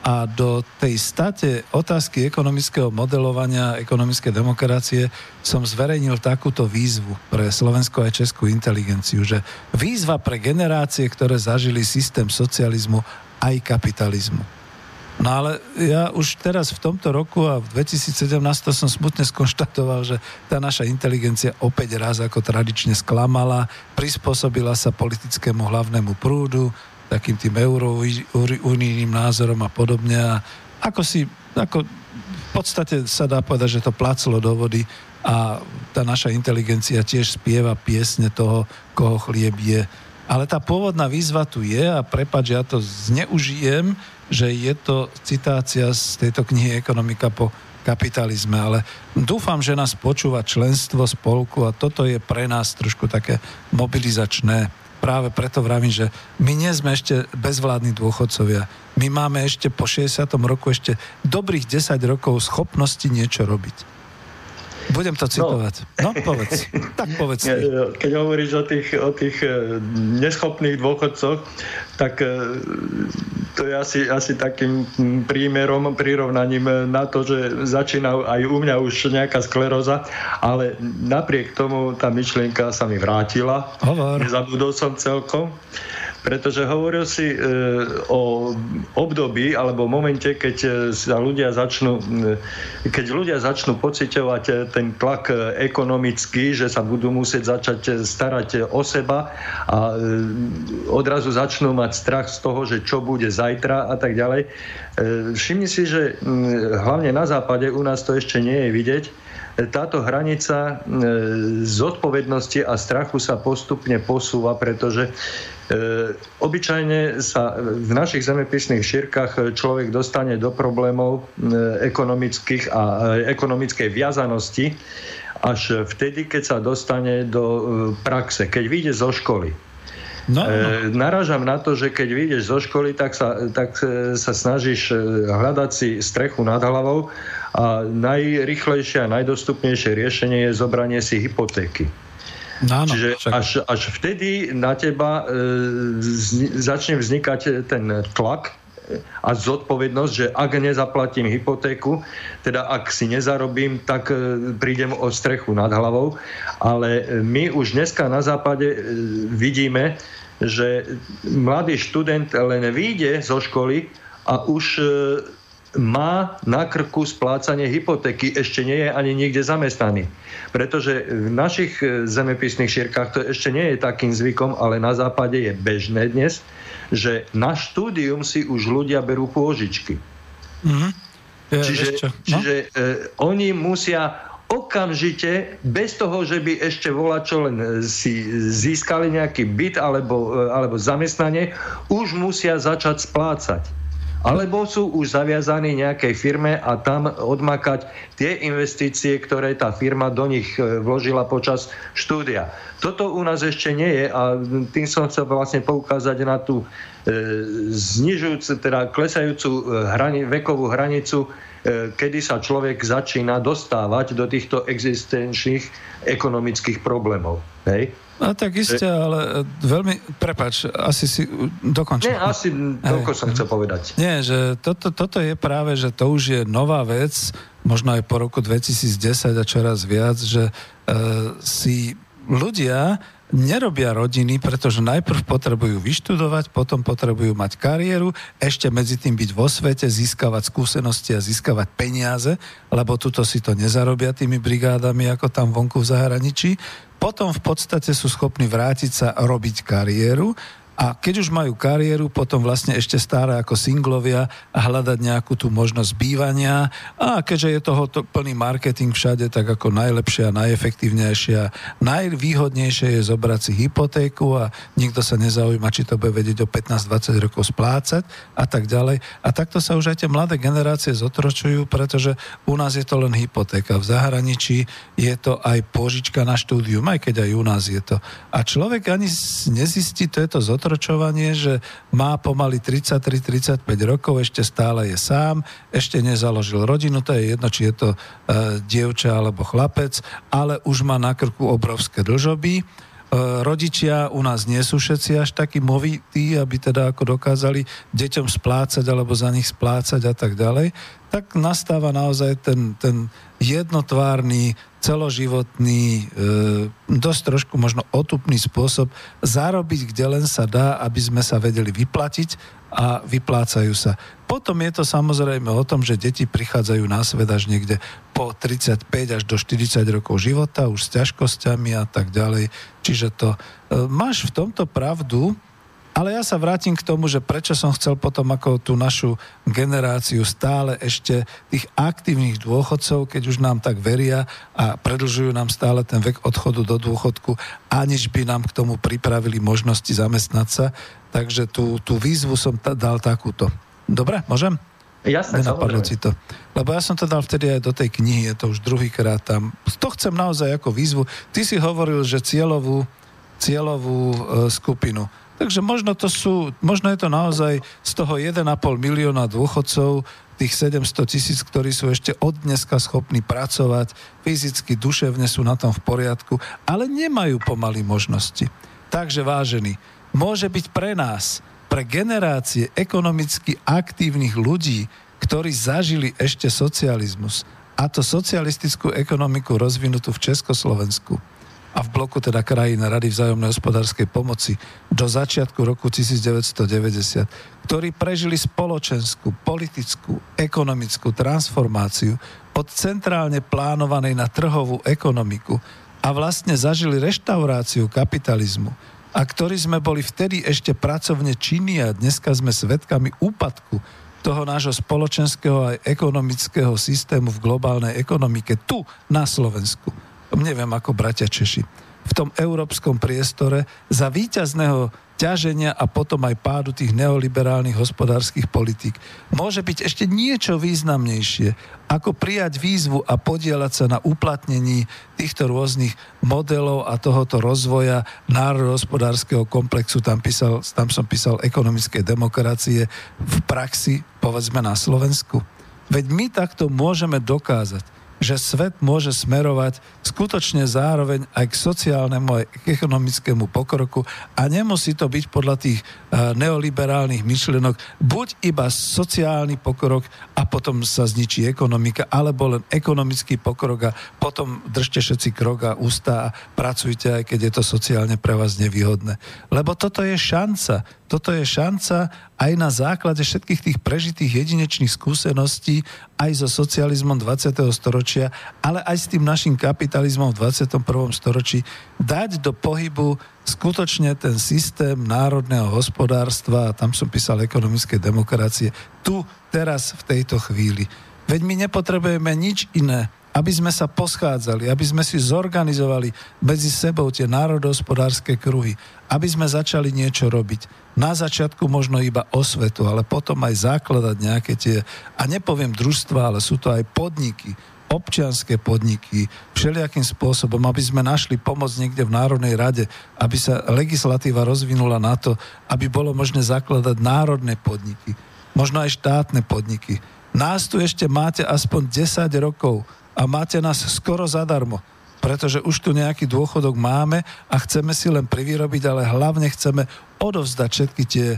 a do tej state Otázky ekonomického modelovania ekonomické demokracie som zverejnil takúto výzvu pre slovenskú aj českú inteligenciu, že výzva pre generácie, ktoré zažili systém socializmu aj kapitalizmu. No ale ja už teraz v tomto roku a v 2017 som smutne skonštatoval, že tá naša inteligencia opäť raz ako tradične sklamala, prispôsobila sa politickému hlavnému prúdu, takým tým eurounijným názorom a podobne. A ako v podstate sa dá povedať, že to placlo do vody a tá naša inteligencia tiež spieva piesne toho, koho chlieb je. Ale tá pôvodná výzva tu je a prepáč, ja to zneužijem, že je to citácia z tejto knihy Ekonomika po kapitalizme, ale dúfam, že nás počúva členstvo spolku a toto je pre nás trošku také mobilizačné. Práve preto vravím, že my nie sme ešte bezvládni dôchodcovia. My máme ešte po 60. roku ešte dobrých 10 rokov schopnosti niečo robiť. Budem to citovať. No povedz. Tak povedz. Keď hovoríš o tých neschopných dôchodcoch, tak to je asi takým prímerom, prirovnaním na to, že začína aj u mňa už nejaká skleróza, ale napriek tomu tá myšlienka sa mi vrátila. Hovor. Nezabudol som celkom. Pretože hovoril si o období alebo momente, keď ľudia začnú pociťovať ten tlak ekonomický, že sa budú musieť začať starať o seba a odrazu začnú mať strach z toho, že čo bude zajtra a tak ďalej. Všimni si, že hlavne na západe, u nás to ešte nie je vidieť, táto hranica zodpovednosti a strachu sa postupne posúva, pretože obyčajne sa v našich zemepisných šírkach človek dostane do problémov ekonomických a ekonomickej viazanosti až vtedy, keď sa dostane do praxe, keď vyjde zo školy. No. Narážam na to, že keď vyjdeš zo školy, tak sa snažíš hľadať si strechu nad hlavou a najrýchlejšie a najdostupnejšie riešenie je zobranie si hypotéky. Áno, čiže až vtedy na teba začne vznikať ten tlak a zodpovednosť, že ak nezaplatím hypotéku, teda ak si nezarobím, tak prídem o strechu nad hlavou. Ale my už dneska na západe vidíme, že mladý študent len vyjde zo školy a už má na krku splácanie hypotéky, ešte nie je ani niekde zamestnaný. Pretože v našich zemepisných šírkach to ešte nie je takým zvykom, ale na západe je bežné dnes, že na štúdium si už ľudia berú pôžičky. Mm-hmm. Čiže oni musia okamžite, bez toho, že by ešte volačo len si získali nejaký byt alebo zamestnanie, už musia začať splácať. Alebo sú už zaviazaní nejakej firme a tam odmakať tie investície, ktoré tá firma do nich vložila počas štúdia. Toto u nás ešte nie je a tým som chcel vlastne poukázať na tú klesajúcu vekovú hranicu, kedy sa človek začína dostávať do týchto existenčných ekonomických problémov. Hej? A tak isté, ale veľmi... Prepáč, asi si dokončil. Nie, asi toľko som chcel povedať. Nie, že toto je práve, že to už je nová vec, možno aj po roku 2010 a čoraz viac, že si ľudia nerobia rodiny, pretože najprv potrebujú vyštudovať, potom potrebujú mať kariéru, ešte medzi tým byť vo svete, získavať skúsenosti a získavať peniaze, lebo tuto si to nezarobia tými brigádami, ako tam vonku v zahraničí. Potom v podstate sú schopní vrátiť sa robiť kariéru, A keď už majú kariéru, potom vlastne ešte staré ako singlovia a hľadať nejakú tú možnosť bývania. A keďže je toho plný marketing všade, tak ako najlepšia, najefektívnejšia, najvýhodnejšie je zobrať si hypotéku a nikto sa nezaujíma, či to bude vedieť o 15-20 rokov splácať a tak ďalej. A takto sa už aj tie mladé generácie zotročujú, pretože u nás je to len hypotéka. V zahraničí je to aj požička na štúdium, aj keď aj u nás je to. A človek ani nezistí, to je to zotročenie, že má pomaly 33-35 rokov, ešte stále je sám, ešte nezaložil rodinu, to je jedno, či je to dievča alebo chlapec, ale už má na krku obrovské dlžoby. Rodičia u nás nie sú všetci až takí movití, aby teda ako dokázali deťom splácať alebo za nich splácať a tak ďalej, tak nastáva naozaj ten jednotvárny, celoživotný, dosť trošku možno otupný spôsob zarobiť, kde len sa dá, aby sme sa vedeli vyplatiť a vyplácajú sa. Potom je to samozrejme o tom, že deti prichádzajú na svet až niekde po 35 až do 40 rokov života, už s ťažkosťami a tak ďalej. Čiže to máš v tomto pravdu, ale ja sa vrátim k tomu, že prečo som chcel potom ako tú našu generáciu stále ešte tých aktívnych dôchodcov, keď už nám tak veria a predlžujú nám stále ten vek odchodu do dôchodku, aniž by nám k tomu pripravili možnosti zamestnať sa. Takže tú výzvu som dal takúto. Dobre, môžem? Jasne, nenapadlo ti to. Lebo ja som to dal vtedy aj do tej knihy, je to už druhýkrát tam. To chcem naozaj ako výzvu. Ty si hovoril, že cieľovú skupinu. Takže možno je to naozaj z toho 1,5 milióna dôchodcov, tých 700 000, ktorí sú ešte od dneska schopní pracovať, fyzicky, duševne sú na tom v poriadku, ale nemajú pomaly možnosti. Takže vážení, môže byť pre nás, pre generácie ekonomicky aktívnych ľudí, ktorí zažili ešte socializmus, a to socialistickú ekonomiku rozvinutú v Československu, a v bloku teda krajín Rady vzájomnej hospodárskej pomoci do začiatku roku 1990, ktorí prežili spoločenskú, politickú, ekonomickú transformáciu od centrálne plánovanej na trhovú ekonomiku a vlastne zažili reštauráciu kapitalizmu a ktorí sme boli vtedy ešte pracovne činní a dneska sme svedkami úpadku toho nášho spoločenského aj ekonomického systému v globálnej ekonomike tu na Slovensku. Neviem, ako bratia Češi, v tom európskom priestore za víťazného ťaženia a potom aj pádu tých neoliberálnych hospodárskych politík. Môže byť ešte niečo významnejšie, ako prijať výzvu a podieľať sa na uplatnení týchto rôznych modelov a tohoto rozvoja národohospodárskeho komplexu, tam som písal ekonomické demokracie v praxi, povedzme na Slovensku. Veď my takto môžeme dokázať, že svet môže smerovať skutočne zároveň aj k sociálnemu, aj k ekonomickému pokroku a nemusí to byť podľa tých neoliberálnych myšlienok buď iba sociálny pokrok a potom sa zničí ekonomika, alebo len ekonomický pokrok a potom držte všetci krok a ústa a pracujte, aj keď je to sociálne pre vás nevýhodné. Lebo toto je šanca. Toto je šanca aj na základe všetkých tých prežitých jedinečných skúseností aj so socializmom 20. storočia, ale aj s tým našim kapitalizmom v 21. storočí dať do pohybu skutočne ten systém národného hospodárstva, a tam som písal ekonomické demokracie, tu, teraz, v tejto chvíli. Veď my nepotrebujeme nič iné, aby sme sa poschádzali, aby sme si zorganizovali medzi sebou tie národohospodárske kruhy, aby sme začali niečo robiť. Na začiatku možno iba osvetu, ale potom aj zakladať nejaké tie, a nepoviem družstva, ale sú to aj podniky, občianske podniky, všelijakým spôsobom, aby sme našli pomoc niekde v Národnej rade, aby sa legislatíva rozvinula na to, aby bolo možné zakladať národné podniky, možno aj štátne podniky. Nás tu ešte máte aspoň 10 rokov, a máte nás skoro zadarmo, pretože už tu nejaký dôchodok máme a chceme si len privyrobiť, ale hlavne chceme odovzdať všetky tie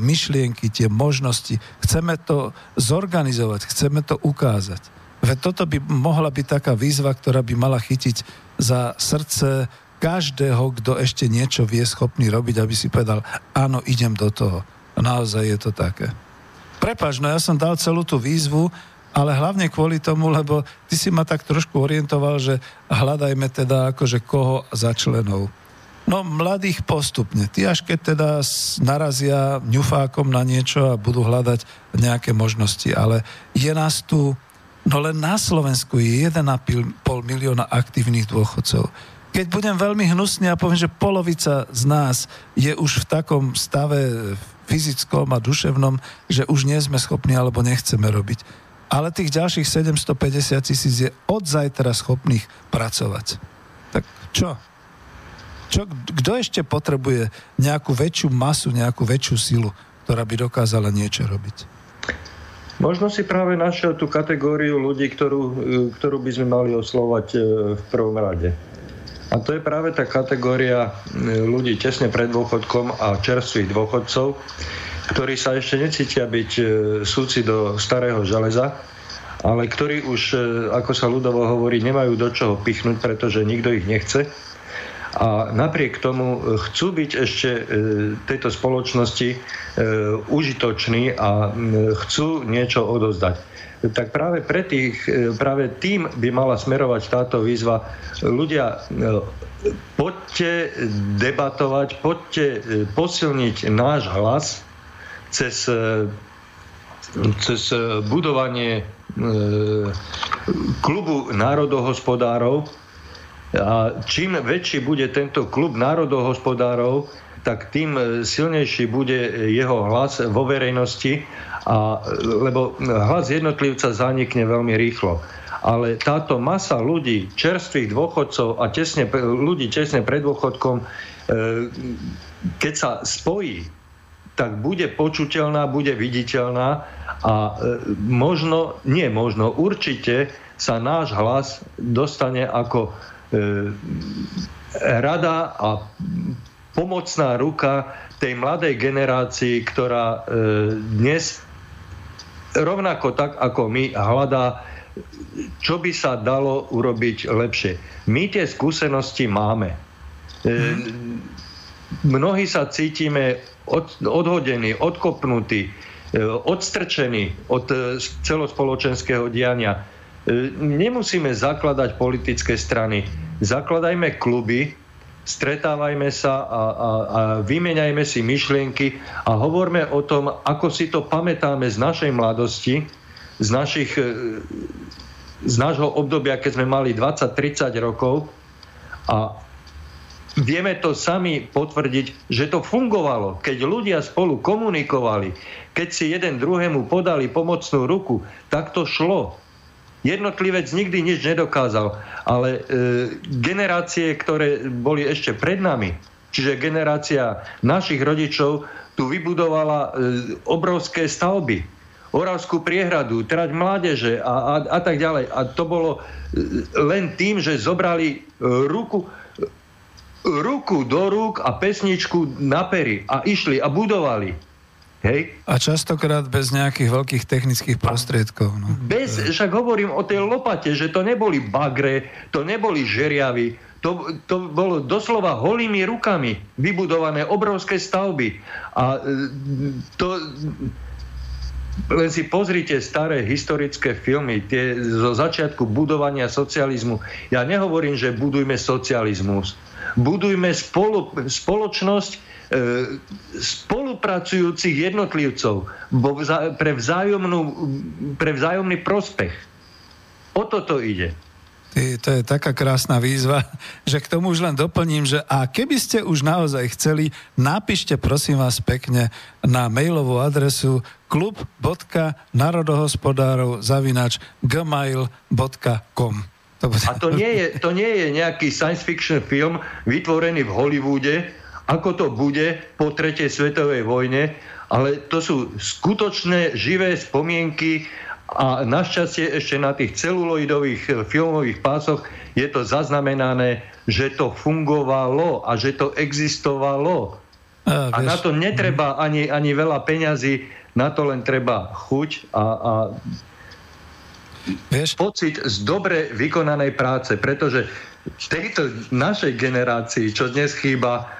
myšlienky, tie možnosti. Chceme to zorganizovať, chceme to ukázať. Veď toto by mohla byť taká výzva, ktorá by mala chytiť za srdce každého, kto ešte niečo vie schopný robiť, aby si povedal, áno, idem do toho. Naozaj je to také. Prepáč, no ja som dal celú tú výzvu, ale hlavne kvôli tomu, lebo ty si ma tak trošku orientoval, že hľadajme teda akože koho za členov. No, mladých postupne. Tí až keď teda narazia ňufákom na niečo a budú hľadať nejaké možnosti. Ale je nás tu, no len na Slovensku je 1,5 milióna aktívnych dôchodcov. Keď budem veľmi hnusný a poviem, že polovica z nás je už v takom stave fyzickom a duševnom, že už nie sme schopní alebo nechceme robiť. Ale tých ďalších 750 000 je od zajtra schopných pracovať. Tak čo? Kto ešte potrebuje nejakú väčšiu masu, nejakú väčšiu silu, ktorá by dokázala niečo robiť? Možno si práve našiel tú kategóriu ľudí, ktorú by sme mali oslovať v prvom rade. A to je práve tá kategória ľudí tesne pred dôchodkom a čerstvých dôchodcov, ktorí sa ešte necítia byť súci do starého železa, ale ktorí už, ako sa ľudovo hovorí, nemajú do čoho pichnúť, pretože nikto ich nechce. A napriek tomu chcú byť ešte tejto spoločnosti užitoční a chcú niečo odozdať. Tak práve práve tým by mala smerovať táto výzva. Ľudia, poďte debatovať, poďte posilniť náš hlas cez budovanie klubu národohospodárov. A čím väčší bude tento klub národohospodárov, tak tým silnejší bude jeho hlas vo verejnosti, lebo hlas jednotlivca zanikne veľmi rýchlo. Ale táto masa ľudí, čerstvých dôchodcov a ľudí tesne pred dôchodkom, keď sa spojí, tak bude počuteľná, bude viditeľná a určite sa náš hlas dostane ako rada a pomocná ruka tej mladej generácii, ktorá dnes rovnako tak ako my hľadá, čo by sa dalo urobiť lepšie. My tie skúsenosti máme. Mnohí sa cítime odhodení, odkopnutí, odstrčení od celospoločenského diania. Nemusíme zakladať politické strany. Zakladajme kluby, stretávajme sa a vymieňajme si myšlienky a hovorme o tom, ako si to pamätáme z našej mladosti, z nášho obdobia, keď sme mali 20-30 rokov a vieme to sami potvrdiť, že to fungovalo. Keď ľudia spolu komunikovali, keď si jeden druhému podali pomocnú ruku, tak to šlo. Jednotlivec nikdy nič nedokázal, ale generácie, ktoré boli ešte pred nami, čiže generácia našich rodičov, tu vybudovala obrovské stavby, Oravskú priehradu, Trať mládeže a tak ďalej. A to bolo len tým, že zobrali ruku do rúk a pesničku na pery a išli a budovali. Hej. A častokrát bez nejakých veľkých technických prostriedkov. No. Však hovorím o tej lopate, že to neboli bagre, to neboli žeriavy, to bolo doslova holými rukami vybudované obrovské stavby. A to... Len si pozrite staré historické filmy, tie zo začiatku budovania socializmu. Ja nehovorím, že budujme socializmus. Budujme spoločnosť, spolupracujúcich jednotlivcov pre vzájomný prospech. O toto ide. To je taká krásna výzva, že k tomu už len doplním, že a keby ste už naozaj chceli, napíšte prosím vás pekne na mailovú adresu klub.národohospodárov@gmail.com. A to nie je nejaký science fiction film vytvorený v Hollywoode, ako to bude po 3. svetovej vojne, ale to sú skutočné živé spomienky a našťastie ešte na tých celuloidových filmových pásoch je to zaznamenané, že to fungovalo a že to existovalo. A na to netreba ani veľa peňazí, na to len treba chuť a pocit z dobre vykonanej práce, pretože v tejto našej generácii, čo dnes chýba,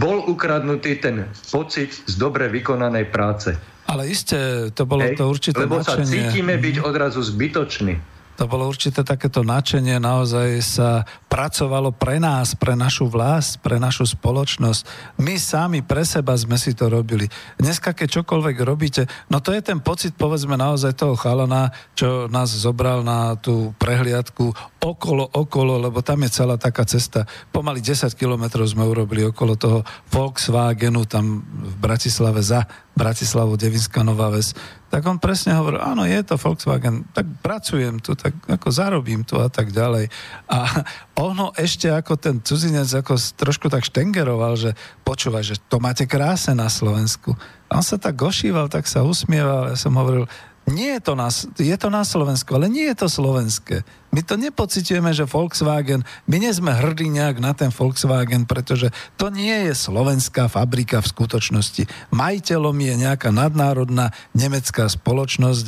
bol ukradnutý ten pocit z dobre vykonanej práce. Ale iste, to bolo to určité nadšenie. Lebo sa cítime byť odrazu zbytoční. To bolo určite takéto nadšenie, naozaj sa pracovalo pre nás, pre našu vlast, pre našu spoločnosť. My sami pre seba sme si to robili. Dneska, keď čokoľvek robíte, no to je ten pocit, povedzme, naozaj toho chalana, čo nás zobral na tú prehliadku okolo, lebo tam je celá taká cesta. Pomaly 10 kilometrov sme urobili okolo toho Volkswagenu, tam v Bratislave za Bratislavu, Devinská Nová Ves, tak on presne hovoril, áno, je to Volkswagen, tak pracujem tu, tak ako zarobím tu a tak ďalej. A ono ešte ako ten cudzinec ako trošku tak štengeroval, že počúvaj, že to máte krásne na Slovensku. A on sa tak gošíval, tak sa usmieval, ja som hovoril, nie je to na, je to na Slovensku, ale nie je to slovenské. My to nepociťujeme, že Volkswagen, my nie sme hrdí nejak na ten Volkswagen, pretože to nie je slovenská fabrika v skutočnosti. Majiteľom je nejaká nadnárodná nemecká spoločnosť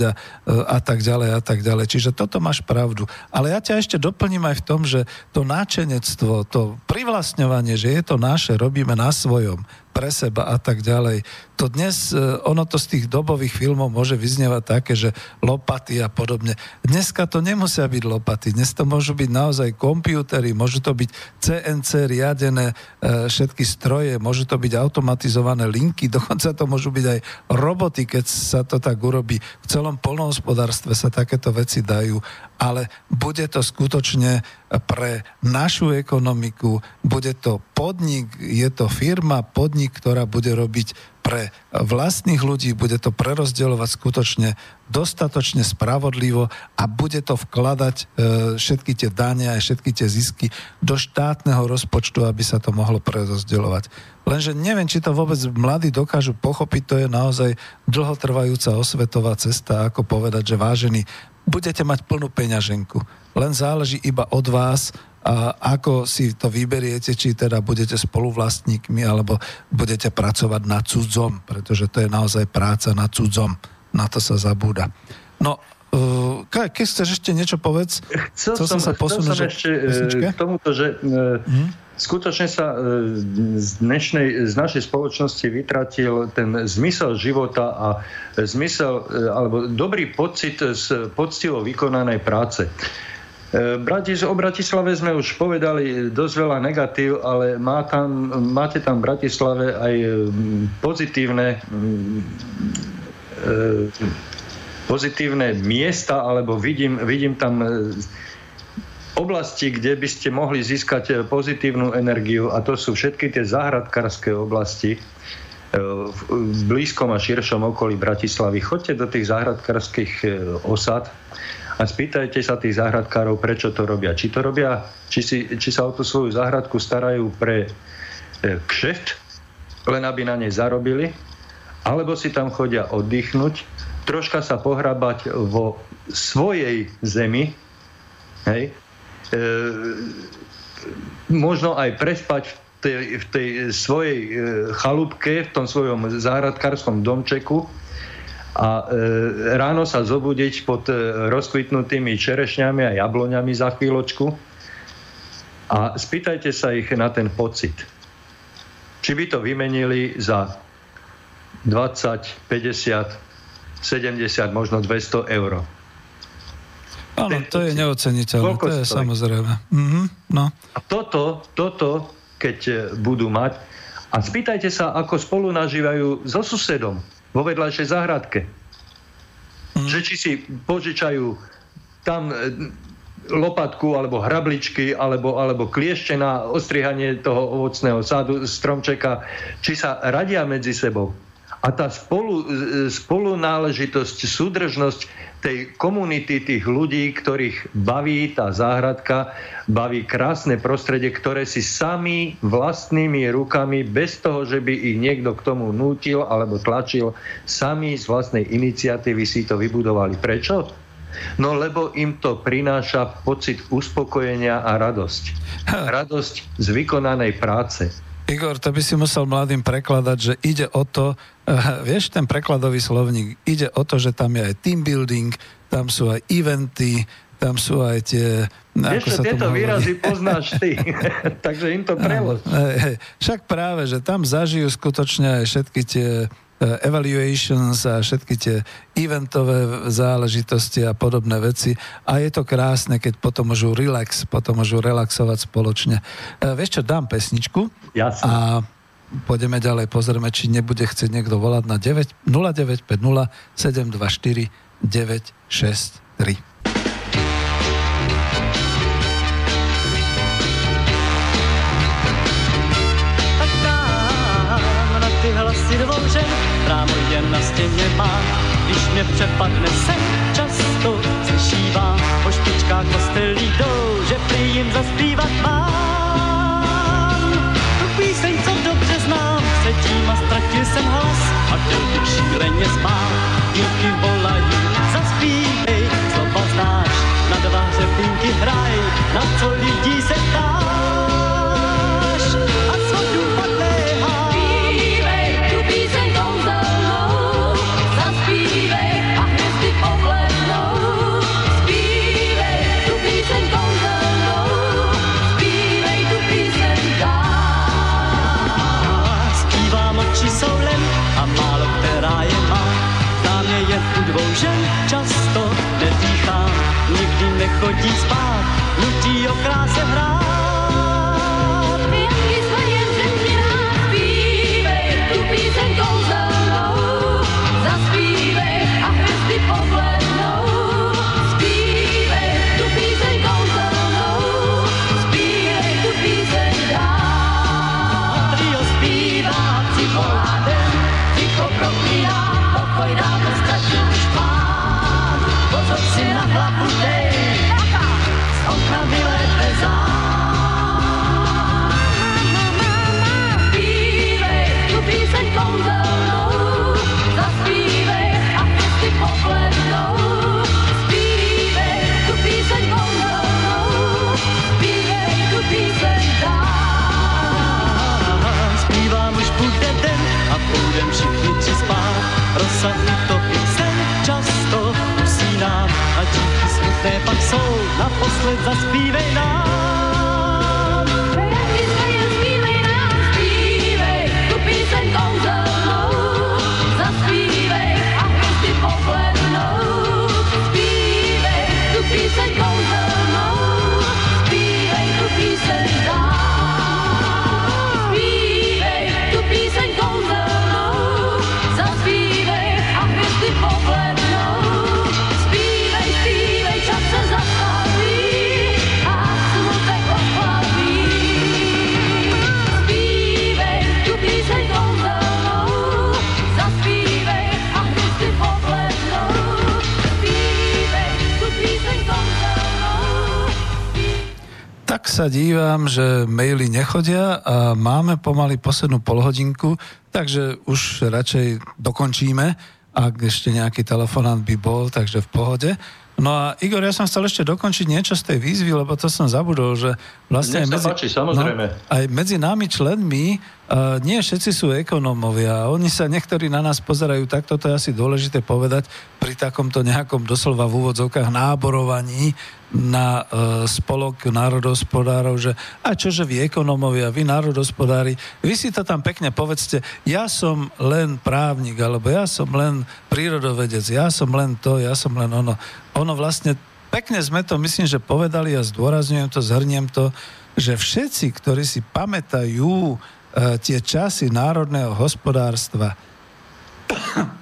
a tak ďalej. Čiže toto máš pravdu. Ale ja ťa ešte doplním aj v tom, že to náčenectvo, to privlastňovanie, že je to naše, robíme na svojom, pre seba a tak ďalej. To dnes, ono to z tých dobových filmov môže vyznievať také, že lopaty a podobne. Dneska to nemusia byť lopaty, dnes to môžu byť naozaj kompiútery, môžu to byť CNC riadené všetky stroje, môžu to byť automatizované linky, dokonca to môžu byť aj roboty, keď sa to tak urobí. V celom poľnohospodárstve sa takéto veci dajú, ale bude to skutočne pre našu ekonomiku, bude to podnik, je to firma, podnik, ktorá bude robiť pre vlastných ľudí, bude to prerozdeľovať skutočne dostatočne spravodlivo a bude to vkladať všetky tie dania a všetky tie zisky do štátneho rozpočtu, aby sa to mohlo prerozdeľovať. Lenže neviem, či to vôbec mladí dokážu pochopiť, to je naozaj dlhotrvajúca osvetová cesta, ako povedať, že vážení, budete mať plnú peňaženku. Len záleží iba od vás, a ako si to vyberiete, či teda budete spoluvlastníkmi, alebo budete pracovať na cudzom, pretože to je naozaj práca na cudzom. Na to sa zabúda. No, keď chceš ešte niečo povedz, chcel som sa posunúť k tomuto, že skutočne sa z našej spoločnosti vytratil ten zmysel života a zmysel, alebo dobrý pocit z poctivo vykonanej práce. O Bratislave sme už povedali dosť veľa negatív, ale máte tam v Bratislave aj pozitívne miesta, alebo vidím tam oblasti, kde by ste mohli získať pozitívnu energiu, a to sú všetky tie záhradkárske oblasti v blízkom a širšom okolí Bratislavy. Choďte do tých záhradkárskych osad a spýtajte sa tých záhradkárov, prečo to robia. Či sa o tú svoju záhradku starajú pre kšeft, len aby na nej zarobili, alebo si tam chodia oddychnúť, troška sa pohrábať vo svojej zemi, hej? Možno aj prespať v tej svojej chalúbke, v tom svojom záhradkárskom domčeku, a ráno sa zobudiť pod rozkvitnutými čerešňami a jabloňami za chvíľočku a spýtajte sa ich na ten pocit. Či by to vymenili za 20, 50, 70, možno 200 eur. Áno, to je neoceniteľné, to je samozrejme. Mm-hmm, no. A toto, keď budú mať, a spýtajte sa, ako spolu nažívajú so susedom vo vedľajšej záhradke. Že či si požičajú tam lopatku alebo hrabličky alebo kliešte na ostrihanie toho ovocného sádu, stromčeka, či sa radia medzi sebou. A tá spolunáležitosť, súdržnosť tej komunity, tých ľudí, ktorých baví tá záhradka, baví krásne prostredie, ktoré si sami vlastnými rukami, bez toho, že by ich niekto k tomu nútil alebo tlačil, sami z vlastnej iniciatívy si to vybudovali. Prečo? No lebo im to prináša pocit uspokojenia a radosť. Radosť z vykonanej práce. Igor, to by si musel mladým prekladať, že ide o to, vieš, ten prekladový slovník, ide o to, že tam je aj team building, tam sú aj eventy, tam sú aj tie... Vieš, tieto výrazy poznáš ty, takže im to prelož. Však práve, že tam zažijú skutočne aj všetky tie evaluations a všetky tie eventové záležitosti a podobné veci. A je to krásne, keď potom môžu relaxovať spoločne. Vieš čo, dám pesničku. Jasne. A pôjdeme ďalej, pozrieme, či nebude chcieť niekto volať na 0950 724 963. Tak dám na ty hlasy dvou žen, právo je na stěně mám, když mě přepadne sen, často slyšívám, po špičkách kostelí jdou, že prý jim zaspívat mám. Tu píseň, co dobře znám, předtím a ztratil jsem hlas, a chvilky šíleně spám, chvilky volají, zaspívej, slova znáš, na dva hřebínky hraj, na co lidí se ptáš, a co důvod léhá. Dvou žen často nedýchám, nikdy nechodí spát, nutí o kráse hrát. Pětky se jen přepírám, zpívej tu píseň kouzelnou, zaspívej a hvězdy poblednou. Zpívej tu píseň kouzelnou, zpívej tu píseň dál. A trio zpívá, ticho ládem, ticho proklíná, pokoj dávno ztratil. Co si na hlavu dej, z okna vylétne zám. Zpívej tu píseň kouzelnou, zaspívej a hvězdy poblednou. Zpívej tu píseň kouzelnou, zpívej tu píseň dám. Zpívám už bude den a budem všichni tři spát, rosa utopí sen často. A díky smutné pak jsou, naposled zaspívej nám. Hvězdy se jen zpívej nám, zpívej tu píseň kouzelnou, zaspívej a hvězdy poblednou. Zpívej tu píseň kouzelnou, zpívej tu píseň dál. Zpívej tu píseň kouzelnou, zaspívej a hvězdy poblednou. Tak sa dívam, že maily nechodia a máme pomaly poslednú polhodinku, takže už radšej dokončíme, ak ešte nejaký telefonát by bol, takže v pohode. No a Igor, ja som chcel ešte dokončiť niečo z tej výzvy, lebo to som zabudol, že vlastne aj medzi námi členmi nie všetci sú ekonómovia. Oni sa niektorí na nás pozerajú, tak toto je asi dôležité povedať pri takomto nejakom doslova v úvodzovkách náborovaní na spolok národohospodárov, že a čože vy ekonómovia, vy národohospodári, vy si to tam pekne povedzte, ja som len právnik, alebo ja som len prírodovedec, ja som len to, ja som len ono. Ono vlastne, pekne sme to, myslím, že povedali a zdôrazňujem to, zhrniem to, že všetci, ktorí si pamätajú tie časy národného hospodárstva,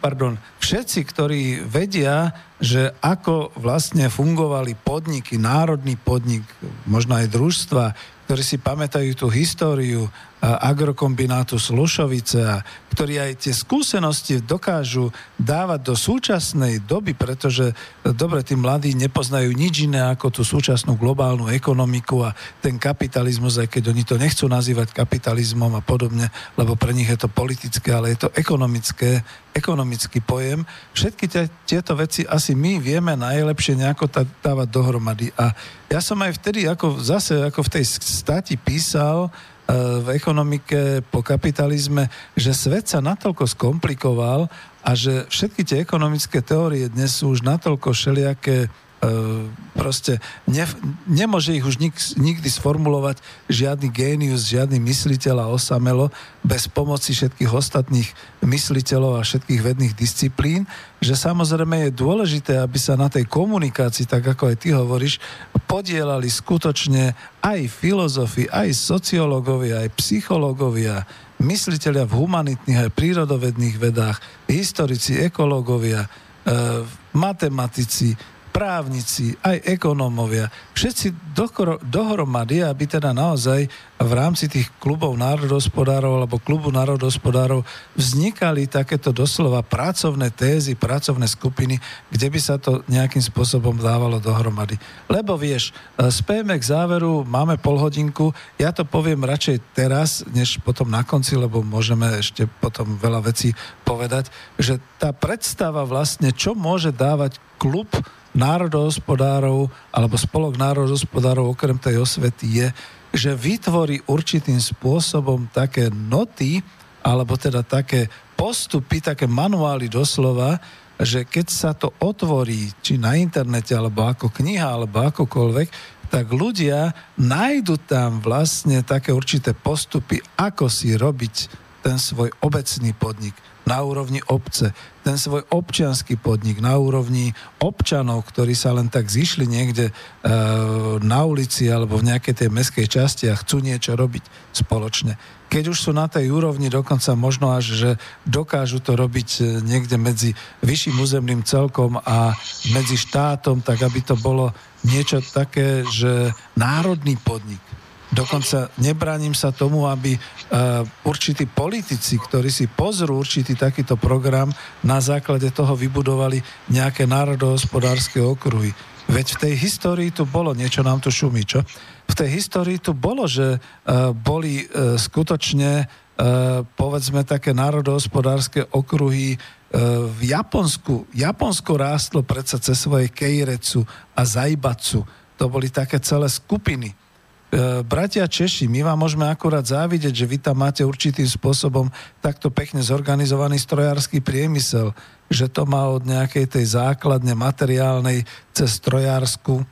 pardon, všetci, ktorí vedia, že ako vlastne fungovali podniky, národný podnik, možno aj družstva, ktorí si pamätajú tú históriu agrokombinátu Slušovice a ktorí aj tie skúsenosti dokážu dávať do súčasnej doby, pretože dobre, tí mladí nepoznajú nič iné ako tú súčasnú globálnu ekonomiku a ten kapitalizmus, aj keď oni to nechcú nazývať kapitalizmom a podobne, lebo pre nich je to politické, ale je to ekonomický pojem. Všetky tieto veci asi my vieme najlepšie nejako dávať dohromady. A ja som aj vtedy, ako v tej stati písal v ekonomike po kapitalizme, že svet sa natoľko skomplikoval a že všetky tie ekonomické teórie dnes sú už natoľko všelijaké proste nemôže ich už nikdy sformulovať žiadny génius, žiadny mysliteľ a osamelo bez pomoci všetkých ostatných mysliteľov a všetkých vedných disciplín, že samozrejme je dôležité, aby sa na tej komunikácii, tak ako aj ty hovoríš, podielali skutočne aj filozofi, aj sociológovia, aj psychológovia, mysliteľia v humanitných aj prírodovedných vedách, historici, ekológovia, matematici, právnici, aj ekonómovia, všetci dohromady, aby teda naozaj v rámci tých klubov národohospodárov alebo klubu národohospodárov vznikali takéto doslova pracovné tézy, pracovné skupiny, kde by sa to nejakým spôsobom dávalo dohromady. Lebo vieš, spejme k záveru, máme polhodinku, ja to poviem radšej teraz, než potom na konci, lebo môžeme ešte potom veľa vecí povedať, že tá predstava vlastne, čo môže dávať klub národohospodárov alebo spolok národohospodárov okrem tej osvety je, že vytvorí určitým spôsobom také noty alebo teda také postupy, také manuály doslova, že keď sa to otvorí či na internete alebo ako kniha alebo akokoľvek, tak ľudia nájdu tam vlastne také určité postupy, ako si robiť ten svoj obecný podnik na úrovni obce, ten svoj občiansky podnik na úrovni občanov, ktorí sa len tak zišli niekde na ulici alebo v nejakej tej mestskej časti a chcú niečo robiť spoločne. Keď už sú na tej úrovni, dokonca možno až, že dokážu to robiť niekde medzi vyšším územným celkom a medzi štátom, tak aby to bolo niečo také, že národný podnik. Dokonca nebránim sa tomu, aby určití politici, ktorí si pozrú určitý takýto program, na základe toho vybudovali nejaké národohospodárske okruhy. Veď v tej histórii tu bolo, niečo nám tu šumí, čo? V tej histórii tu bolo, že boli skutočne, povedzme, také národohospodárske okruhy v Japonsku. Japonsko rástlo predsa cez svoje Keiretsu a Zaibatsu. To boli také celé skupiny. Bratia Češi, my vám môžeme akurát závidieť, že vy tam máte určitým spôsobom takto pekne zorganizovaný strojársky priemysel, že to má od nejakej tej základne materiálnej cez strojársku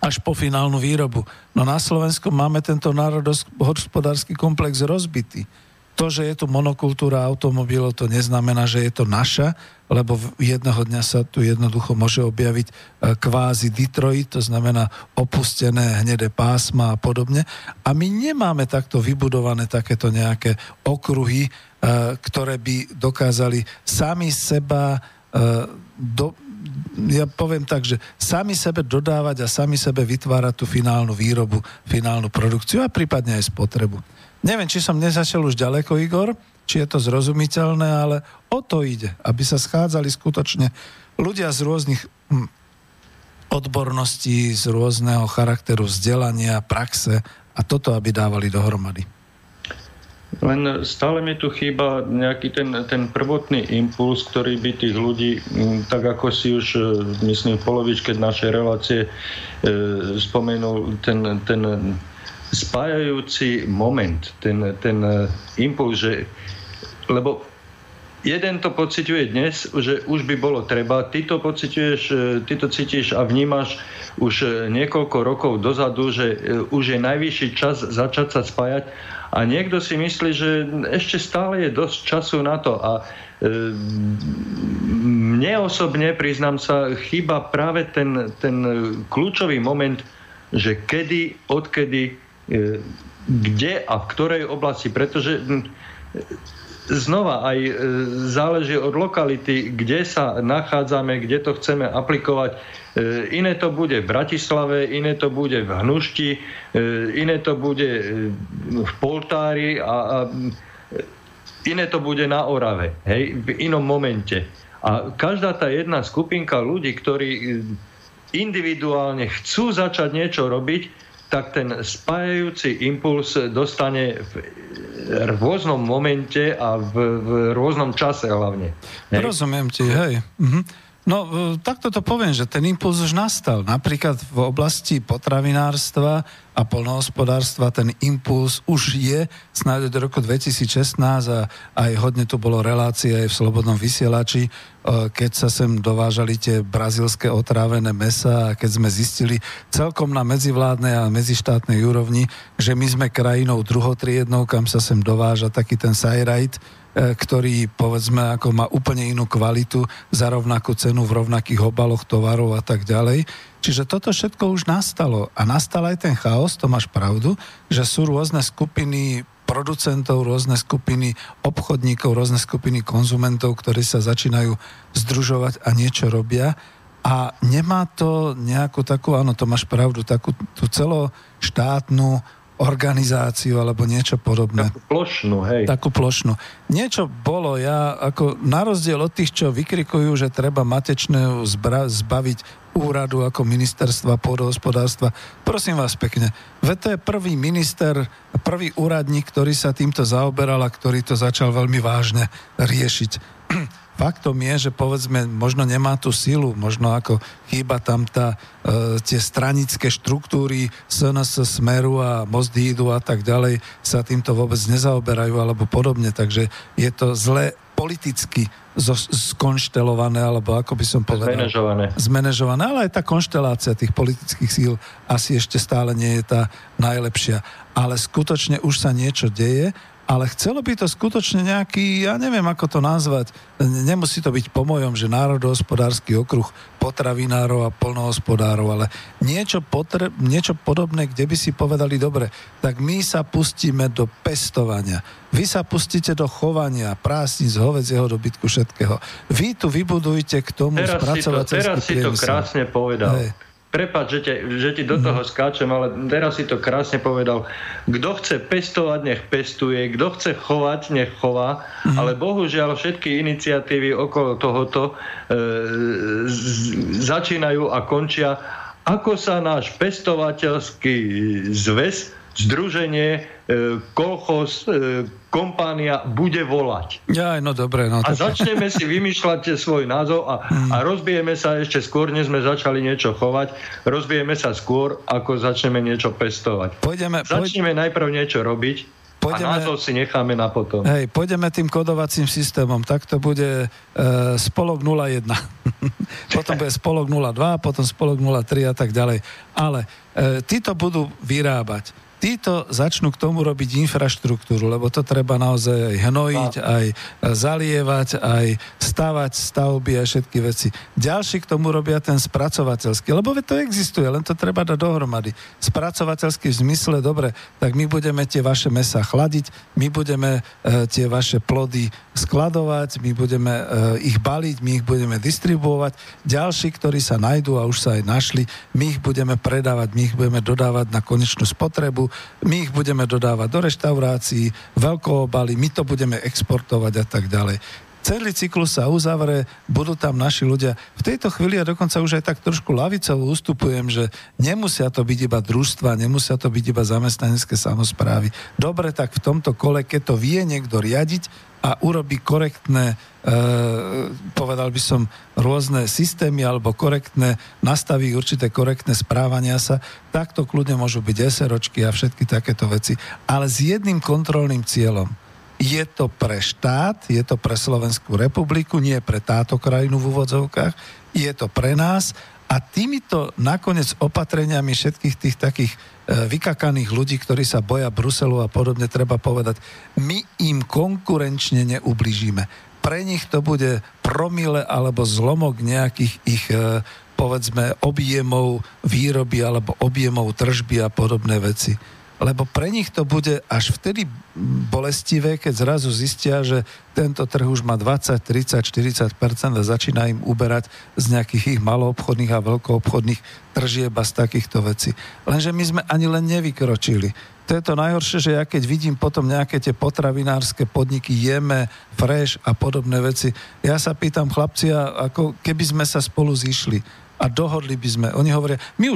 až po finálnu výrobu. No na Slovensku máme tento národohospodársky komplex rozbitý. To, že je tu monokultúra automobilov, to neznamená, že je to naša, lebo jedného dňa sa tu jednoducho môže objaviť kvázi Detroit, to znamená opustené hnedé pásma a podobne. A my nemáme takto vybudované takéto nejaké okruhy, ktoré by dokázali sami seba ja poviem tak, že sami sebe dodávať a sami sebe vytvárať tú finálnu výrobu, finálnu produkciu a prípadne aj spotrebu. Neviem, či som nezašiel už ďaleko, Igor, či je to zrozumiteľné, ale o to ide, aby sa schádzali skutočne ľudia z rôznych odborností, z rôzneho charakteru vzdelania, praxe a toto, aby dávali dohromady. Len stále mi tu chýba nejaký ten prvotný impuls, ktorý by tých ľudí, tak ako si už myslím v polovičke našej relácie spomenul, ten spájajúci moment, ten impuls, že, lebo jeden to pociťuje dnes, že už by bolo treba, ty to cítiš a vnímaš už niekoľko rokov dozadu, že už je najvyšší čas začať sa spájať a niekto si myslí, že ešte stále je dosť času na to a mne osobne, priznám sa, chýba práve ten kľúčový moment, že kedy, odkedy, kde a v ktorej oblasti, pretože znova aj záleží od lokality, kde sa nachádzame, kde to chceme aplikovať. Iné to bude v Bratislave, iné to bude v Hnušti, iné to bude v Poltári a iné to bude na Orave, hej, v inom momente. A každá tá jedna skupinka ľudí, ktorí individuálne chcú začať niečo robiť, tak ten spájajúci impuls dostane v rôznom momente a v rôznom čase hlavne. Hej. Rozumiem ti, hej. Mhm. No, takto to poviem, že ten impuls už nastal. Napríklad v oblasti potravinárstva a poľnohospodárstva, ten impuls už je, snáď do roku 2016 a aj hodne tu bolo relácie aj v Slobodnom vysielači, keď sa sem dovážali tie brazílske otrávené mesa a keď sme zistili celkom na medzivládnej a medzištátnej úrovni, že my sme krajinou druhotriednou, kam sa sem dováža taký ten sajrajt, ktorý, povedzme, ako má úplne inú kvalitu za rovnakú cenu v rovnakých obaloch tovarov a tak ďalej. Čiže toto všetko už nastalo. A nastal aj ten chaos, to máš pravdu, že sú rôzne skupiny producentov, rôzne skupiny obchodníkov, rôzne skupiny konzumentov, ktorí sa začínajú združovať a niečo robia. A nemá to nejakú takú, áno, to máš pravdu, takú tú celoštátnu organizáciu alebo niečo podobné. Takú plošnú, hej. Takú plošnú. Niečo bolo, ja ako na rozdiel od tých, čo vykrikujú, že treba matečného zbaviť úradu ako ministerstva pôdohospodárstva. Prosím vás pekne, veď to je prvý minister, prvý úradník, ktorý sa týmto zaoberal a ktorý to začal veľmi vážne riešiť. Faktom je, že povedzme, možno nemá tú silu, možno ako chýba tam tie stranické štruktúry SNS, Smeru a Mosdídu a tak ďalej sa týmto vôbec nezaoberajú alebo podobne, takže je to zle politicky skonštelované, alebo ako by som povedal... Zmanéžované, ale aj tá konštelácia tých politických síl asi ešte stále nie je tá najlepšia. Ale skutočne už sa niečo deje, ale chcelo by to skutočne nejaký, ja neviem, ako to nazvať, nemusí to byť po mojom, že národohospodársky okruh potravinárov a poľnohospodárov, ale niečo podobné, kde by si povedali, dobre, tak my sa pustíme do pestovania, vy sa pustíte do chovania, prásnic, hovedzieho dobytku, všetkého. Vy tu vybudujete k tomu spracovateľský priemysel. Teraz si to krásne povedal. Hej. Prepáč, že ti do toho skáčem, ale teraz si to krásne povedal. Kto chce pestovať, nech pestuje, kto chce chovať, nech chová, ale bohužiaľ všetky iniciatívy okolo tohoto začínajú a končia, ako sa náš pestovateľský zväz, združenie, kolchos, kompánia bude volať. Jaj, no dobre. No, a začneme si vymýšľať svoj názov a rozbijeme sa ešte skôr, než sme začali niečo chovať, rozbijeme sa skôr, ako začneme niečo pestovať. Začneme najprv niečo robiť. A názov si necháme na potom. Hej, pôjdeme tým kodovacím systémom. Tak to bude Spolok 01. Potom bude Spolok 02, potom Spolok 03 a tak ďalej. Ale títo budú vyrábať. Títo začnú k tomu robiť infraštruktúru, lebo to treba naozaj aj hnojiť, aj zalievať, aj stavať stavby a všetky veci. Ďalší k tomu robia ten spracovateľský, lebo to existuje, len to treba dať dohromady. Spracovateľský v zmysle, dobre, tak my budeme tie vaše mäsa chladiť, my budeme tie vaše plody skladovať, my budeme ich baliť, my ich budeme distribuovať. Ďalší, ktorí sa nájdú a už sa aj našli, my ich budeme predávať, my ich budeme dodávať na konečnú spotrebu, my ich budeme dodávať do reštaurácií, veľkoobaly, my to budeme exportovať a tak ďalej. Celý cyklus sa uzavrie, budú tam naši ľudia. V tejto chvíli ja dokonca už aj tak trošku lavicovo ustupujem, že nemusia to byť iba družstva, nemusia to byť iba zamestnanecké samosprávy. Dobre, tak v tomto kole, keď to vie niekto riadiť a urobí korektné, povedal by som, rôzne systémy alebo korektné, nastaví určité korektné správania sa, takto kľudne môžu byť SROčky a všetky takéto veci. Ale s jedným kontrolným cieľom. Je to pre štát, je to pre Slovenskú republiku, nie pre táto krajinu v úvodzovkách, je to pre nás a týmito nakoniec opatreniami všetkých tých takých vykakaných ľudí, ktorí sa boja Bruselu a podobne, treba povedať, my im konkurenčne neublížime. Pre nich to bude promile alebo zlomok nejakých ich, povedzme, objemov výroby alebo objemov tržby a podobné veci. Lebo pre nich to bude až vtedy bolestivé, keď zrazu zistia, že tento trh už má 20, 30, 40% a začína im uberať z nejakých ich maloobchodných a veľkoobchodných tržieb a z takýchto vecí. Lenže my sme ani len nevykročili. To je to najhoršie, že ja keď vidím potom nejaké tie potravinárske podniky, Jeme, Fresh a podobné veci, ja sa pýtam chlapci, ako keby sme sa spolu zišli a dohodli by sme. Oni hovoria, my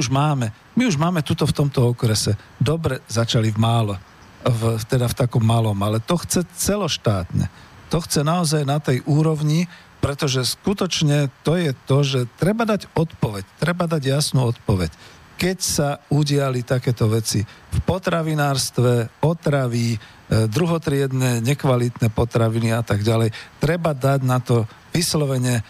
už máme tuto v tomto okrese. Dobre, začali v takom malom, ale to chce celoštátne. To chce naozaj na tej úrovni, pretože skutočne to je to, že treba dať jasnú odpoveď. keď sa udiali takéto veci v potravinárstve, otravy, druhotriedne, nekvalitné potraviny a tak ďalej. Treba dať na to vyslovene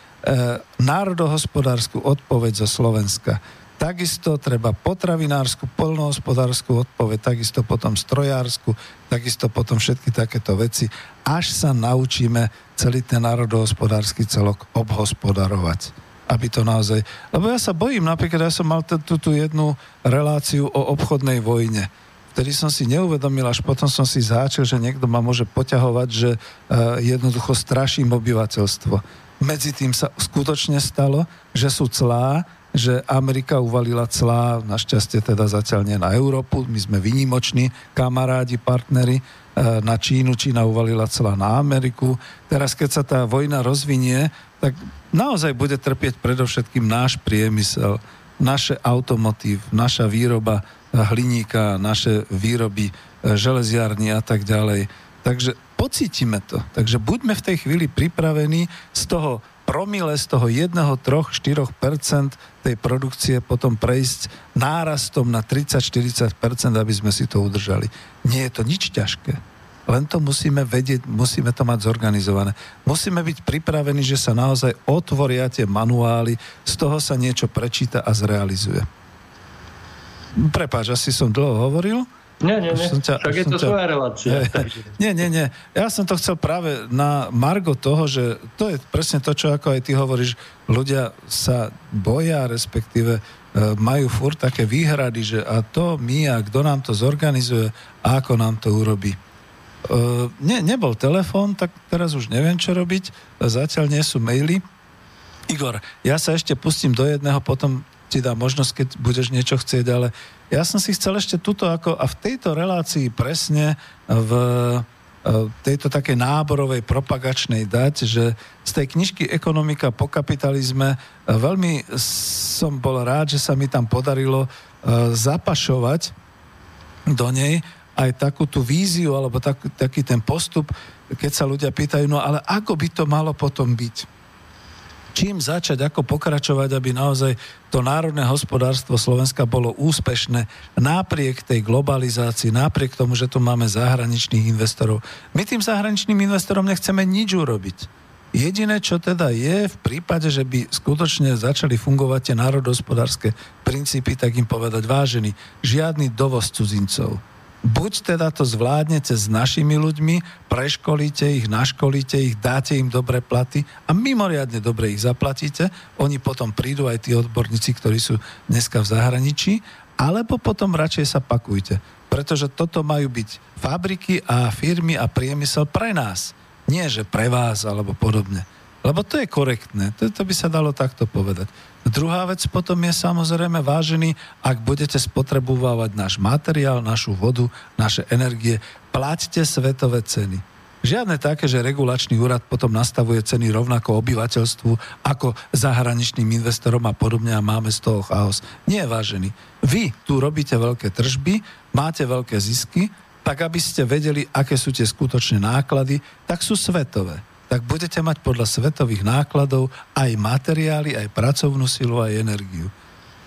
národohospodársku odpoveď zo Slovenska. Takisto treba potravinársku, poľnohospodársku odpoveď, takisto potom strojársku, takisto potom všetky takéto veci, až sa naučíme celý ten národohospodársky celok obhospodarovať. Aby to naozaj... Lebo ja sa bojím, napríklad ja som mal tú jednu reláciu o obchodnej vojne, ktorý som si neuvedomil, až potom som si zháčil, že niekto ma môže poťahovať, že jednoducho straším obyvateľstvo. Medzi tým sa skutočne stalo, že sú clá, že Amerika uvalila clá, našťastie teda zatiaľ nie na Európu, my sme výnimoční kamarádi, partneri, na Čínu, Čína uvalila clá na Ameriku. Teraz, keď sa tá vojna rozvinie, tak naozaj bude trpieť predovšetkým náš priemysel, naše automotív, naša výroba hliníka, naše výroby železiarní a tak ďalej. Takže pocítime to. Takže buďme v tej chvíli pripravení z toho promile, z toho 1, 3, 4% tej produkcie potom prejsť nárastom na 30-40%, aby sme si to udržali. Nie je to nič ťažké. Len to musíme vedieť, musíme to mať zorganizované. Musíme byť pripravení, že sa naozaj otvoria tie manuály, z toho sa niečo prečíta a zrealizuje. Prepáč, asi som dlho hovoril. Nie. Tak je to svoja relácia. Nie. Ja som to chcel práve na margo toho, že to je presne to, čo ako aj ty hovoríš, ľudia sa boja, respektíve majú furt také výhrady, že a to my, a kto nám to zorganizuje a ako nám to urobí. Nebol telefón, tak teraz už neviem, čo robiť. Zatiaľ nie sú maily. Igor, ja sa ešte pustím do jedného, potom ti dá možnosť, keď budeš niečo chcieť, ale ja som si chcel ešte tuto ako, a v tejto relácii presne v tejto takej náborovej propagačnej dať, že z tej knižky Ekonomika po kapitalizme veľmi som bol rád, že sa mi tam podarilo zapašovať do nej aj takú tú víziu, alebo taký ten postup, keď sa ľudia pýtajú, no ale ako by to malo potom byť? Čím začať, ako pokračovať, aby naozaj to národné hospodárstvo Slovenska bolo úspešné napriek tej globalizácii, napriek tomu, že tu máme zahraničných investorov. My tým zahraničným investorom nechceme nič urobiť. Jediné, čo teda je, v prípade, že by skutočne začali fungovať tie národohospodárske princípy, tak im povedať, vážení, žiadny dovoz cudzincov. Buď teda to zvládnete s našimi ľuďmi, preškolíte ich, naškolíte ich, dáte im dobré platy a mimoriadne dobre ich zaplatíte. Oni potom prídu aj tí odborníci, ktorí sú dneska v zahraničí, alebo potom radšej sa pakujte. Pretože toto majú byť fabriky a firmy a priemysel pre nás. Nie, že pre vás alebo podobne. Lebo to je korektné. To by sa dalo takto povedať. Druhá vec potom je samozrejme, vážený, ak budete spotrebovávať náš materiál, našu vodu, naše energie, plaťte svetové ceny. Žiadne také, že regulačný úrad potom nastavuje ceny rovnako obyvateľstvu ako zahraničným investorom a podobne a máme z toho chaos. Nie, vážený. Vy tu robíte veľké tržby, máte veľké zisky, tak aby ste vedeli, aké sú tie skutočné náklady, tak sú svetové. Tak budete mať podľa svetových nákladov aj materiály, aj pracovnú silu, aj energiu.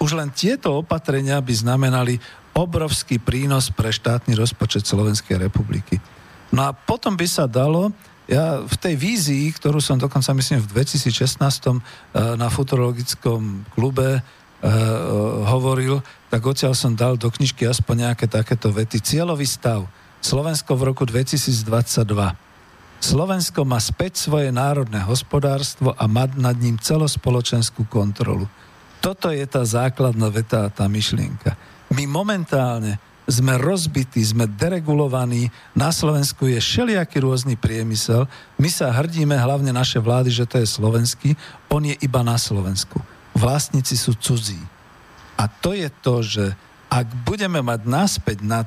Už len tieto opatrenia by znamenali obrovský prínos pre štátny rozpočet Slovenskej republiky. No a potom by sa dalo, ja v tej vízii, ktorú som dokonca myslím v 2016 na Futurologickom klube hovoril, tak odtiaľ som dal do knižky aspoň nejaké takéto vety. Cieľový stav. Slovensko v roku 2022. Slovensko má späť svoje národné hospodárstvo a má nad ním celospoločenskú kontrolu. Toto je tá základná veta a tá myšlienka. My momentálne sme rozbití, sme deregulovaní, na Slovensku je všelijaký rôzny priemysel, my sa hrdíme, hlavne naše vlády, že to je slovenský, on je iba na Slovensku. Vlastníci sú cudzí. A to je to, že ak budeme mať naspäť nad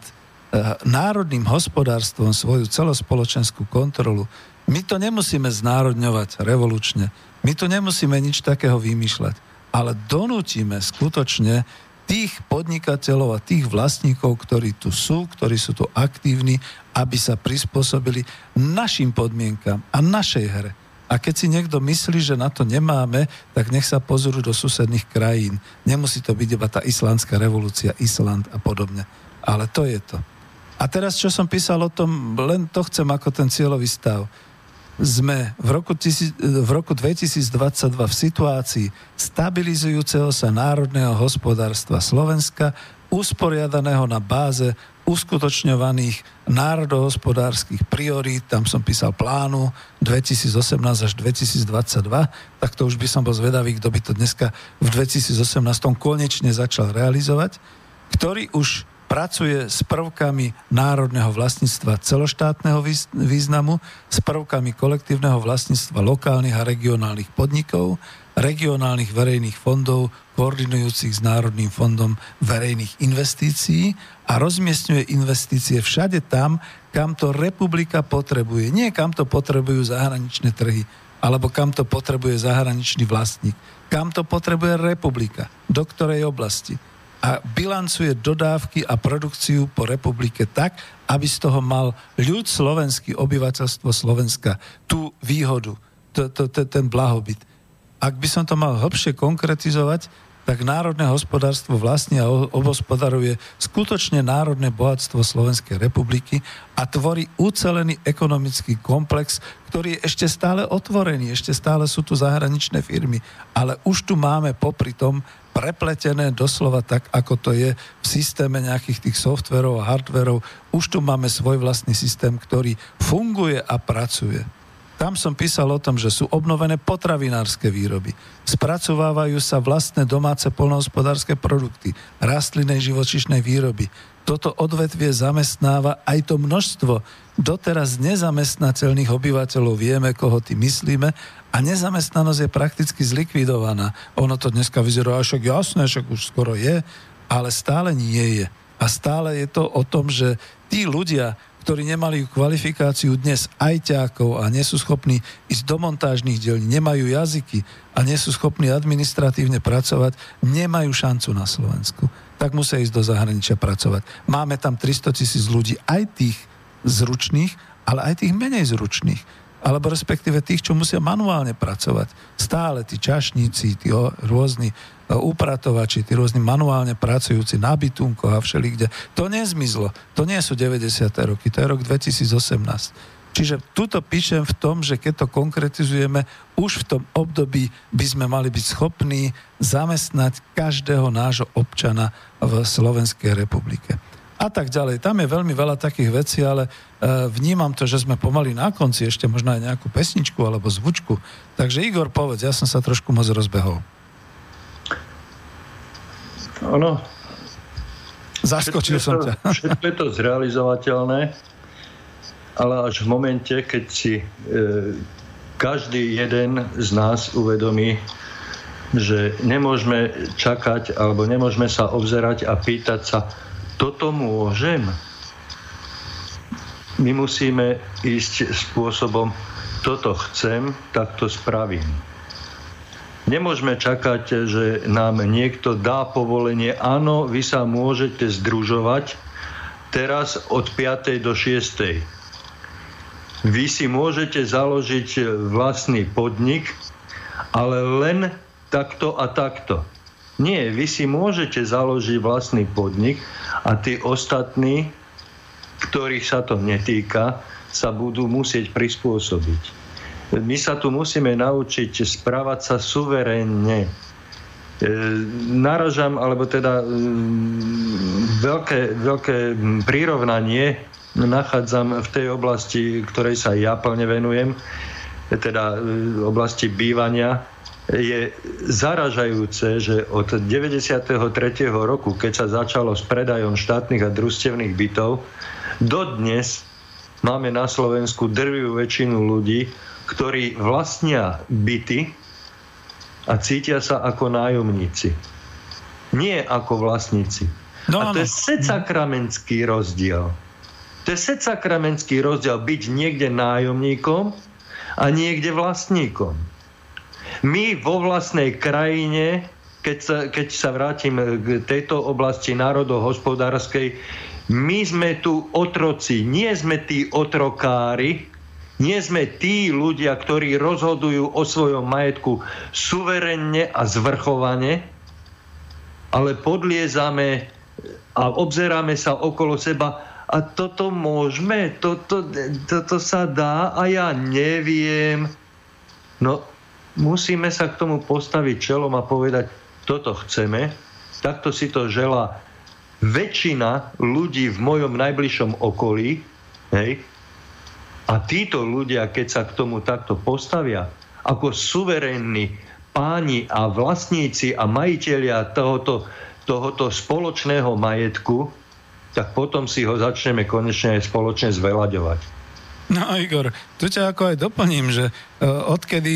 národným hospodárstvom svoju celospoločenskú kontrolu. My to nemusíme znárodňovať revolučne. My to nemusíme nič takého vymýšľať. Ale donútime skutočne tých podnikateľov a tých vlastníkov, ktorí sú tu aktívni, aby sa prispôsobili našim podmienkam a našej hre. A keď si niekto myslí, že na to nemáme, tak nech sa pozrú do susedných krajín. Nemusí to byť iba tá islandská revolúcia, Island a podobne. Ale to je to. A teraz, čo som písal o tom, len to chcem ako ten cieľový stav. Sme v roku 2022 v situácii stabilizujúceho sa národného hospodárstva Slovenska, usporiadaného na báze uskutočňovaných národohospodárskych priorít, tam som písal plánu 2018 až 2022, tak to už by som bol zvedavý, kto by to dneska v 2018 konečne začal realizovať, ktorý už pracuje s prvkami národného vlastníctva celoštátneho významu, s prvkami kolektívneho vlastníctva lokálnych a regionálnych podnikov, regionálnych verejných fondov, koordinujúcich s Národným fondom verejných investícií a rozmiestňuje investície všade tam, kam to republika potrebuje. Nie kam to potrebujú zahraničné trhy, alebo kam to potrebuje zahraničný vlastník. Kam to potrebuje republika, do ktorej oblasti. A bilancuje dodávky a produkciu po republike tak, aby z toho mal ľud slovenský, obyvateľstvo Slovenska, tú výhodu, ten blahobyt. Ak by som to mal hlbšie konkretizovať, tak národné hospodárstvo vlastní a obhospodaruje skutočne národné bohatstvo Slovenskej republiky a tvorí ucelený ekonomický komplex, ktorý je ešte stále otvorený, ešte stále sú tu zahraničné firmy, ale už tu máme popri tom prepletené doslova tak, ako to je v systéme nejakých tých softverov a hardverov, už tu máme svoj vlastný systém, ktorý funguje a pracuje. Tam som písal o tom, že sú obnovené potravinárske výroby. Spracovávajú sa vlastné domáce poľnohospodárske produkty, rastlinnej živočíšnej výroby. Toto odvetvie zamestnáva aj to množstvo doteraz nezamestnateľných obyvateľov. Vieme, koho tým myslíme. A nezamestnanosť je prakticky zlikvidovaná. Ono to dneska vyzerá, však jasné, však už skoro je, ale stále nie je. A stále je to o tom, že tí ľudia, ktorí nemali kvalifikáciu dnes ajťákov a nie sú schopní ísť do montážnych dielní, nemajú jazyky a nie sú schopní administratívne pracovať, nemajú šancu na Slovensku. Tak musia ísť do zahraničia pracovať. Máme tam 300 000 ľudí, aj tých zručných, ale aj tých menej zručných. Alebo respektíve tých, čo musia manuálne pracovať. Stále tí čašníci, tí rôzni upratovači, tí rôzni manuálne pracujúci na bytunkoch a všelikde. To nezmizlo. To nie sú 90. roky, to je rok 2018. Čiže tuto píšem v tom, že keď to konkretizujeme, už v tom období by sme mali byť schopní zamestnať každého nášho občana v Slovenskej republike. A tak ďalej. Tam je veľmi veľa takých vecí, ale vnímam to, že sme pomaly na konci, ešte možno aj nejakú pesničku alebo zvučku. Takže Igor, povedz, ja som sa trošku moc rozbehol. Áno. Zaskočil som ťa. Všetko je to zrealizovateľné, ale až v momente, keď si každý jeden z nás uvedomí, že nemôžeme čakať alebo nemôžeme sa obzerať a pýtať sa, toto môžem? My musíme ísť spôsobom, toto chcem, tak to spravím. Nemôžeme čakať, že nám niekto dá povolenie, áno, vy sa môžete združovať teraz od 5. do 6. Vy si môžete založiť vlastný podnik, ale len takto a takto. Nie, vy si môžete založiť vlastný podnik a tí ostatní, ktorých sa to netýka, sa budú musieť prispôsobiť. My sa tu musíme naučiť správať sa suverénne. Naražam, alebo teda veľké prirovnanie nachádzam v tej oblasti, ktorej sa ja plne venujem, teda v oblasti bývania. Je zaražajúce, že od 93. roku, keď sa začalo s predajom štátnych a družstevných bytov, dodnes máme na Slovensku drvivú väčšinu ľudí, ktorí vlastnia byty a cítia sa ako nájomníci. Nie ako vlastníci. No, a to je setsakramentský rozdiel. To je setsakramentský rozdiel byť niekde nájomníkom a niekde vlastníkom. My vo vlastnej krajine, keď sa vrátim k tejto oblasti národohospodárskej, my sme tu otroci, nie sme tí otrokári, Nie sme tí ľudia, ktorí rozhodujú o svojom majetku suverenne a zvrchovane, ale podliezame a obzeráme sa okolo seba a toto môžeme, toto sa dá a ja neviem. No, musíme sa k tomu postaviť čelom a povedať, toto chceme, takto si to želá väčšina ľudí v mojom najbližšom okolí, hej? A títo ľudia, keď sa k tomu takto postavia, ako suverénni páni a vlastníci a majitelia tohoto spoločného majetku, tak potom si ho začneme konečne spoločne zveľaďovať. No Igor, tu ťa ako aj doplním, že odkedy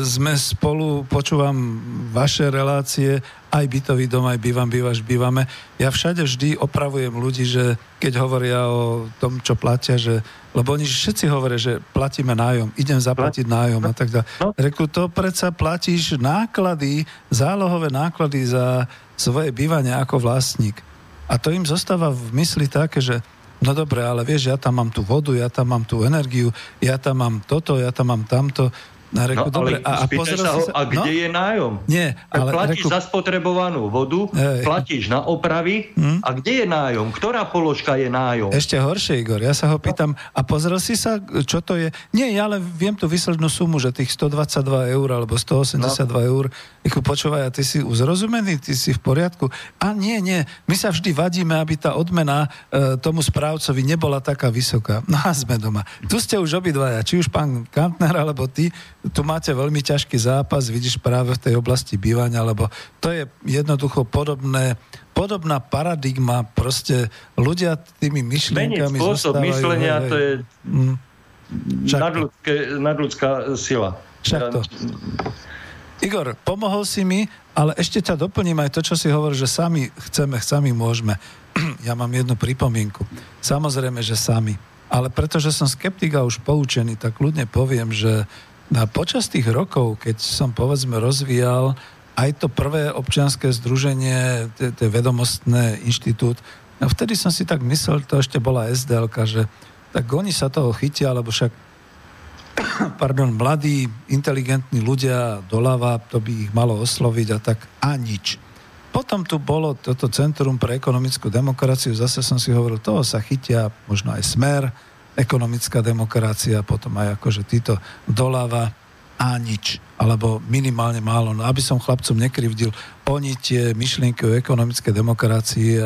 sme spolu, počúvam vaše relácie, aj bytový dom, aj bývam, bývaš, bývame, ja všade vždy opravujem ľudí, že keď hovoria o tom, čo platia, že, lebo oni všetci hovoria, že platíme nájom, idem zaplatiť nájom a tak ďalej. Reku, to predsa platíš náklady, zálohové náklady za svoje bývanie ako vlastník. A to im zostáva v mysli také, že no dobre, ale vieš, ja tam mám tú vodu, ja tam mám tú energiu, ja tam mám toto, ja tam mám tamto. Na reku, no, dobre, a spýtaj sa ho, a kde je nájom? Nie, ale platíš za spotrebovanú vodu, platíš na opravy, a kde je nájom? Ktorá položka je nájom? Ešte horšie, Igor, ja sa ho pýtam, a pozrel si sa, čo to je? Nie, ja ale viem tú výslednú sumu, že tých 122 € alebo 182 €, počúvaj, a ty si uzrozumený, ty si v poriadku. A nie, my sa vždy vadíme, aby tá odmena tomu správcovi nebola taká vysoká. No a sme doma. Tu ste už obidvaja, či už pán Kantner alebo ty, tu máte veľmi ťažký zápas, vidíš práve v tej oblasti bývania, lebo to je jednoducho podobná paradigma, proste ľudia tými myšlienkami zostávajú. Meniť spôsob myslenia, to je nadľudská sila. Však to. Igor, pomohol si mi, ale ešte ťa doplním aj to, čo si hovoril, že sami chceme, sami môžeme. Ja mám jednu pripomienku. Samozrejme, že sami. Ale pretože som skeptik a už poučený, tak ľudne poviem, že a počas tých rokov, keď som povedzme rozvíjal aj to prvé občianske združenie, to je vedomostné inštitút, a vtedy som si tak myslel, to ešte bola SDLka, že tak oni sa toho chytia, lebo však mladí, inteligentní ľudia doľava, to by ich malo osloviť a tak a nič. Potom tu bolo toto Centrum pre ekonomickú demokraciu, zase som si hovoril, toho sa chytia možno aj Smer, ekonomická demokracia, potom aj akože títo doľava a nič, alebo minimálne málo. No aby som chlapcom nekrivdil, oni tie myšlienky o ekonomické demokracii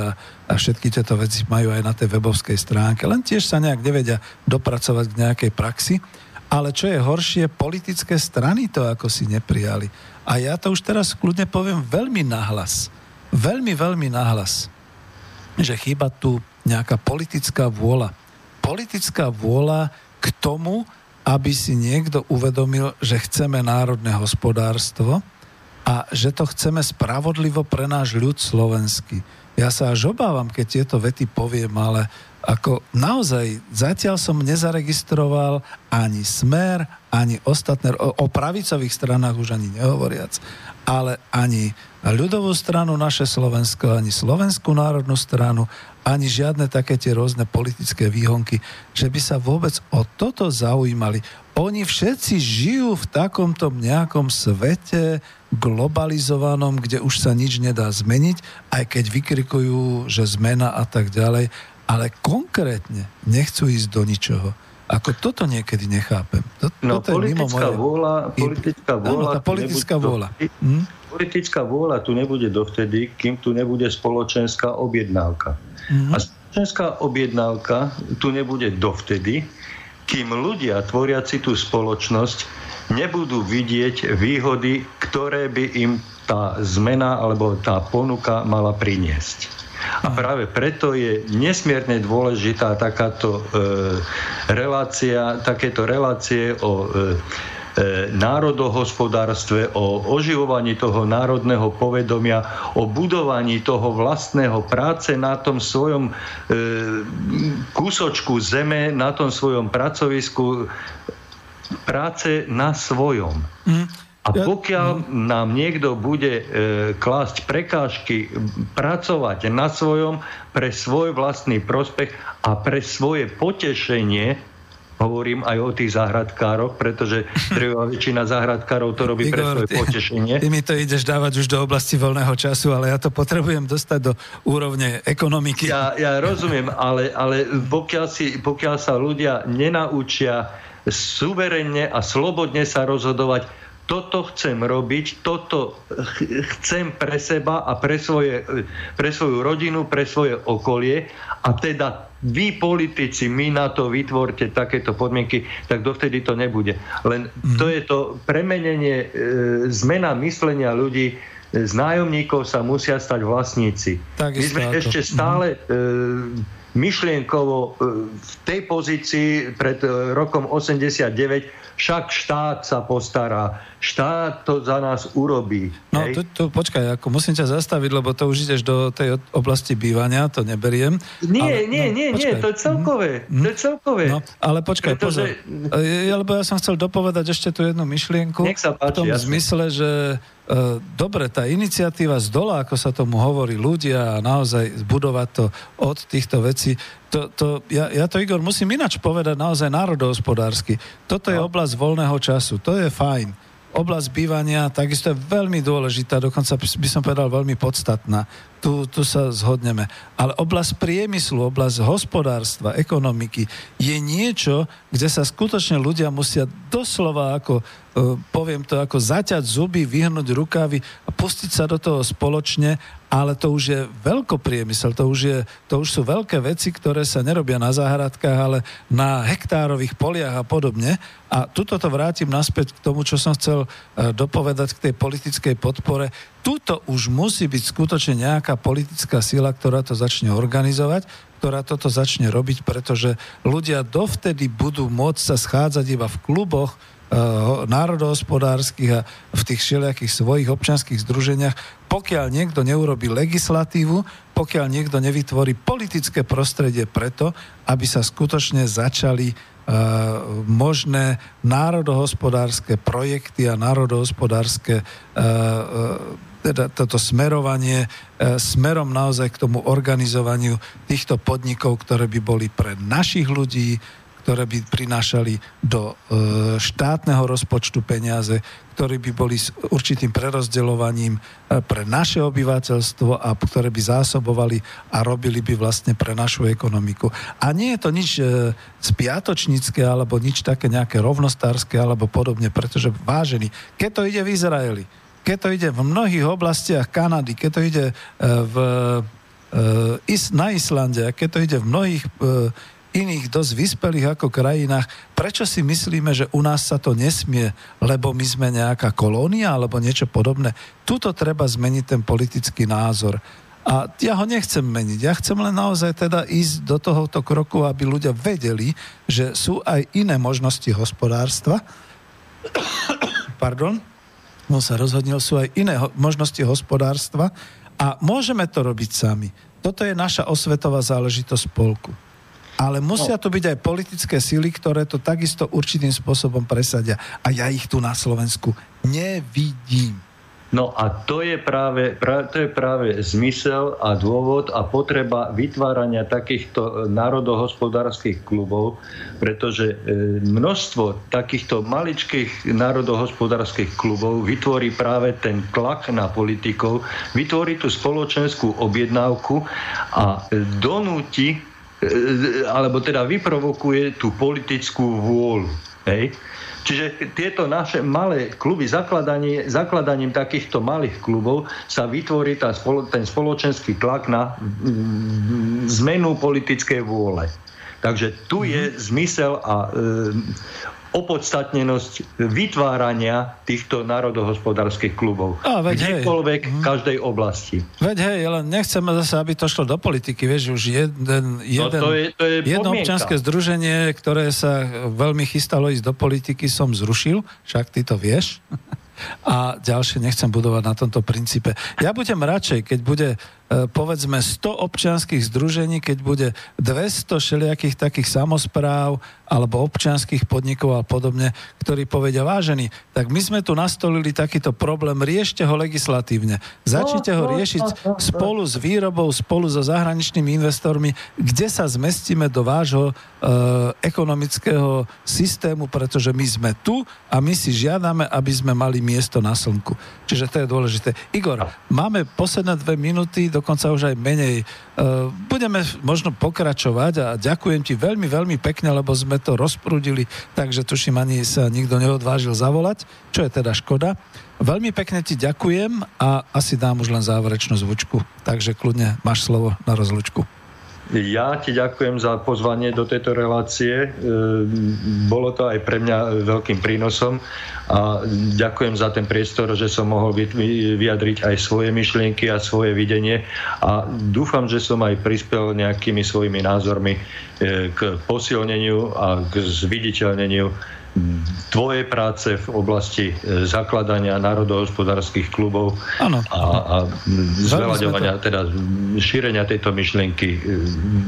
a všetky tieto veci majú aj na tej webovskej stránke, len tiež sa nejak nevedia dopracovať k nejakej praxi, ale čo je horšie, politické strany to ako si neprijali. A ja to už teraz kľudne poviem veľmi nahlas, veľmi, veľmi nahlas, že chýba tu nejaká politická vôľa. Politická vôľa k tomu, aby si niekto uvedomil, že chceme národné hospodárstvo a že to chceme spravodlivo pre náš ľud slovenský. Ja sa až obávam, keď tieto vety poviem, ale ako naozaj zatiaľ som nezaregistroval ani Smer, ani ostatné, o pravicových stranách už ani nehovoriac, ale ani ľudovú stranu naše Slovensko, ani Slovenskú národnú stranu, ani žiadne také tie rôzne politické výhonky, že by sa vôbec o toto zaujímali. Oni všetci žijú v takomto nejakom svete globalizovanom, kde už sa nič nedá zmeniť, aj keď vykrikujú, že zmena a tak ďalej, ale konkrétne nechcú ísť do ničoho. Ako toto niekedy nechápem. Toto je mimo moje... Politická vôľa. Politická vôľa tu nebude dovtedy, kým tu nebude spoločenská objednávka. A spoločenská objednávka tu nebude dovtedy, kým ľudia tvoriaci tú spoločnosť nebudú vidieť výhody, ktoré by im tá zmena alebo tá ponuka mala priniesť. A práve preto je nesmierne dôležitá takáto relácia, takéto relácie o národohospodárstve, o oživovaní toho národného povedomia, o budovaní toho vlastného práce na tom svojom kúsočku zeme, na tom svojom pracovisku, práce na svojom. A pokiaľ nám niekto bude klásť prekážky pracovať na svojom pre svoj vlastný prospech a pre svoje potešenie, Hovorím aj o tých záhradkároch, pretože drvivá väčšina záhradkárov to robí, Igor, pre svoje potešenie. Ty mi to ideš dávať už do oblasti voľného času, ale ja to potrebujem dostať do úrovne ekonomiky. Ja rozumiem, ale pokiaľ sa ľudia nenaučia suverenne a slobodne sa rozhodovať, toto chcem robiť, toto chcem pre seba a pre svoju rodinu, pre svoje okolie, a teda vy politici, my na to vytvorte takéto podmienky, tak dovtedy to nebude. Len to je to premenenie, zmena myslenia ľudí. Z nájomníkov sa musia stať vlastníci. Tak my sme ešte stále myšlienkovo v tej pozícii pred rokom 89, však štát sa postará, štát to za nás urobí. No to počkaj, ako musím ťa zastaviť, lebo to už ideš do tej oblasti bývania, to neberiem. Nie, to je celkové. To je celkové. No, ale počkaj, pretože... pozor. Lebo ja som chcel dopovedať ešte tú jednu myšlienku. Nech sa páči, v tom zmysle, že dobre, tá iniciatíva z dola, ako sa tomu hovorí, ľudia, a naozaj zbudovať to od týchto vecí, ja to, Igor, musím ináč povedať naozaj národohospodársky. Toto je oblasť voľného času, to je fajn. Oblasť bývania takisto je veľmi dôležitá, dokonca by som povedal veľmi podstatná. Tu sa zhodneme. Ale oblasť priemyslu, oblasť hospodárstva, ekonomiky je niečo, kde sa skutočne ľudia musia doslova, ako poviem to, ako zaťať zuby, vyhnúť rukávy a pustiť sa do toho spoločne, ale to už je veľkopriemysel, to už sú veľké veci, ktoré sa nerobia na záhradkách, ale na hektárových poliach a podobne. A tuto to vrátim naspäť k tomu, čo som chcel dopovedať k tej politickej podpore. Tuto už musí byť skutočne nejaká politická sila, ktorá to začne organizovať, ktorá toto začne robiť, pretože ľudia dovtedy budú môcť sa schádzať iba v kluboch národohospodárskych a v tých všelijakých svojich občianskych združeniach, pokiaľ niekto neurobí legislatívu, pokiaľ niekto nevytvorí politické prostredie preto, aby sa skutočne začali možné národohospodárske projekty a národohospodárske teda toto smerovanie smerom naozaj k tomu organizovaniu týchto podnikov, ktoré by boli pre našich ľudí, ktoré by prinášali do štátneho rozpočtu peniaze, ktoré by boli s určitým prerozdeľovaním pre naše obyvateľstvo a ktoré by zásobovali a robili by vlastne pre našu ekonomiku. A nie je to nič spiatočnícke alebo nič také nejaké rovnostárske alebo podobne, pretože vážení, keď to ide v Izraeli, keď to ide v mnohých oblastiach Kanady, keď to ide na Islande, keď to ide v mnohých iných dosť vyspelých ako krajinách, prečo si myslíme, že u nás sa to nesmie, lebo my sme nejaká kolónia alebo niečo podobné? Tuto treba zmeniť ten politický názor. A ja ho nechcem meniť. Ja chcem len naozaj teda ísť do tohoto kroku, aby ľudia vedeli, že sú aj iné možnosti hospodárstva. Pardon. No sa rozhodnil, sú aj iné možnosti hospodárstva a môžeme to robiť sami. Toto je naša osvetová záležitosť spolku. Ale musia to byť aj politické sily, ktoré to takisto určitým spôsobom presadia. A ja ich tu na Slovensku nevidím. No a to je práve zmysel a dôvod a potreba vytvárania takýchto národohospodárskych klubov, pretože množstvo takýchto maličkých národohospodárskych klubov vytvorí práve ten tlak na politikov, vytvorí tú spoločenskú objednávku a donúti alebo teda vyprovokuje tú politickú vôľu. Hej? Čiže tieto naše malé kluby, zakladaním takýchto malých klubov sa vytvorí ten spoločenský tlak na zmenu politickej vôle. Takže tu je zmysel a opodstatnenosť vytvárania týchto národohospodárskych klubov v kdekoľvek každej oblasti. Veď hej, len nechceme zase, aby to šlo do politiky, vieš, už jedno občianske združenie, ktoré sa veľmi chystalo ísť do politiky, som zrušil, však ty to vieš. A ďalšie nechcem budovať na tomto princípe. Ja budem radšej, keď bude povedzme 100 občianskych združení, keď bude 200 všelijakých takých samospráv alebo občianskych podnikov a podobne, ktorí povedia, vážení, tak my sme tu nastolili takýto problém, riešte ho legislatívne. Začnite ho riešiť spolu s výrobou, spolu so zahraničnými investormi, kde sa zmestíme do vášho ekonomického systému, pretože my sme tu a my si žiadame, aby sme mali miesto na slnku. Čiže to je dôležité. Igor, máme posledné 2 minúty, dokonca už aj menej. Budeme možno pokračovať a ďakujem ti veľmi, veľmi pekne, lebo sme to rozprúdili, takže tuším, ani sa nikto neodvážil zavolať, čo je teda škoda. Veľmi pekne ti ďakujem a asi dám už len záverečnú zvučku, takže kľudne máš slovo na rozlúčku. Ja ti ďakujem za pozvanie do tejto relácie. Bolo to aj pre mňa veľkým prínosom a ďakujem za ten priestor, že som mohol vyjadriť aj svoje myšlienky a svoje videnie a dúfam, že som aj prispel nejakými svojimi názormi k posilneniu a k zviditeľneniu tvojej práce v oblasti zakladania národohospodárskych klubov a zveľaďovania, teda šírenia tejto myšlienky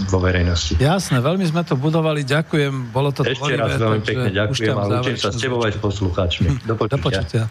vo verejnosti. Jasné, veľmi sme to budovali, ďakujem, bolo to ešte tvorivé, raz veľmi pekne ďakujem a učím sa s tebou aj s poslucháčmi. Do počutia.